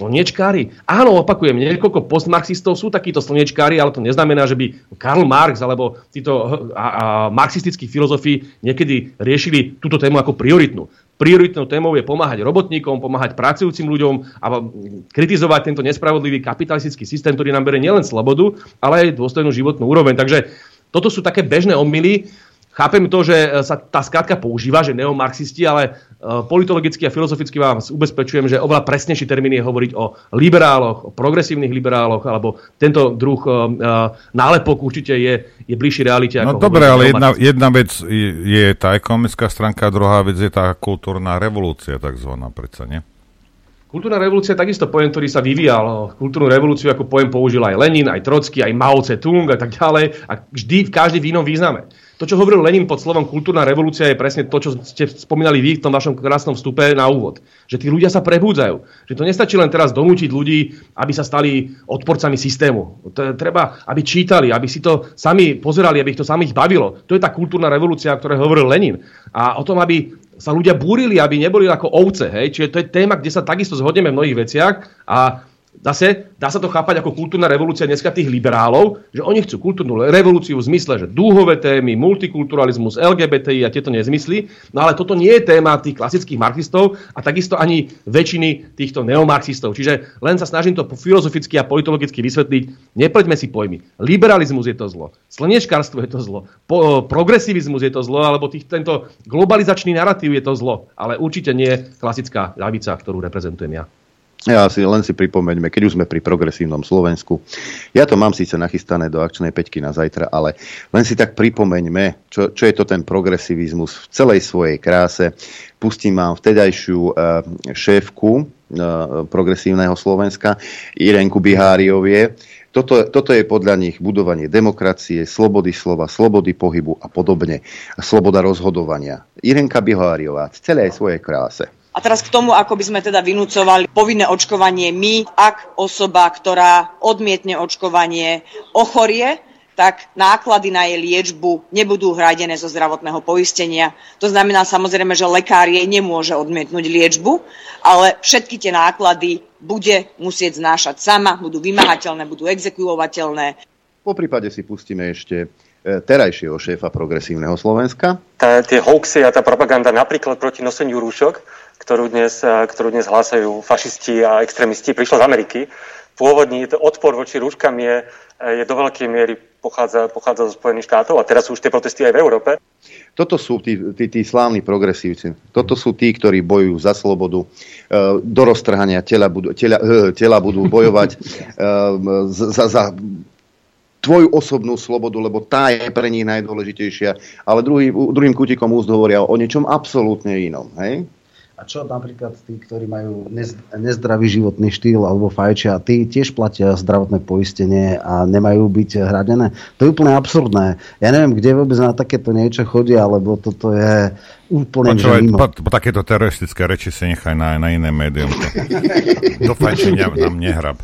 slniečkári. Áno, opakujem, niekoľko postmarxistov sú takíto slniečkári, ale to neznamená, že by Karl Marx alebo títo a, a, marxistickí filozofi niekedy riešili túto tému ako prioritnú. Prioritnou témou je pomáhať robotníkom, pomáhať pracujúcim ľuďom a kritizovať tento nespravodlivý kapitalistický systém, ktorý nám berie nielen slobodu, ale aj dôstojnú životnú úroveň. Takže toto sú také bežné omyly. Chápem to, že sa tá skrátka používa, že neomarxisti, ale politologicky a filozoficky vám ubezpečujem, že oveľa presnejší termín je hovoriť o liberáloch, o progresívnych liberáloch, alebo tento druh nálepok určite je, je bližší realite. No dobre, ale jedna, jedna vec je tá ekonomická stránka, druhá vec je tá kultúrna revolúcia, takzvaná, predsa, nie? Kultúrna revolúcia je takisto pojem, ktorý sa vyvíjal. Kultúrnu revolúciu ako pojem použil aj Lenin, aj Trotsky, aj Mao Tse-tung a tak ďalej. A vždy v každý v inom význame. To, čo hovoril Lenin pod slovom kultúrna revolúcia, je presne to, čo ste spomínali vy v tom vašom krásnom vstupe na úvod. Že tí ľudia sa prebúdzajú. Že to nestačí len teraz donútiť ľudí, aby sa stali odporcami systému. Treba, aby čítali, aby si to sami pozerali, aby ich to samých bavilo. To je tá kultúrna revolúcia, o ktorej hovoril Lenin. A o tom, aby sa ľudia búrili, aby neboli ako ovce. Hej? Čiže to je téma, kde sa takisto zhodneme v mnohých veciach a zase dá sa to chápať ako kultúrna revolúcia dneska tých liberálov, že oni chcú kultúrnu revolúciu v zmysle, že dúhové témy, multikulturalizmus, el gé bé té í a tieto nezmysly, no ale toto nie je téma tých klasických marxistov a takisto ani väčšiny týchto neomarxistov. Čiže len sa snažím to filozoficky a politologicky vysvetliť, nepleťme si pojmy. Liberalizmus je to zlo, slniečkarstvo je to zlo, po, progresivizmus je to zlo, alebo tých, tento globalizačný narratív je to zlo, ale určite nie klasická ľavica, ktorú reprezentujem ja. Ja si len si pripomeňme, keď už sme pri progresívnom Slovensku. Ja to mám síce nachystané do akčnej päťky na zajtra, ale len si tak pripomeňme, čo, čo je to ten progresivizmus v celej svojej kráse. Pustím vám vtedajšiu šéfku progresívneho Slovenska, Irenku Biháriovie. Toto, toto je podľa nich budovanie demokracie, slobody slova, slobody pohybu a podobne. A sloboda rozhodovania. Irenka Biháriová v celej svojej kráse. A teraz k tomu, ako by sme teda vynúcovali povinné očkovanie my, ak osoba, ktorá odmietne očkovanie, ochorie, tak náklady na jej liečbu nebudú hradené zo zdravotného poistenia. To znamená samozrejme, že lekár jej nemôže odmietnúť liečbu, ale všetky tie náklady bude musieť znášať sama, budú vymáhateľné, budú exekuovateľné. Po prípade si pustíme ešte terajšieho šéfa progresívneho Slovenska. Tá, tie hoaxy a tá propaganda napríklad proti noseniu rúšok, ktorú dnes, ktorú dnes hlásajú fašisti a extrémisti, prišla z Ameriky. Pôvodný odpor voči rúškam je, je do veľkej miery pochádza, pochádza zo Spojených štátov a teraz sú už tie protesty aj v Európe. Toto sú tí, tí, tí slávni progresívci. Toto sú tí, ktorí bojujú za slobodu. Do roztrhania tela budú, tela, tela budú bojovať za... za tvoju osobnú slobodu, lebo tá je pre nich najdôležitejšia, ale druhý, druhým kútikom úst hovoria o niečom absolútne inom. Hej? A čo napríklad tí, ktorí majú nezdravý životný štýl alebo fajčia, tí tiež platia zdravotné poistenie a nemajú byť hradené? To je úplne absurdné. Ja neviem, kde vôbec na takéto niečo chodia, lebo toto je úplne mimo. Po, po takéto teroristické reči si nechaj na, na iné médium. Do fajčenia nám nehrab.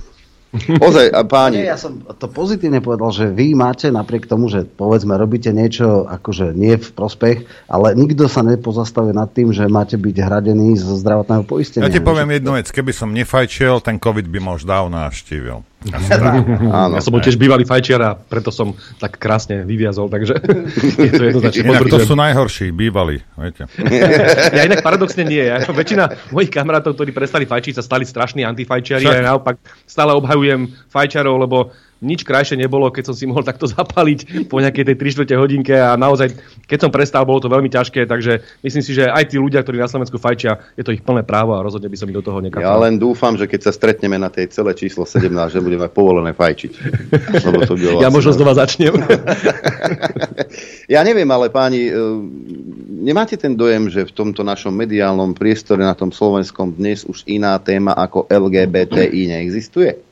Ozaj, páni. Ja som to pozitívne povedal, že vy máte napriek tomu, že povedzme robíte niečo akože nie v prospech, ale nikto sa nepozastavuje nad tým, že máte byť hradení zo zdravotného poistenia. Ja ti poviem jednu vec, keby som nefajčil, ten COVID by ma už dávno navštívil. Áno, ja som tiež bývalý fajčiar a preto som tak krásne vyviazol, takže je to jednoznačne. Inak to sú najhorší, bývalí, viete. Ja inak paradoxne nie. Ja, väčšina mojich kamarátov, ktorí prestali fajčiť, sa stali strašní antifajčiari. Ja naopak stále obhajujem fajčarov, lebo nič krajšie nebolo, keď som si mohol takto zapaliť po nejakej tej tri štvrte hodinke a naozaj, keď som prestal, bolo to veľmi ťažké, takže myslím si, že aj tí ľudia, ktorí na Slovensku fajčia, je to ich plné právo a rozhodne by som ich do toho nekapal. Ja len dúfam, že keď sa stretneme na tej celé číslo sedemnásť, že budeme povolené fajčiť. Lebo to ja možno znova začnem. Ja neviem, ale páni, nemáte ten dojem, že v tomto našom mediálnom priestore na tom slovenskom dnes už iná téma ako el gé bé té í neexistuje?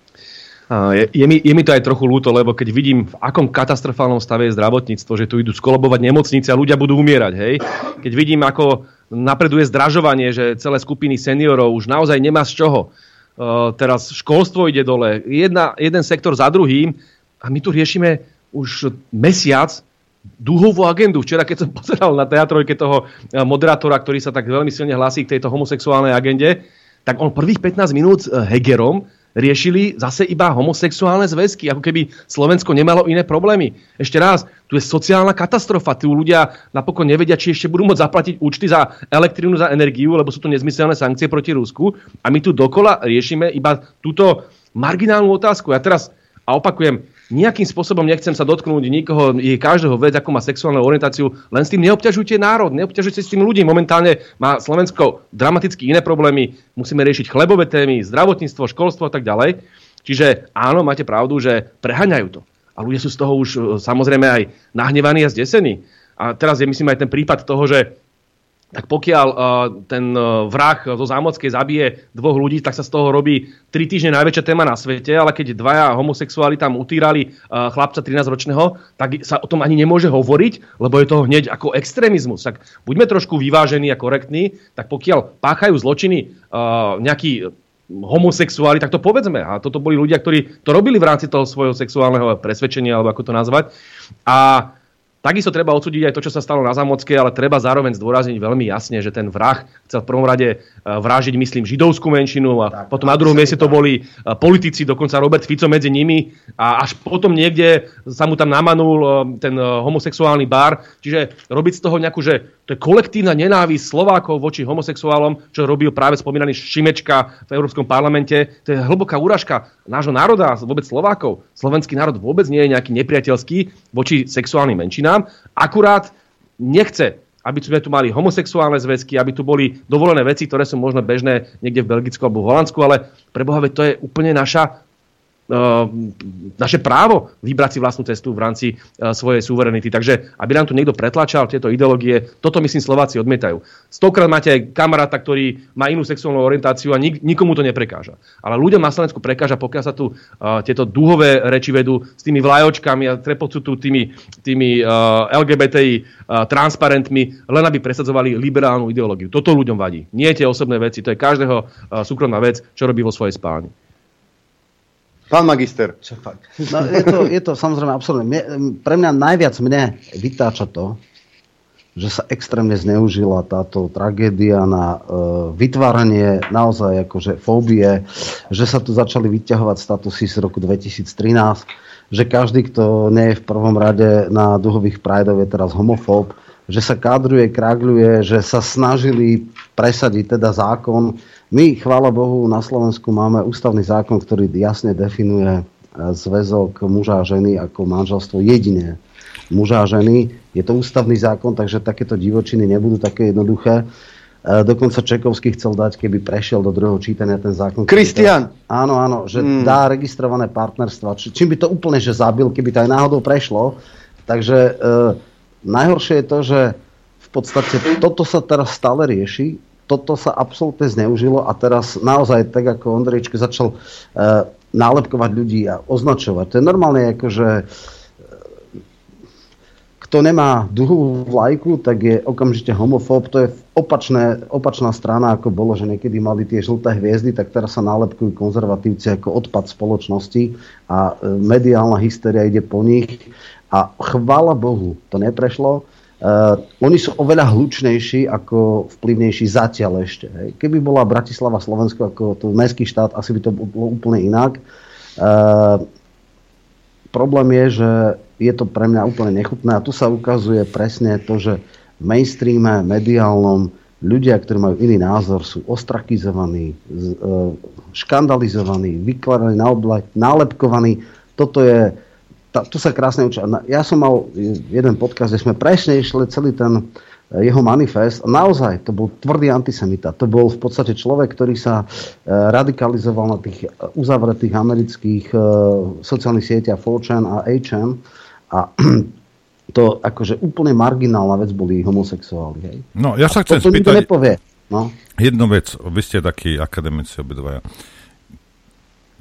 Je, je, mi, je mi to aj trochu ľúto, lebo keď vidím, v akom katastrofálnom stave je zdravotníctvo, že tu idú skolobovať nemocnice a ľudia budú umierať, hej? Keď vidím, ako napreduje zdražovanie, že celé skupiny seniorov už naozaj nemá z čoho. Uh, teraz školstvo ide dole, jedna, jeden sektor za druhým a my tu riešime už mesiac dúhovú agendu. Včera, keď som pozeral na teatrojke toho moderátora, ktorý sa tak veľmi silne hlasí k tejto homosexuálnej agende, tak on prvých pätnásť minút Hegerom riešili zase iba homosexuálne zväzky, ako keby Slovensko nemalo iné problémy. Ešte raz, tu je sociálna katastrofa. Tu ľudia napokon nevedia, či ešte budú môcť zaplatiť účty za elektrínu, za energiu, lebo sú tu nezmyselné sankcie proti Rusku. A my tu dokola riešime iba túto marginálnu otázku. Ja teraz, a opakujem, nejakým spôsobom nechcem sa dotknúť nikoho, je každého vec, ako má sexuálnu orientáciu, len s tým neobťažujte národ, neobťažujte s tým ľudí. Momentálne má Slovensko dramaticky iné problémy, musíme riešiť chlebové témy, zdravotníctvo, školstvo a tak ďalej. Čiže áno, máte pravdu, že preháňajú to. A ľudia sú z toho už samozrejme aj nahnevaní a zdesení. A teraz je myslím aj ten prípad toho, že tak pokiaľ uh, ten uh, vrah zo Zámockej zabije dvoch ľudí, tak sa z toho robí tri týždne najväčšia téma na svete, ale keď dvaja homosexuáli tam utýrali uh, chlapca trinásťročného, tak sa o tom ani nemôže hovoriť, lebo je to hneď ako extrémizmus. Tak buďme trošku vyvážení a korektní, tak pokiaľ páchajú zločiny uh, nejakí homosexuáli, tak to povedzme. A toto boli ľudia, ktorí to robili v rámci toho svojho sexuálneho presvedčenia, alebo ako to nazvať. A takisto treba odsúdiť aj to, čo sa stalo na Zámockej, ale treba zároveň zdôrazniť veľmi jasne, že ten vrah chcel v prvom rade vražiť, myslím, židovskú menšinu a tak, potom na druhom mieste to boli politici, dokonca Robert Fico medzi nimi a až potom niekde sa mu tam namanul ten homosexuálny bar. Čiže robiť z toho nejakú, že to je kolektívna nenávisť Slovákov voči homosexuálom, čo robil práve spomínaný Šimečka v Európskom parlamente. To je hlboká urážka nášho národa, vôbec Slovákov. Slovenský národ vôbec nie je nejaký nepriateľský voči sexuálnym menšinám. Akurát nechce, aby sme tu mali homosexuálne zväzky, aby tu boli dovolené veci, ktoré sú možno bežné niekde v Belgicku alebo v Holandsku, ale preboha, veď to je úplne naša, uh, naše právo vybrať si vlastnú cestu v rámci uh, svojej suverenity. Takže aby nám tu niekto pretlačal tieto ideológie, toto myslím Slováci odmietajú. Stokrát máte aj kamaráta, ktorý má inú sexuálnu orientáciu a nik- nikomu to neprekáža. Ale ľuďom na Slovensku prekáža, pokiaľ sa tu uh, tieto dúhové reči vedú s tými vlajočkami a trepocú tu tými, tými uh, el gé bé té í uh, transparentmi, len aby presadzovali liberálnu ideológiu. Toto ľuďom vadí. Nie tie osobné veci, to je každého uh, súkromná vec, čo robí vo svojej spálni. Pán magister. Čo fakt? No, je, to, je to samozrejme absurdné. Mne, pre mňa najviac mne vytáča to, že sa extrémne zneužila táto tragédia na e, vytváranie naozaj akože fóbie, že sa tu začali vyťahovať statusy z roku dvetisíctrinásť, že každý, kto nie je v prvom rade na duhových prideov, je teraz homofób, že sa kádruje, krágľuje, že sa snažili presadiť teda zákon. My, chvála Bohu, na Slovensku máme ústavný zákon, ktorý jasne definuje zväzok muža a ženy ako manželstvo jedine muža a ženy. Je to ústavný zákon, takže takéto divočiny nebudú také jednoduché. Dokonca Čekovský chcel dať, keby prešiel do druhého čítania ten zákon. Kristián! To... Áno, áno, že mm. dá registrované partnerstva. Čím by to úplne že zabil, keby to aj náhodou prešlo. Takže eh, najhoršie je to, že v podstate toto sa teraz stále rieši. Toto sa absolútne zneužilo a teraz naozaj, tak ako Ondrejčko začal e, nálepkovať ľudí a označovať. To je normálne ako, že e, kto nemá duhovú vlajku, tak je okamžite homofób. To je opačné, opačná strana, ako bolo, že niekedy mali tie žlté hviezdy, tak teraz sa nálepkujú konzervatívci ako odpad spoločnosti a e, mediálna hysteria ide po nich. A chvála Bohu, to neprešlo. Uh, oni sú oveľa hlučnejší ako vplyvnejší zatiaľ ešte. Hej. Keby bola Bratislava Slovensko ako to mestský štát, asi by to bolo úplne inak. Uh, problém je, že je to pre mňa úplne nechutné a tu sa ukazuje presne to, že v mainstreame, mediálnom ľudia, ktorí majú iný názor, sú ostrakizovaní, uh, škandalizovaní, vykladaní, nálepkovaní. Toto je Ta, tu sa krásne učia. Ja som mal jeden podcast, kde sme presne išli celý ten jeho manifest. Naozaj, to bol tvrdý antisemita. To bol v podstate človek, ktorý sa eh, radikalizoval na tých uzavretých amerických eh, sociálnych sieťach four chan a eight chan. A to akože úplne marginálna vec boli homosexuáli. Hej. No, ja sa chcem spýtať no? jednu vec. Vy ste takí akademici obidvaja.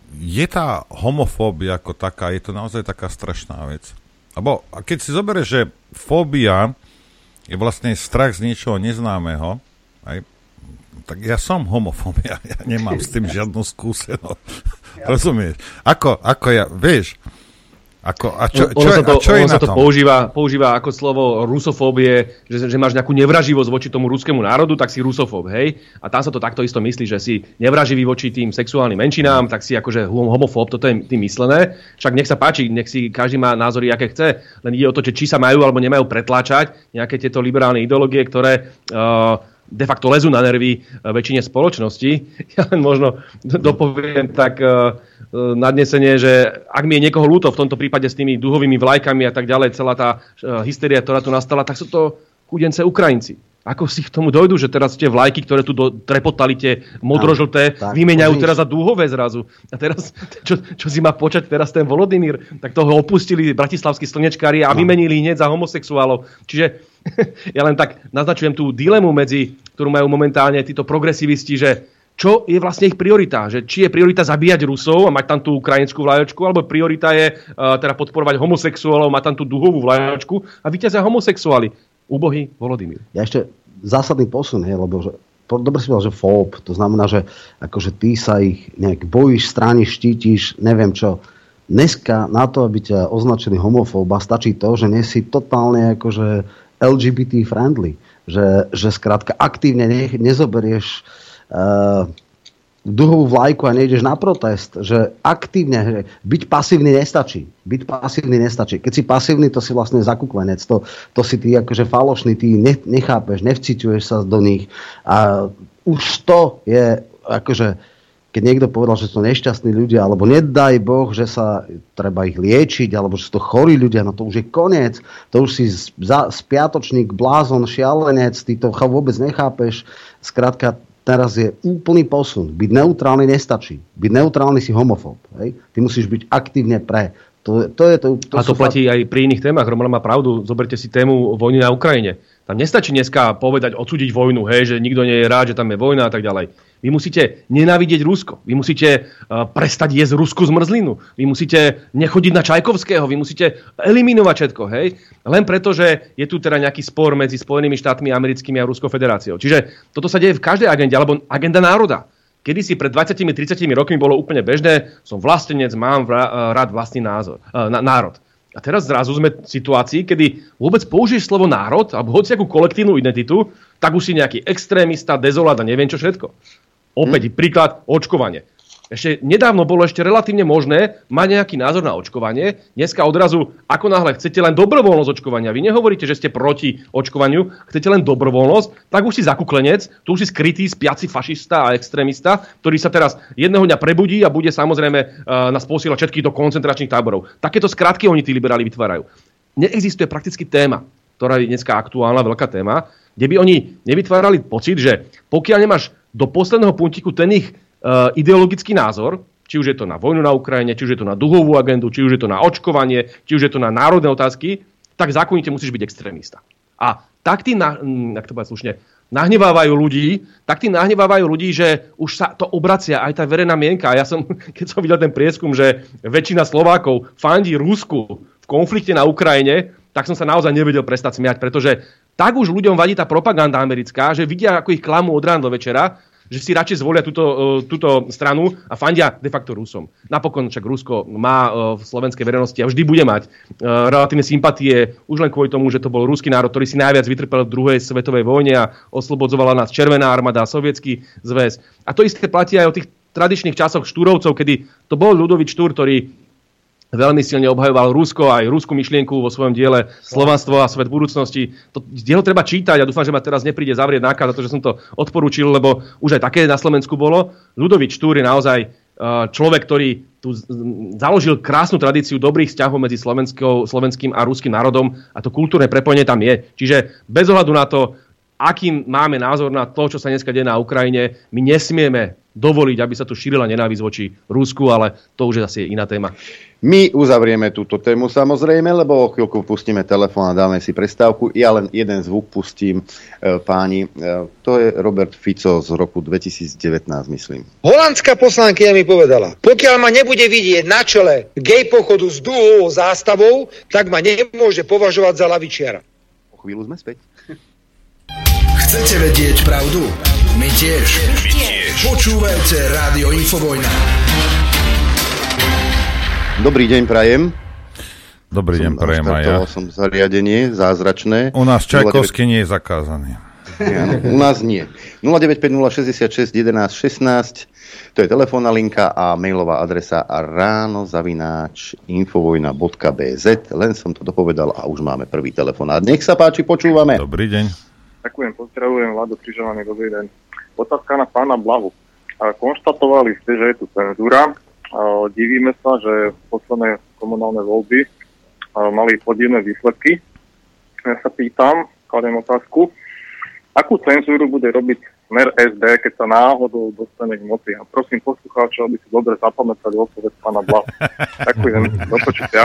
Je tá homofóbia ako taká, je to naozaj taká strašná vec? Lebo keď si zoberieš, že fóbia je vlastne strach z niečoho neznámeho, aj, tak ja som homofób, ja, ja nemám s tým žiadnu skúsenosť. Ja. Rozumieš? Ako, ako ja, vieš... Ako, a čo, čo, ono sa to, a čo ono je sa to používa, používa ako slovo rusofóbie, že, že máš nejakú nevraživosť voči tomu ruskému národu, tak si rusofób, hej? A tam sa to takto isto myslí, že si nevraživý voči tým sexuálnym menšinám, tak si akože homofób, toto je tým myslené. Však nech sa páči, nech si každý má názory, aké chce, len ide o to, či sa majú alebo nemajú pretláčať nejaké tieto liberálne ideológie, ktoré... Uh, de facto lezú na nervy väčšine spoločnosti. Ja len možno dopoviem tak uh, nadnesenie, že ak mi je niekoho ľúto v tomto prípade s tými duhovými vlajkami a tak ďalej, celá tá uh, hysteria, ktorá tu nastala, tak sú to chudence Ukrajinci. Ako si k tomu dojdú, že teraz tie vlajky, ktoré tu do, trepotali, tie modrožlté, no, vymeniajú teraz za dúhové zrazu. A teraz, čo, čo si má počať teraz ten Volodymyr, tak toho opustili bratislavskí slnečkári a no. vymenili hneď za homosexuálov. Čiže ja len tak naznačujem tú dilemu, medzi ktorú majú momentálne títo progresivisti, že čo je vlastne ich priorita? Že či je priorita zabíjať Rusov a mať tam tú ukrajinskú vlajočku, alebo priorita je uh, teda podporovať homosexuálov, mať tam tú duhovú vlajočku a víťazia homosexuáli. Úbohý Volodymyr. Ja ešte zásadný posun, hej, lebo že, po, dobre si povedal, že ef ó bé, to znamená, že akože ty sa ich nejak bojíš, strániš, štítiš, neviem čo. Dneska na to, aby ťa označili homofóba, stačí to, že nie si totálne akože el gé bé té friendly. Že, že skrátka aktívne ne, nezoberieš Uh, duhovú vlajku a nejdeš na protest, že aktívne, že byť pasívny nestačí. Byť pasívny nestačí. Keď si pasívny, to si vlastne zakuklenec. To, to si ty akože falošný, ty nechápeš, nevciťuješ sa do nich. A už to je akože, keď niekto povedal, že sú nešťastní ľudia, alebo nedaj Boh, že sa treba ich liečiť, alebo že sú to chorí ľudia, no to už je koniec. To už si spiatočník, blázon, šialenec, ty to vôbec nechápeš. Skrátka, teraz je úplný posun. Byť neutrálny nestačí. Byť neutrálny si homofób. Hej? Ty musíš byť aktívne pre. To, to je, to, to a to platí fakt aj pri iných témach. Roman má pravdu. Zoberte si tému vojny na Ukrajine. Tam nestačí dneska povedať, odsúdiť vojnu, hej, že nikto nie je rád, že tam je vojna a tak ďalej. Vy musíte nenávidieť Rusko. Vy musíte uh, prestať jesť ruskú zmrzlinu. Vy musíte nechodiť na Čajkovského. Vy musíte eliminovať všetko. Hej? Len preto, že je tu teda nejaký spor medzi Spojenými štátmi americkými a Ruskou federáciou. Čiže toto sa deje v každej agende, alebo agenda národa. Kedy si pred dvadsiatimi tridsiatimi rokmi bolo úplne bežné, som vlastenec, mám vra, rád vlastný názor, na, národ. A teraz zrazu sme v situácii, kedy vôbec použiješ slovo národ alebo hociakú kolektívnu identitu, tak už si nejaký extrémista, dezolát a neviem čo všetko. Opäť hm? príklad očkovanie. Ešte nedávno bolo ešte relatívne možné mať nejaký názor na očkovanie. Dneska odrazu, ako náhle chcete len dobrovoľnosť očkovania, vy nehovoríte, že ste proti očkovaniu, chcete len dobrovoľnosť, tak už si zakuklenec, tu už si skrytý, spiaci fašista a extrémista, ktorý sa teraz jedného dňa prebudí a bude samozrejme uh, nás posielať všetkých do koncentračných táborov. Takéto skratky oni tí liberáli vytvárajú. Neexistuje prakticky téma, ktorá je dneska aktuálna, veľká téma, kde by oni nevytvárali pocit, že pokiaľ nemáš do posledného puntíku ten ich ideologický názor, či už je to na vojnu na Ukrajine, či už je to na duhovú agendu, či už je to na očkovanie, či už je to na národné otázky, tak zákonite musíš byť extrémista. A tak tí, na, ak to povedať slušne, nahnevávajú ľudí, tak tí nahnevávajú ľudí, že už sa to obracia aj tá verejná mienka. Ja som, keď som videl ten prieskum, že väčšina Slovákov fandí Rusku v konflikte na Ukrajine, tak som sa naozaj nevedel prestať smiať, pretože tak už ľuďom vadí tá propaganda americká, že vidia, ako ich klamú od rána do večera, že si radšej zvolia túto, uh, túto stranu a fandia de facto Rusom. Napokon však Rusko má uh, v slovenskej verejnosti a vždy bude mať uh, relatívne sympatie, už len kvôli tomu, že to bol ruský národ, ktorý si najviac vytrpel v druhej svetovej vojne a oslobodzovala nás Červená armáda a Sovietský zväz. A to isté platí aj o tých tradičných časoch Štúrovcov, kedy to bol Ľudovič Štúr, ktorý veľmi silne obhajoval Rusko aj ruskú myšlienku vo svojom diele Slovanstvo a svet budúcnosti. To dielo treba čítať a ja dúfam, že ma teraz nepríde zavrieť nákaz za to, že som to odporúčil, lebo už aj také na Slovensku bolo. Ľudovič Štúr je naozaj človek, ktorý tu založil krásnu tradíciu dobrých vzťahov medzi slovenským a ruským národom a to kultúrne prepojenie tam je. Čiže bez ohľadu na to, akým máme názor na to, čo sa dneska deje na Ukrajine, my nesmieme dovoliť, aby sa tu šírila nenávisť voči Rusku, ale to už je zase iná téma. My uzavrieme túto tému samozrejme, lebo o chvíľku pustíme telefón a dáme si prestávku. Ja len jeden zvuk pustím, páni. To je Robert Fico z roku dvetisícdevätnásť, myslím. Holandská poslankyňa mi povedala, pokiaľ ma nebude vidieť na čele gej pochodu s dúhovou zástavou, tak ma nemôže považovať za lavičiara. O chvíľu sme späť. Chcete vedieť pravdu? My tiež. My tiež. Počúvajte Rádio Infovojna. Dobrý deň, prajem. Dobrý deň, prajem aj ja. Som zariadenie zázračné. U nás Čajkovský nie je zakázaný. Ja, u nás nie. nula deväť päť nula šesť šesť jeden jeden jeden šesť. To je telefónna linka a mailová adresa ráno zavináč infovojna bodka bé zet. Len som to dopovedal a už máme prvý telefonát. Nech sa páči, počúvame. Dobrý deň. Ďakujem, pozdravujem, Vlado Križovaný, dobrý deň. Otázka na pána Blahu. Konštatovali ste, že je tu cenzúra. Divíme sa, že posledné komunálne voľby mali podivné výsledky. Ja sa pýtam, kladem otázku, akú cenzúru bude robiť smer es dé, keď sa náhodou dostane k moci? A prosím poslucháčov, aby si dobre zapamätali odpoveď pána Blahu. Ďakujem, do počutia.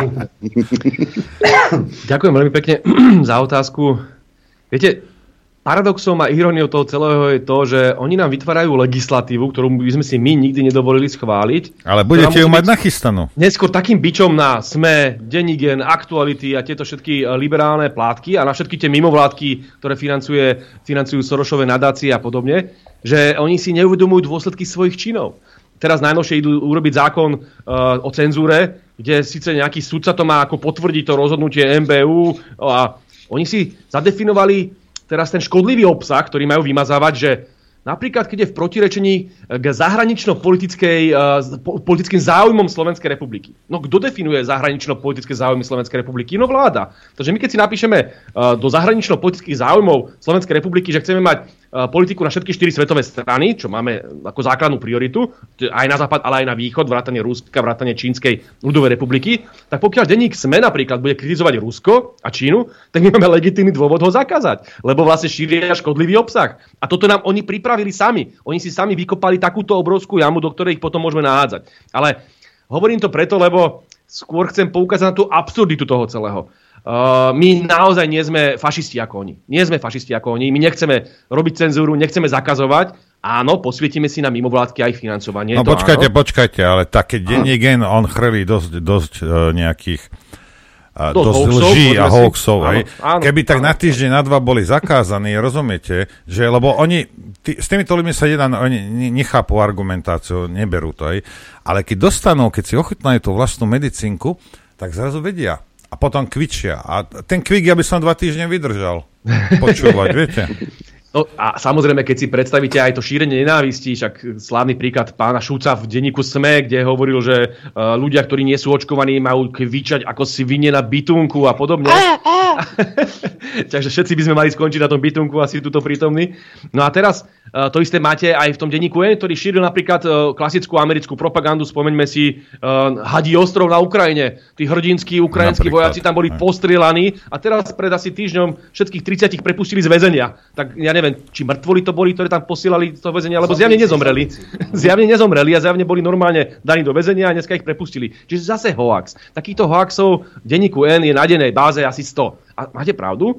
Ďakujem veľmi pekne za otázku. Viete, paradoxom a iróniou toho celého je to, že oni nám vytvárajú legislatívu, ktorú by sme si my nikdy nedovolili schváliť. Ale budete ju mať nachystanú. Neskôr takým bičom na SME, Denigen, Aktuality a tieto všetky liberálne plátky a na všetky tie mimovládky, ktoré financuje, financujú Sorošové nadácie a podobne, že oni si neuvedomujú dôsledky svojich činov. Teraz najnovšie idú urobiť zákon uh, o cenzúre, kde síce nejaký sudca to má ako potvrdiť to rozhodnutie em bé ú a oni si zadefinovali teraz ten škodlivý obsah, ktorý majú vymazávať, že napríklad, keď je v protirečení k zahranično-politickej, politickým záujmom Slovenskej republiky. No kto definuje zahranično-politické záujmy Slovenskej republiky? No vláda. Takže my keď si napíšeme do zahranično-politických záujmov Slovenskej republiky, že chceme mať politiku na všetky štyri svetové strany, čo máme ako základnú prioritu, aj na západ, ale aj na východ, vrátane Ruska, vrátane Čínskej ľudovej republiky, tak pokiaľ denník SME napríklad bude kritizovať Rusko a Čínu, tak my máme legitímny dôvod ho zakázať, lebo vlastne šíria škodlivý obsah. A toto nám oni pripravili sami. Oni si sami vykopali takúto obrovskú jamu, do ktorej ich potom môžeme nahádzať. Ale hovorím to preto, lebo skôr chcem poukázať na tú absurditu toho celého. Uh, my naozaj nie sme fašisti ako oni. Nie sme fašisti ako oni. My nechceme robiť cenzúru, nechceme zakazovať. Áno, posvietime si na mimovládky aj financovanie. No to počkajte, áno. počkajte, ale také denník N, on chrlí dosť, dosť uh, nejakých A dosť lží a hoaxov. Keby tak áno. na týždeň, na dva boli zakázaní, rozumiete, že, lebo oni, tí, s týmito ľuďmi sa jedná, oni nechápu argumentáciu, neberú to aj, ale keď dostanú, keď si ochutnajú tú vlastnú medicínku, tak zrazu vedia. A potom kvičia. A ten kvik, ja by som dva týždne vydržal počúvať, viete. No a samozrejme, keď si predstavíte aj to šírenie nenávistí, však slávny príklad pána Šúca v denníku SME, kde hovoril, že uh, ľudia, ktorí nie sú očkovaní, majú kvičať ako svine na bytunku a podobne. A, a. Takže všetci by sme mali skončiť na tom bytunku, asi tuto prítomní. No a teraz uh, to isté máte aj v tom denníku N, ktorý šíril napríklad uh, klasickú americkú propagandu, spomeňme si uh, Hadí ostrov na Ukrajine. Tí hrdinskí ukrajinskí vojaci tam boli postrelaní a teraz pred asi týždňom všetkých tridsať prepustili z väzenia. Tak ja neviem, či mŕtvoli to boli, ktoré tam posílali do väzenia, alebo zjavne nezomreli. Zjavne nezomreli a zjavne boli normálne daní do väzenia a dneska ich prepustili. Čiže zase hoax. Takýchto hoaxov v denníku N je na dennej báze asi sto. A máte pravdu?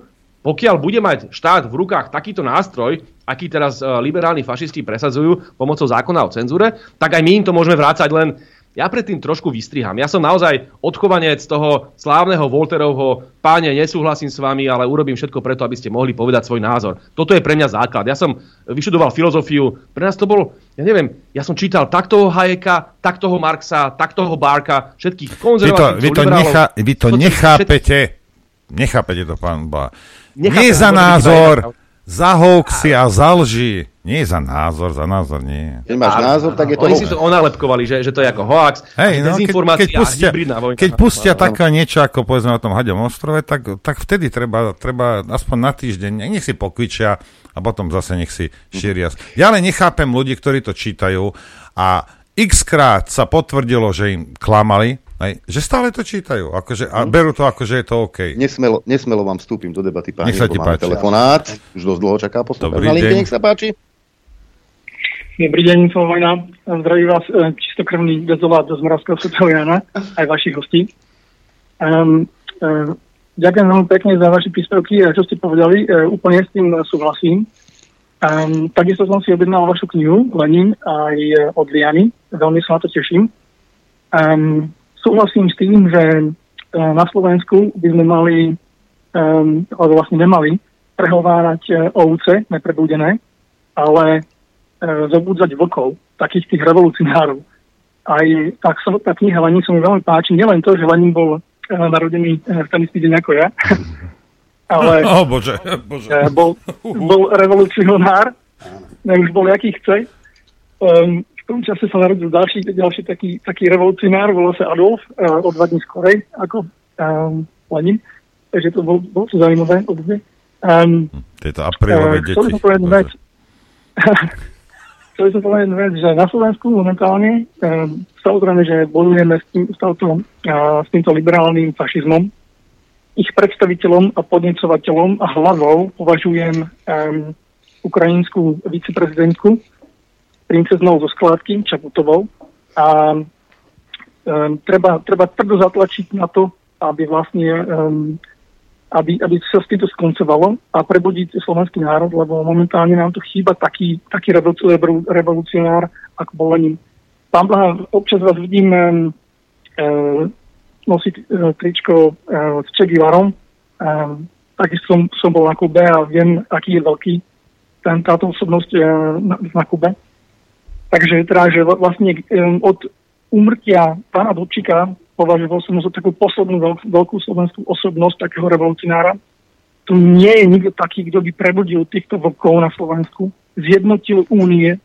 Pokiaľ bude mať štát v rukách takýto nástroj, aký teraz liberálni fašisti presadzujú pomocou zákona o cenzúre, tak aj my im to môžeme vrácať, len ja predtým trošku vystriham. Ja som naozaj odchovanec toho slávneho Volterovho páne, nesúhlasím s vami, ale urobím všetko preto, aby ste mohli povedať svoj názor. Toto je pre mňa základ. Ja som vyštudoval filozofiu. Pre nás to bol, ja neviem, ja som čítal taktoho Hayeka, taktoho Marxa, taktoho Barka, všetkých konzervatívcov, vy to, vy to, nechá, vy to nechápete. Nechápete to, pán Bá. Nie za názor, za hoaxy a za lži. Nie za názor, za názor nie. Keď máš názor, tak je to... Oni ho... si to onalepkovali, že, že to je ako hoax, hey, no, dezinformácia, keď, keď pustia, hybridná vojna. Keď pustia no, taká niečo, ako povedzme o tom Haďom ostrove, tak, tak vtedy treba, treba aspoň na týždeň, nech si pokvičia a potom zase nech si šíria. Ja ale nechápem ľudí, ktorí to čítajú a x-krát sa potvrdilo, že im klamali, aj, že stále to čítajú akože, a berú to ako, že je to OK. Nesmelo, nesmelo vám vstúpim do debaty, páni, lebo máme telefonát, už dosť dlho čaká postup. Na linke, nech sa páči. Dobrý deň, som Vojna. Zdraví vás e, čistokrvný dezolát z Moravského Svätého Jana, aj vašich hostí. Um, e, ďakujem veľmi pekne za vaše príspevky, čo ste povedali, e, úplne s tým súhlasím. Um, takisto som si objednal vašu knihu, Lenin, aj e, od Liany, veľmi sa na to teším. Um, súhlasím s tým, že e, na Slovensku by sme mali, um, ale vlastne nemali, prehovárať e, ovce neprebudené, ale zobudzať vlkov, takých tých revolucionárov. Aj tak som, tá kniha Lenin sa mi veľmi páči. Nielen to, že Lenin bol e, narodený v ten istý deň ako ja, ale oh, bože, bože. E, bol, bol revolucionár, už bol jaký chce. Um, v tom čase sa narodil ďalší, ďalší taký, taký revolucionár, volal sa Adolf, e, o dva dní skorej ako e, Lenin. Takže to bolo bol to zaujímavé obdobie. Um, Tieto aprílové e, deti. Chcel som povedať vec, že na Slovensku momentálne, e, samozrejme, že bojujeme s, tým, s, touto, a, s týmto liberálnym fašizmom. Ich predstaviteľom a podnecovateľom a hlavou považujem e, ukrajinskú viceprezidentku, princeznou zo Skládky, Čaputovou. A e, treba, treba tvrdo zatlačiť na to, aby vlastne e, aby, aby sa s týmto skoncovalo a prebudíte slovenský národ, lebo momentálne nám tu chýba taký, taký revolucionár, ako bol Lenin. Pán Blaha, občas vás vidím e, nosiť e, tričko e, s Che Guevarom. E, takisto som, som bol na Kube a viem, aký je veľký ten, táto osobnosť e, na, na Kube. Takže teda, že vlastne od úmrtia pána Dubčíka považoval som za takú poslednú veľk- veľkú slovenskú osobnosť takého revolucionára. Tu nie je nikto taký, kto by prebudil týchto vlkov na Slovensku, zjednotil únie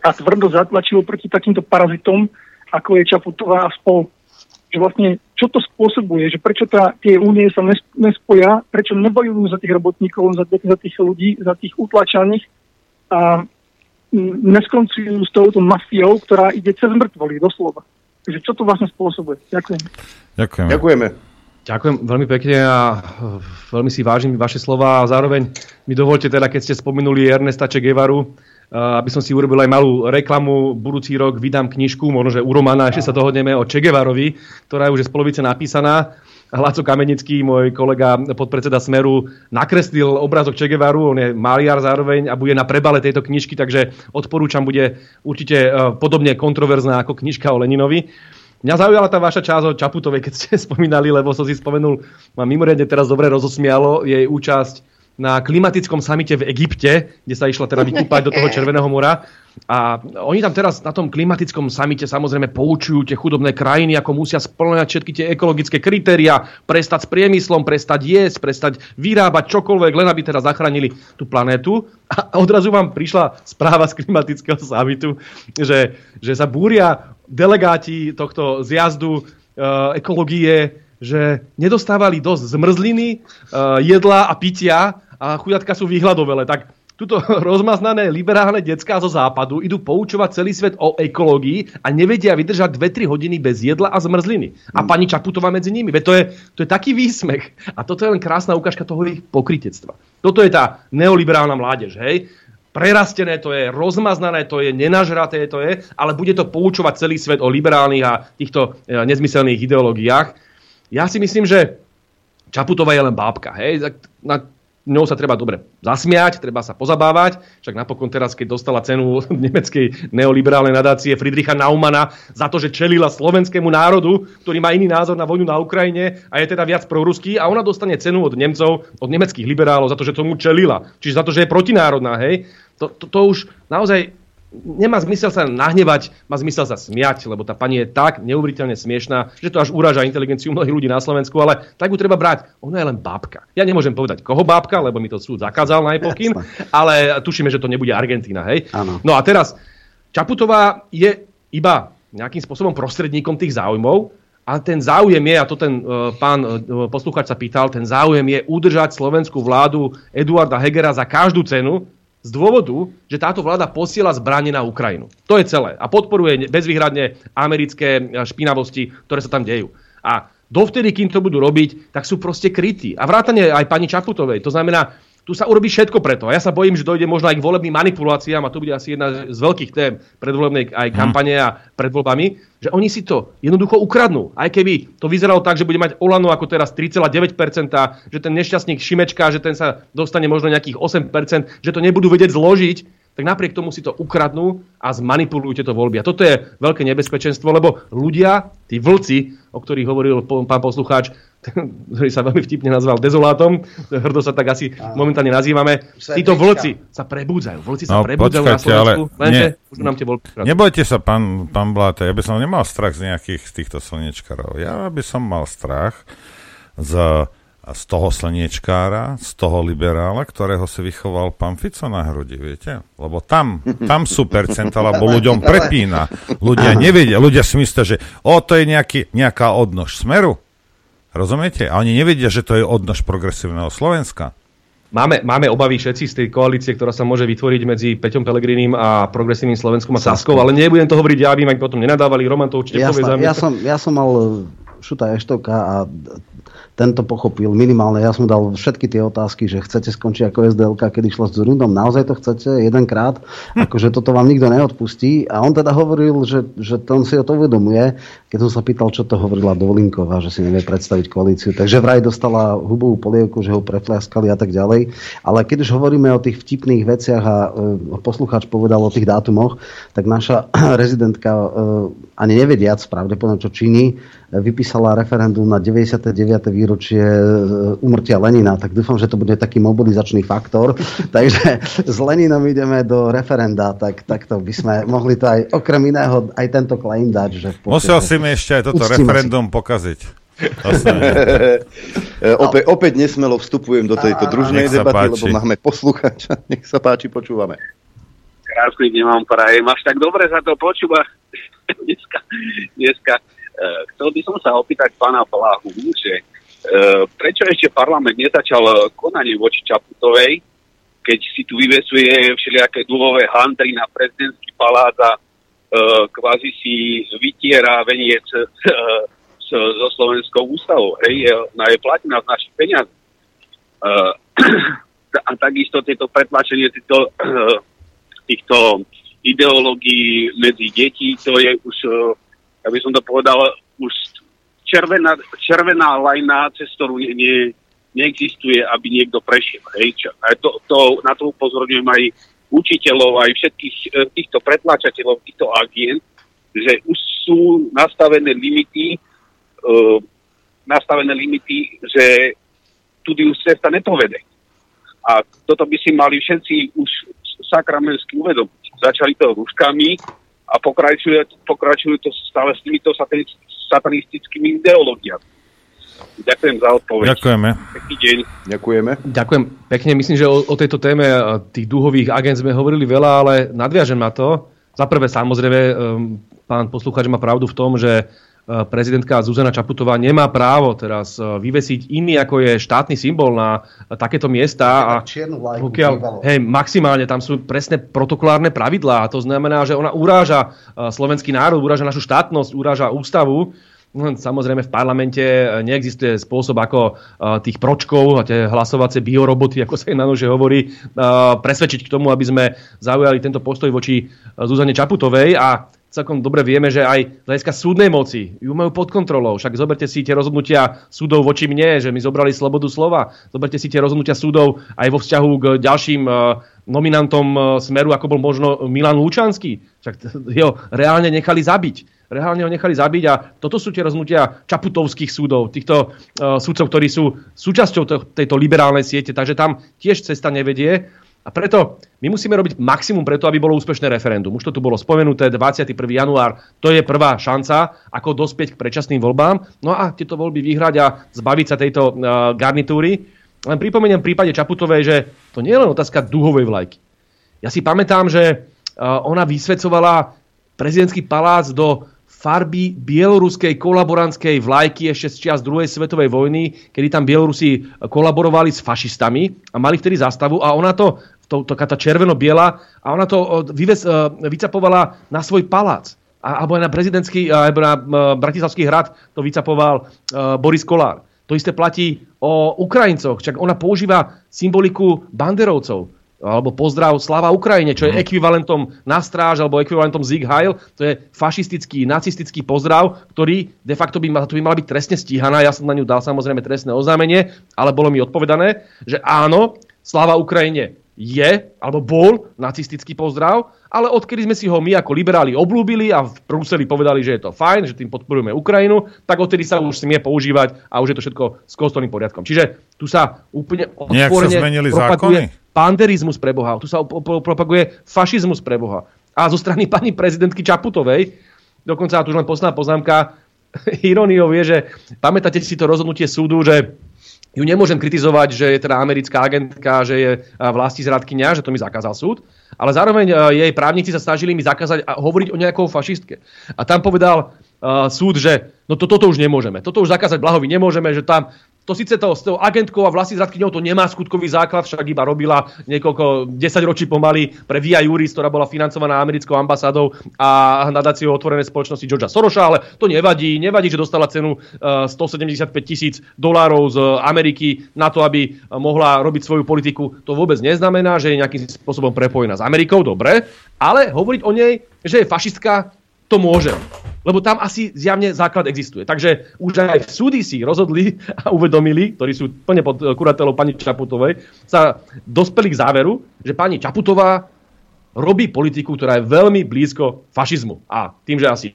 a tvrdo zatlačil proti takýmto parazitom, ako je Čaputová a spol. Že vlastne, čo to spôsobuje? Že prečo tá, tie únie sa nes- nespoja? Prečo nebojujú za tých robotníkov, za, za tých ľudí, za tých utlačaných? A neskoncujú s touto mafiou, ktorá ide cez mŕtvoly, doslova. Takže čo to vlastne spôsobuje? Ďakujem. Ďakujeme. Ďakujeme. Ďakujem veľmi pekne a veľmi si vážim vaše slova a zároveň mi dovolte teda, keď ste spomenuli Ernesta Che Guevaru, aby som si urobil aj malú reklamu. Budúci rok vydám knižku, možno, že u Romana, ešte sa dohodneme, o Che Guevarovi, ktorá je už z polovice napísaná. Láco Kamenický, môj kolega, podpredseda Smeru, nakreslil obrázok Che Guevaru, on je maliar zároveň a bude na prebale tejto knižky, takže odporúčam, bude určite podobne kontroverzná ako knižka o Leninovi. Mňa zaujala tá vaša časť o Čaputovej, keď ste spomínali, lebo som si spomenul, ma mimoriadne teraz dobre rozosmialo jej účasť na klimatickom samite v Egypte, kde sa išla teda vykúpať do toho Červeného mora. A oni tam teraz na tom klimatickom samite samozrejme poučujú tie chudobné krajiny, ako musia splňať všetky tie ekologické kritériá, prestať s priemyslom, prestať jesť, prestať vyrábať čokoľvek, len aby teda zachránili tú planétu. A odrazu vám prišla správa z klimatického samitu, že, že sa búria delegáti tohto zjazdu e, ekológie, že nedostávali dosť zmrzliny, jedla a pitia a chudiatka sú vyhľadovele. Tak tuto rozmaznané liberálne decká zo západu idú poučovať celý svet o ekológii a nevedia vydržať dve tri hodiny bez jedla a zmrzliny. A pani Čaputová medzi nimi. Veď to je, to je taký výsmech. A toto je len krásna ukážka toho ich pokrytectva. Toto je tá neoliberálna mládež, hej? Prerastené to je, rozmaznané to je, nenažraté to je, ale bude to poučovať celý svet o liberálnych a týchto nezmyselných ideológiách. Ja si myslím, že Čaputová je len bábka. Hej? Na ňou sa treba dobre zasmiať, treba sa pozabávať. Však napokon teraz, keď dostala cenu nemeckej neoliberálnej nadácie Friedricha Naumana za to, že čelila slovenskému národu, ktorý má iný názor na vojnu na Ukrajine a je teda viac proruský, a ona dostane cenu od Nemcov, od nemeckých liberálov za to, že tomu čelila. Čiže za to, že je protinárodná. Hej? To, to, to už naozaj nemá zmysel sa nahnevať, má zmysel sa smiať, lebo tá pani je tak neuveriteľne smiešná, že to až uráža inteligenciu mnohých ľudí na Slovensku, ale tak ju treba brať. Ona je len bábka. Ja nemôžem povedať, koho bábka, lebo mi to súd zakázal najpokým, ale tušíme, že to nebude Argentína, hej? Áno. No a teraz, Čaputová je iba nejakým spôsobom prostredníkom tých záujmov, a ten záujem je, a to ten uh, pán uh, poslucháč sa pýtal, ten záujem je udržať slovenskú vládu Eduarda Hegera za každú cenu, z dôvodu, že táto vláda posiela zbrane na Ukrajinu. To je celé. A podporuje bezvýhradne americké špinavosti, ktoré sa tam dejú. A dovtedy, kým to budú robiť, tak sú proste krytí. A vrátane aj pani Čaputovej. To znamená, tu sa urobí všetko preto. A ja sa bojím, že dojde možno aj k volebným manipuláciám, a to bude asi jedna z veľkých tém predvolebnej aj kampane a pred voľbami, že oni si to jednoducho ukradnú. Aj keby to vyzeralo tak, že bude mať Olano ako teraz tri celé deväť percenta, že ten nešťastník Šimečka, že ten sa dostane možno nejakých osem percent, že to nebudú vedieť zložiť, tak napriek tomu si to ukradnú a zmanipulujú tieto voľby. A toto je veľké nebezpečenstvo, lebo ľudia, tí vlci, o ktorých hovoril pán poslucháč, ktorý sa veľmi vtipne nazval dezolátom, hrdo sa tak asi a momentálne nazývame. Títo vlci sa prebúdzajú. Vlci sa no, prebúdzajú počkajte, na Slovensku, lenže už nám tie voľby kradnú. Nebojte sa, pán, pán Bláta, ja by som nemal strach z nejakých z týchto slniečkarov. Ja by som mal strach z, z toho slniečkára, z toho liberála, ktorého si vychoval pán Fico na hrudi, viete? Lebo tam, tam sú percentá, lebo ľuďom prepína. Ľudia nevedia, ľudia si myslia, že o, to je nejaký, nejaká odnož Smeru. Rozumiete? A oni nevedia, že to je odnož progresívneho Slovenska. Máme, máme obavy všetci z tej koalície, ktorá sa môže vytvoriť medzi Peťom Pelegrinim a progresívnym Slovenskom a Saskou, ale nebudem to hovoriť ja, aby ma potom nenadávali. Roman to určite povie za mňa. Ja som, ja som mal Šutaj Eštoka a tento pochopil minimálne. Ja som dal všetky tie otázky, že chcete skončiť ako es dé elka, keď išla s Dzurindom. Naozaj to chcete? Jedenkrát? Hm. Akože toto vám nikto neodpustí. A on teda hovoril, že, že on si to uvedomuje. keď som sa pýtal, čo to hovorila Dolinková, že si nevie predstaviť koalíciu. Takže vraj dostala hubovú polievku, že ho prefľaskali a tak ďalej. Ale keď už hovoríme o tých vtipných veciach a e, poslucháč povedal o tých dátumoch, tak naša rezidentka, e, ani nevediac pravdepodobne, čo činí, vypísala referendum na deväťdesiate deviate výročie úmrtia Lenina. Tak dúfam, že to bude taký mobilizačný faktor. Takže s Leninom ideme do referenda. Tak, tak to by sme mohli to aj okrem iného aj tento claim dať. Že musel si mi ešte aj toto referendum pokaziť. Ope, opäť nesmelo vstupujem do tejto družnej debaty, lebo máme poslucháča. Nech sa páči, počúvame. Krásny deň vám prajem. Až tak dobre sa to počúva. Dneska, dneska. Chcel by som sa opýtať pána Blahu, že e, prečo ešte parlament nezačal konanie voči Čaputovej, keď si tu vyvesuje všelijaké dúhové handry na prezidentský palác a e, kvázi si vytiera veniec e, so slovenskou ústavou. Hej, na jej platina z našich peniazí. E, a takisto tieto pretlačenie týchto, týchto ideológií medzi deti, to je už... Ja by som to povedal, už červená, červená lajna, cez ktorú ne, ne, neexistuje, aby niekto prešiel. Hej. A to, to, na to upozorňujem aj učiteľov, aj všetkých týchto pretláčateľov, týchto agent, že už sú nastavené limity, uh, nastavené limity, že tudy už cesta nepovede. A toto by si mali všetci už sakramensky uvedomiť. Začali to rúškami, a pokračuje, pokračujú to stále s týmito satanistickými ideológiami. Ďakujem za odpoveď. Ďakujeme. Pekný deň. Ďakujeme. Ďakujem pekne. Myslím, že o, o tejto téme tých dúhových agent sme hovorili veľa, ale nadviažem na to. Za prvé, samozrejme, pán poslucháč má pravdu v tom, že prezidentka Zuzana Čaputová nemá právo teraz vyvesiť iný, ako je štátny symbol na takéto miesta. A čiernu vlajku bývalo. Hej, maximálne, tam sú presne protokolárne pravidlá. To znamená, že ona uráža slovenský národ, uráža našu štátnosť, uráža ústavu. Samozrejme, v parlamente neexistuje spôsob, ako tých pročkov a tie hlasovacie bioroboty, ako sa im na nože hovorí, presvedčiť k tomu, aby sme zaujali tento postoj voči Zuzane Čaputovej. A celkom dobre vieme, že aj z hľadiska súdnej moci ju majú pod kontrolou. Však zoberte si tie rozhodnutia súdov voči mne, že mi zobrali slobodu slova. Zoberte si tie rozhodnutia súdov aj vo vzťahu k ďalším nominantom Smeru, ako bol možno Milan Lučanský. Však ho reálne nechali zabiť. Reálne ho nechali zabiť a toto sú tie rozhodnutia čaputovských súdov, týchto uh, súdcov, ktorí sú súčasťou to, tejto liberálnej siete, takže tam tiež cesta nevedie. A preto my musíme robiť maximum preto, aby bolo úspešné referendum. Už to tu bolo spomenuté, dvadsiateho prvého januára, to je prvá šanca, ako dospieť k predčasným voľbám. No a tieto voľby vyhrať a zbaviť sa tejto uh, garnitúry. Len pripomeniem v prípade Čaputovej, že to nie je len otázka duhovej vlajky. Ja si pamätám, že uh, ona vysvecovala prezidentský palác do farby bieloruskej kolaborantskej vlajky ešte z čias druhej svetovej vojny, kedy tam Bielorusi kolaborovali s fašistami a mali vtedy zástavu a ona to, to, to tá červeno-biela, a ona to vyves, vycapovala na svoj palác. A, alebo na prezidentský, alebo na Bratislavský hrad to vycapoval uh, Boris Kollár. To isté platí o Ukrajincoch, však ona používa symboliku banderovcov. Alebo pozdrav Slava Ukrajine, čo je ekvivalentom na stráž, alebo ekvivalentom Sieg Heil. To je fašistický, nacistický pozdrav, ktorý de facto by, ma, to by mala byť trestne stíhaná. Ja som na ňu dal samozrejme trestné oznámenie, ale bolo mi odpovedané, že áno, Slava Ukrajine je, alebo bol nacistický pozdrav, ale odkedy sme si ho my ako liberáli obľúbili a v Bruseli povedali, že je to fajn, že tým podporujeme Ukrajinu, tak odtedy sa už smie používať a už je to všetko s kostolným poriadkom. Čiže tu sa úplne odporene propaguje panderizmus pre Boha. Tu sa propaguje fašizmus pre Boha. A zo strany pani prezidentky Čaputovej, dokonca tu už len posledná poznámka, ironiou je, že pamätáte si to rozhodnutie súdu, že ju nemôžem kritizovať, že je teda americká agentka, že je vlastizradkyňa, že to mi zakázal súd, ale zároveň jej právnici sa snažili mi zakázať a hovoriť o nejakou fašistke. A tam povedal uh, súd, že no to, toto už nemôžeme, toto už zakázať Blahovi nemôžeme, že tam... To síce to, s tou agentkou a vlastizradkyňou to nemá skutkový základ, však iba robila niekoľko desaťročí pomaly pre Via Juris, ktorá bola financovaná americkou ambasádou a nadáciou otvorenej spoločnosti Georgea Sorosa, ale to nevadí, nevadí, že dostala cenu stosedemdesiatpäť tisíc dolárov z Ameriky na to, aby mohla robiť svoju politiku. To vôbec neznamená, že je nejakým spôsobom prepojená s Amerikou, dobre, ale hovoriť o nej, že je fašistka, to môže. lebo tam asi zjavne základ existuje. Takže už aj v súdy si rozhodli a uvedomili, ktorí sú plne pod kuratelou pani Čaputovej, sa dospeli k záveru, že pani Čaputová robí politiku, ktorá je veľmi blízko fašizmu. A tým, že asi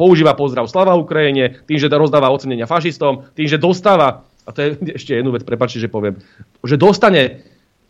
používa pozdrav Slava Ukrajine, tým, že rozdáva ocenenia fašistom, tým, že dostáva, a to je ešte jednu vec, prepáčte, že poviem, že dostane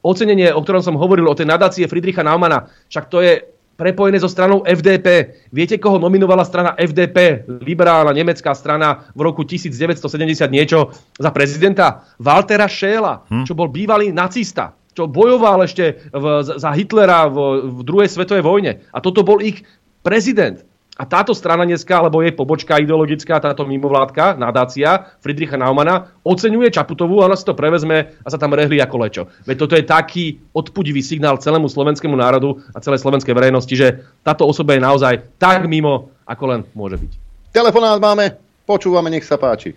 ocenenie, o ktorom som hovoril, o tej nadácie Friedricha Naumana, však to je prepojené so stranou ef dé pé. Viete, koho nominovala strana ef dé pé, liberálna nemecká strana, v roku devätnásťsedemdesiat niečo za prezidenta? Waltera Schäla, hm. čo bol bývalý nacista, čo bojoval ešte v, za Hitlera v, v druhej svetovej vojne. A toto bol ich prezident. A táto strana dneska, alebo jej pobočka ideologická, táto mimovládka, nadácia Friedricha Naumana, oceňuje Čaputovú a ona si to prevezme a sa tam rehli ako lečo. Veď toto je taký odpudivý signál celému slovenskému národu a celej slovenskej verejnosti, že táto osoba je naozaj tak mimo, ako len môže byť. Telefonát máme, počúvame, nech sa páči.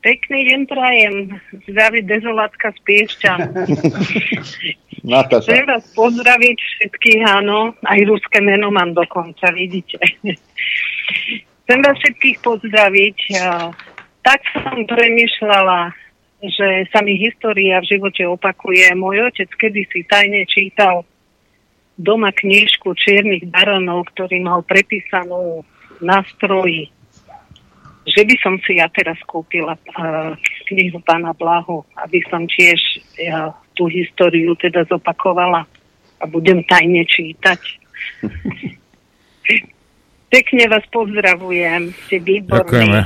Pekný deň prajem. Zdraví Dezolátka z Piešťan. Chcem vás pozdraviť všetkých, áno. Aj ruské meno mám dokonca, vidíte. Chcem vás všetkých pozdraviť. Tak som premyšľala, že sa mi história v živote opakuje. Môj otec kedysi tajne čítal doma knižku Čiernych baronov, ktorý mal prepísanú na stroji. Že by som si ja teraz kúpila uh, knihu pána Blahu, aby som tiež uh, tú históriu teda zopakovala a budem tajne čítať. Pekne vás pozdravujem, ste výborní.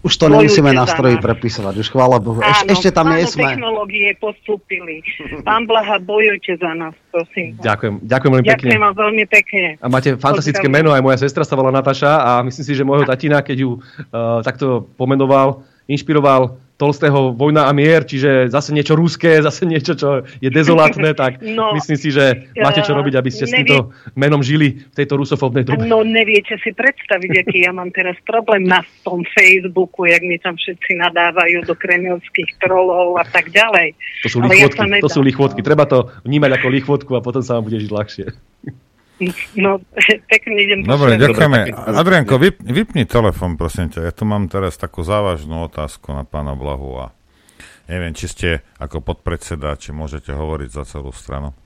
Už to nemusíme na stroji prepisovať, už chvála Bohu. Eš, áno, ešte tam nie sme. Technológie postúpili. Pán Blaha, bojujte za nás, prosím. Ďakujem, ďakujem veľmi pekne. Ďakujem vám veľmi pekne. A máte fantastické pozdravujem. Meno, aj moja sestra sa volá Nataša a myslím si, že môjho tatina, keď ju uh, takto pomenoval, inšpiroval Tolstého Vojna a mier, čiže zase niečo ruské, zase niečo, čo je dezolátne, tak no, myslím si, že máte čo robiť, aby ste nevie... s týmto menom žili v tejto rusofóbnej dobe. No neviete si predstaviť, aký ja mám teraz problém na tom Facebooku, jak mi tam všetci nadávajú do kremelských trolov a tak ďalej. To sú lichvotky, ja to sú lichvotky. Treba to vnímať ako lichvotku a potom sa vám bude žiť ľahšie. No, pekný deň. Dobre, ďakujeme. Adrianko, vyp, vypni telefon, prosím ťa. Ja tu mám teraz takú závažnú otázku na pána Blahu a neviem, či ste ako podpredseda, či môžete hovoriť za celú stranu.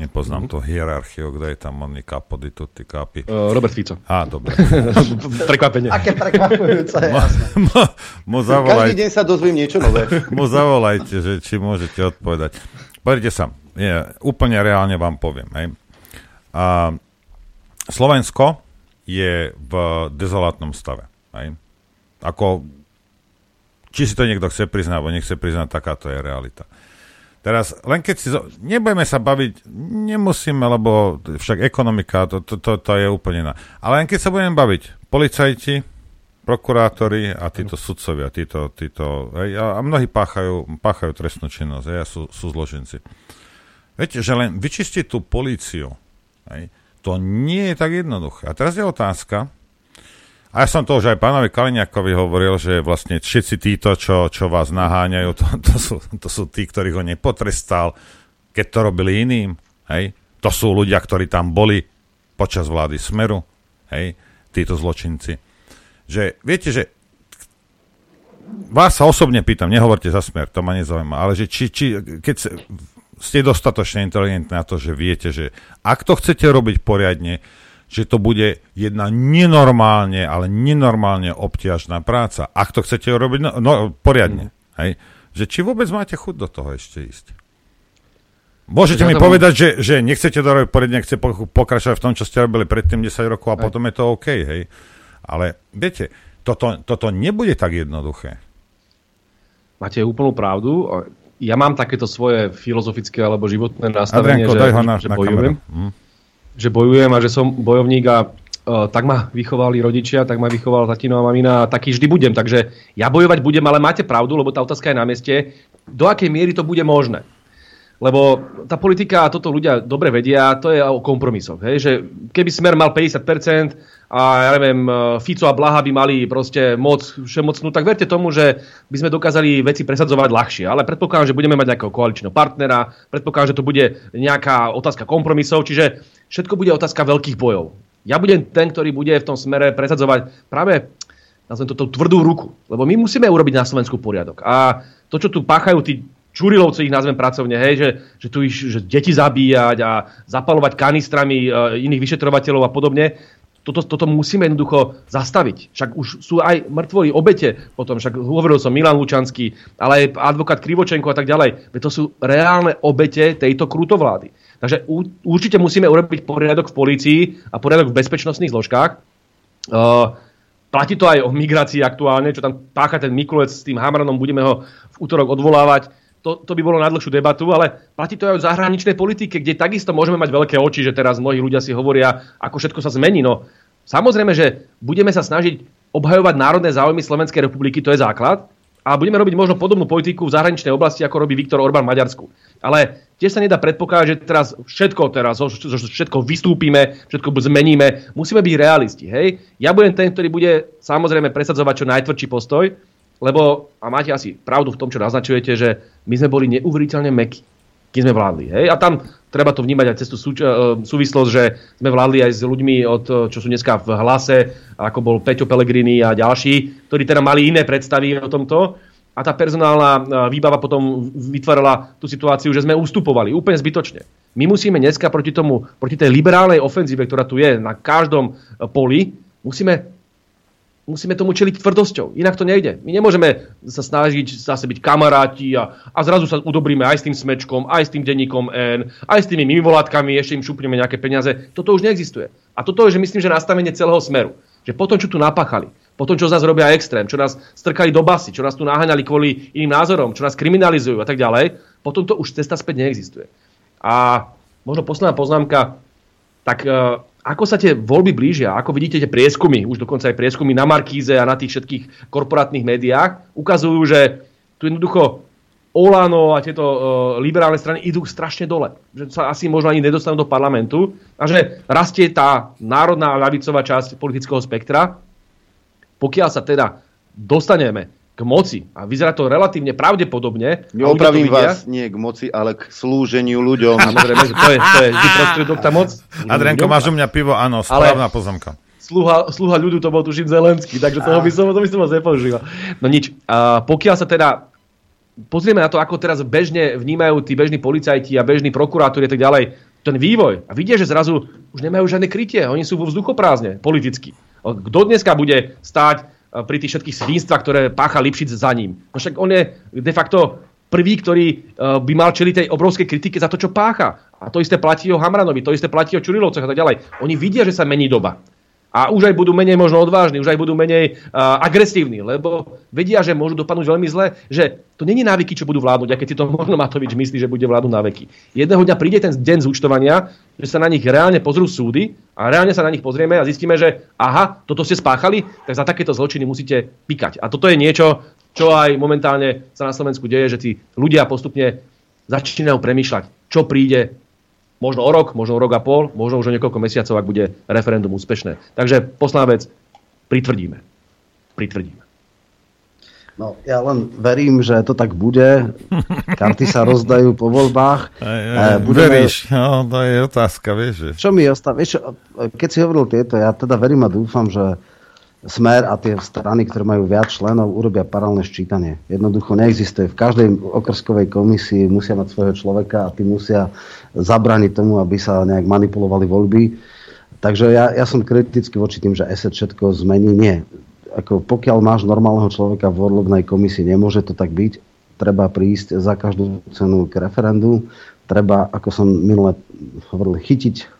Nepoznám mm-hmm. tú hierarchiu, kde je tam oni kapody, tutti kapi. Uh, Robert Fico. Á, dobre. Prekvapenie. Aké prekvapujúce. Mo, mo, mo zavolaj... Každý deň sa dozviem niečo nové. Mu zavolajte, že či môžete odpovedať. Poďte sa. Nie, úplne reálne vám poviem, hej. A Slovensko je v dezolátnom stave. Aj? Ako, či si to niekto chce priznať, alebo nechce priznať, takáto je realita. Teraz, len keď si... Zo... Nebudeme sa baviť, nemusíme, lebo však ekonomika, to, to, to, to je úplne iná. Ale len keď sa budeme baviť, policajti, prokurátori a títo sudcovia, títo... títo a mnohí páchajú, páchajú trestnú činnosť, aj, sú, sú zločinci. Viete, že len vyčistiť tú políciu, hej. To nie je tak jednoduché. A teraz je otázka, a ja som to už aj pánovi Kaliňákovi hovoril, že vlastne všetci títo, čo, čo vás naháňajú, to, to, sú, to sú tí, ktorých ho nepotrestal, keď to robili iným. Hej. To sú ľudia, ktorí tam boli počas vlády Smeru, hej, títo zločinci. Že, viete, že vás sa osobne pýtam, nehovorte za Smer, to ma nezaujíma, ale že či, či keď sa... ste dostatočne inteligentní na to, že viete, že ak to chcete robiť poriadne, že to bude jedna nenormálne, ale nenormálne obťažná práca. Ak to chcete robiť no, no, poriadne. Hej? Že či vôbec máte chuť do toho ešte ísť? Môžete mi povedať, že, že nechcete to robiť poriadne, chcete pokračovať v tom, čo ste robili predtým desať rokov a potom je to OK. Hej? Ale viete, toto, toto nebude tak jednoduché. Máte úplnú pravdu. Ja mám takéto svoje filozofické alebo životné nastavenie, Adrianko, že, na, že, na bojujem, hm. že bojujem a že som bojovník a uh, tak ma vychovali rodičia, tak ma vychoval tatino a mamina a taký vždy budem. Takže ja bojovať budem, ale máte pravdu, lebo tá otázka je na mieste, do akej miery to bude možné. Lebo tá politika a toto ľudia dobre vedia, to je o kompromisoch. Hej? Že keby Smer mal päťdesiat percent a ja neviem, Fico a Blaha by mali proste moc všemocnú, tak verte tomu, že by sme dokázali veci presadzovať ľahšie. Ale predpokladám, že budeme mať nejakého koaličného partnera, predpokladám, že to bude nejaká otázka kompromisov, čiže všetko bude otázka veľkých bojov. Ja budem ten, ktorý bude v tom smere presadzovať práve nazvem to, tú tvrdú ruku. Lebo my musíme urobiť na Slovensku poriadok. A to, čo tu páchajú tí Čurilovci, ich nazvem pracovne, hej, že, že tu iš, že deti zabíjať a zapalovať kanistrami iných vyšetrovateľov a podobne, toto, toto musíme jednoducho zastaviť. Však už sú aj mŕtvoly obete potom, však hovoril som Milan Lučanský, ale aj advokát Krivočenko a tak ďalej. Veď to sú reálne obete tejto krutovlády. Takže určite musíme urobiť poriadok v polícii a poriadok v bezpečnostných zložkách. Uh, platí to aj o migrácii aktuálne, čo tam pácha ten Mikulec s tým Hamranom, budeme ho v útorok odvolávať. To, to by bolo na dlhšiu debatu, ale platí to aj o zahraničnej politike, kde takisto môžeme mať veľké oči, že teraz mnohí ľudia si hovoria, ako všetko sa zmení. No, samozrejme, že budeme sa snažiť obhajovať národné záujmy Slovenskej republiky, to je základ, a budeme robiť možno podobnú politiku v zahraničnej oblasti, ako robí Viktor Orbán v Maďarsku. Ale tiež sa nedá predpokladať, že teraz všetko, teraz, všetko vystúpime, všetko zmeníme. Musíme byť realisti. Hej? Ja budem ten, ktorý bude samozrejme presadzovať čo najtvrdší postoj, lebo, a máte asi pravdu v tom, čo naznačujete, že my sme boli neuveriteľne mäkkí, keď sme vládli. Hej? A tam treba to vnímať aj cez tú súč- súvislosť, že sme vládli aj s ľuďmi, od, čo sú dneska v Hlase, ako bol Peťo Pellegrini a ďalší, ktorí teda mali iné predstavy o tomto. A tá personálna výbava potom vytvárala tú situáciu, že sme ustupovali úplne zbytočne. My musíme dneska proti tomu, proti tej liberálnej ofenzíve, ktorá tu je na každom poli, musíme... Musíme tomu čeliť tvrdosťou, inak to nejde. My nemôžeme sa snažiť zase byť kamaráti a, a zrazu sa udobríme aj s tým Smečkom, aj s tým denníkom N, aj s tými mimovolátkami, ešte im šupneme nejaké peniaze. Toto už neexistuje. A toto je, že myslím, že nastavenie celého smeru. Že potom, čo tu napáchali, potom, čo z nás robia extrém, čo nás strkali do basy, čo nás tu naháňali kvôli iným názorom, čo nás kriminalizujú a tak ďalej, potom to už cesta späť neexistuje. A možno posledná poznámka, tak... Uh, Ako sa tie voľby blížia, ako vidíte tie prieskumy, už dokonca aj prieskumy na Markíze a na tých všetkých korporátnych médiách, ukazujú, že tu jednoducho Olano a tieto uh, liberálne strany idú strašne dole. Že sa asi možno ani nedostanú do parlamentu a že rastie tá národná ľavicová časť politického spektra. Pokiaľ sa teda dostaneme k moci, a vyzerá to relatívne pravdepodobne. Neopravím vás, nie k moci, ale k slúženiu ľuďom. Samozrejme, že to je, to je vždy prostriedok tá moc. Adriánko, máš u mňa pivo, áno, správna poznámka. Sluha, sluha ľudu, to bol tuším Zelenský, takže toho by som, to by som vás nepoužíval. No nič, a pokiaľ sa teda pozrieme na to, ako teraz bežne vnímajú tí bežní policajti a bežní prokurátori a tak ďalej, ten vývoj, a vidia, že zrazu už nemajú žiadne krytie, oni sú vo vzduchoprázdne politicky. Kto dneska bude stáť pri tých všetkých svinstvách, ktoré pácha Lipšic za ním? No však on je de facto prvý, ktorý by mal čeliť tej obrovskej kritike za to, čo pácha. A to isté platí o Hamranovi, to isté platí o Čurilovcoch a tak ďalej. Oni vidia, že sa mení doba. A už aj budú menej možno odvážni, už aj budú menej uh, agresívni, lebo vedia, že môžu dopadnúť veľmi zle, že to není návyky, čo budú vládnuť, a keď si to možno Matovič myslí, že bude vládnuť návyky. Jedného dňa príde ten deň zúčtovania, že sa na nich reálne pozrú súdy a reálne sa na nich pozrieme a zistíme, že aha, toto ste spáchali, tak za takéto zločiny musíte pikať. A toto je niečo, čo aj momentálne sa na Slovensku deje, že tí ľudia postupne začínajú premýšľať, čo príde. Možno o rok, možno o rok a pol, možno už o niekoľko mesiacov, ak bude referendum úspešné. Takže posledná vec, pritvrdíme. Pritvrdíme. No, ja len verím, že to tak bude. Karty sa rozdajú po voľbách. Aj, aj, budeme... Veríš, no, to je otázka, vieš. Čo mi ostáva? Keď si hovoril tieto, ja teda verím a dúfam, že Smer a tie strany, ktoré majú viac členov, urobia paralelné ščítanie. Jednoducho neexistuje. V každej okrskovej komisii musia mať svojho človeka a tí musia zabrániť tomu, aby sa nejak manipulovali voľby. Takže ja, ja som kriticky voči tým, že es á všetko zmení. Nie. Ako pokiaľ máš normálneho človeka v voľobnej komisii, nemôže to tak byť. Treba prísť za každú cenu k referendu. Treba, ako som minule hovoril, chytiť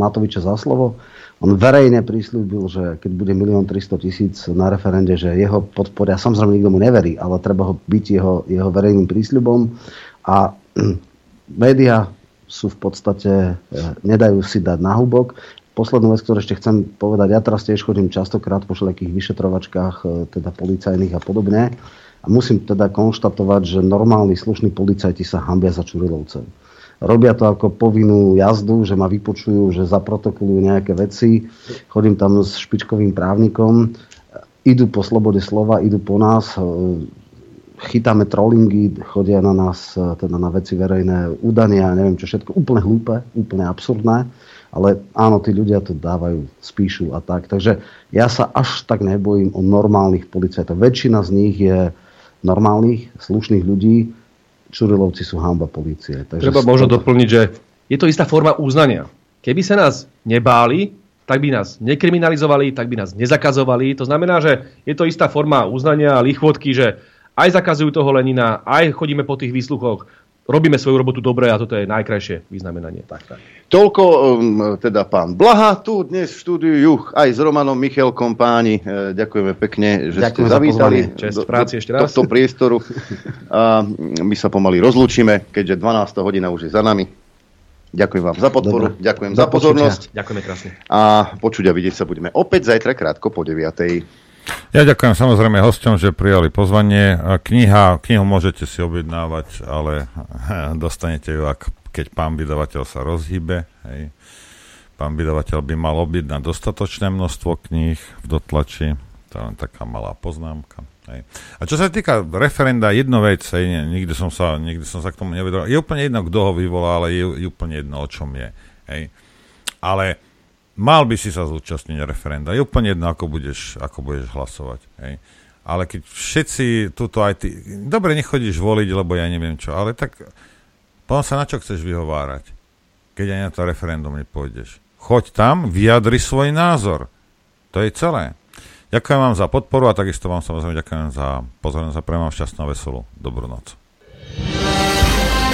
Matoviča za slovo. On verejne prislúbil, že keď bude milión tristotisíc na referende, že jeho podporia, samozrejme nikto mu neverí, ale treba ho byť jeho, jeho verejným prísľubom. A médiá sú v podstate, nedajú si dať na hubok. Poslednú vec, ktorú ešte chcem povedať, ja teraz tiež chodím častokrát po všelijakých vyšetrovačkách, teda policajných a podobne. A musím teda konštatovať, že normálni slušní policajti sa hanbia za Čurilovcov. Robia to ako povinnú jazdu, že ma vypočujú, že zaprotokolujú nejaké veci. Chodím tam s špičkovým právnikom. Idú po slobode slova, idú po nás. Chytáme trollingy, chodia na nás, teda na veci verejné, údania, neviem čo všetko. Úplne hlúpe, úplne absurdné. ale áno, tí ľudia to dávajú, spíšu a tak. Takže ja sa až tak nebojím o normálnych policajtov. Väčšina z nich je normálnych, slušných ľudí. Čurilovci sú hanba polície. Takže treba možno to... doplniť, že je to istá forma uznania. Keby sa nás nebáli, tak by nás nekriminalizovali, tak by nás nezakazovali. To znamená, že je to istá forma uznania lichvotky, že aj zakazujú toho Lenina, aj chodíme po tých výsluchoch, robíme svoju robotu dobre a toto je najkrajšie vyznamenanie. Tak, tak. Toľko teda pán Blaha, tu dnes v štúdiu Juh, aj s Romanom Michelkom, páni. Ďakujeme pekne, že Ďakujem ste zavítali za do, do tohto priestoru. A my sa pomaly rozlúčime, keďže dvanásta hodina už je za nami. Ďakujem vám za podporu, dobre. Ďakujem za pozornosť. Ďakujeme krásne. A počuť a vidieť sa budeme opäť zajtra krátko po deviatej. Ja ďakujem samozrejme hosťom, že prijali pozvanie. Kniha, knihu môžete si objednávať, ale dostanete ju, ak, keď pán vydavateľ sa rozhýbe. Hej. Pán vydavateľ by mal objednať dostatočné množstvo kníh v dotlači. To je taká malá poznámka. Hej. A čo sa týka referenda, jedno vec, hej, nikdy som sa, nikdy som sa k tomu nevedel. Je úplne jedno, kto ho vyvolá, ale je, je úplne jedno, o čom je. Hej. Ale mal by si sa zúčastniť referenda. Je úplne jedno, ako budeš, ako budeš hlasovať. Hej. Ale keď všetci túto aj ty... Dobre, nechodíš voliť, lebo ja neviem čo, ale tak potom sa na čo chceš vyhovárať, keď aj na to referendum nepôjdeš. Choď tam, vyjadri svoj názor. To je celé. Ďakujem vám za podporu a takisto vám samozrejme ďakujem za pozornosť a prejem vám šťastnú a veselú dobrú noc.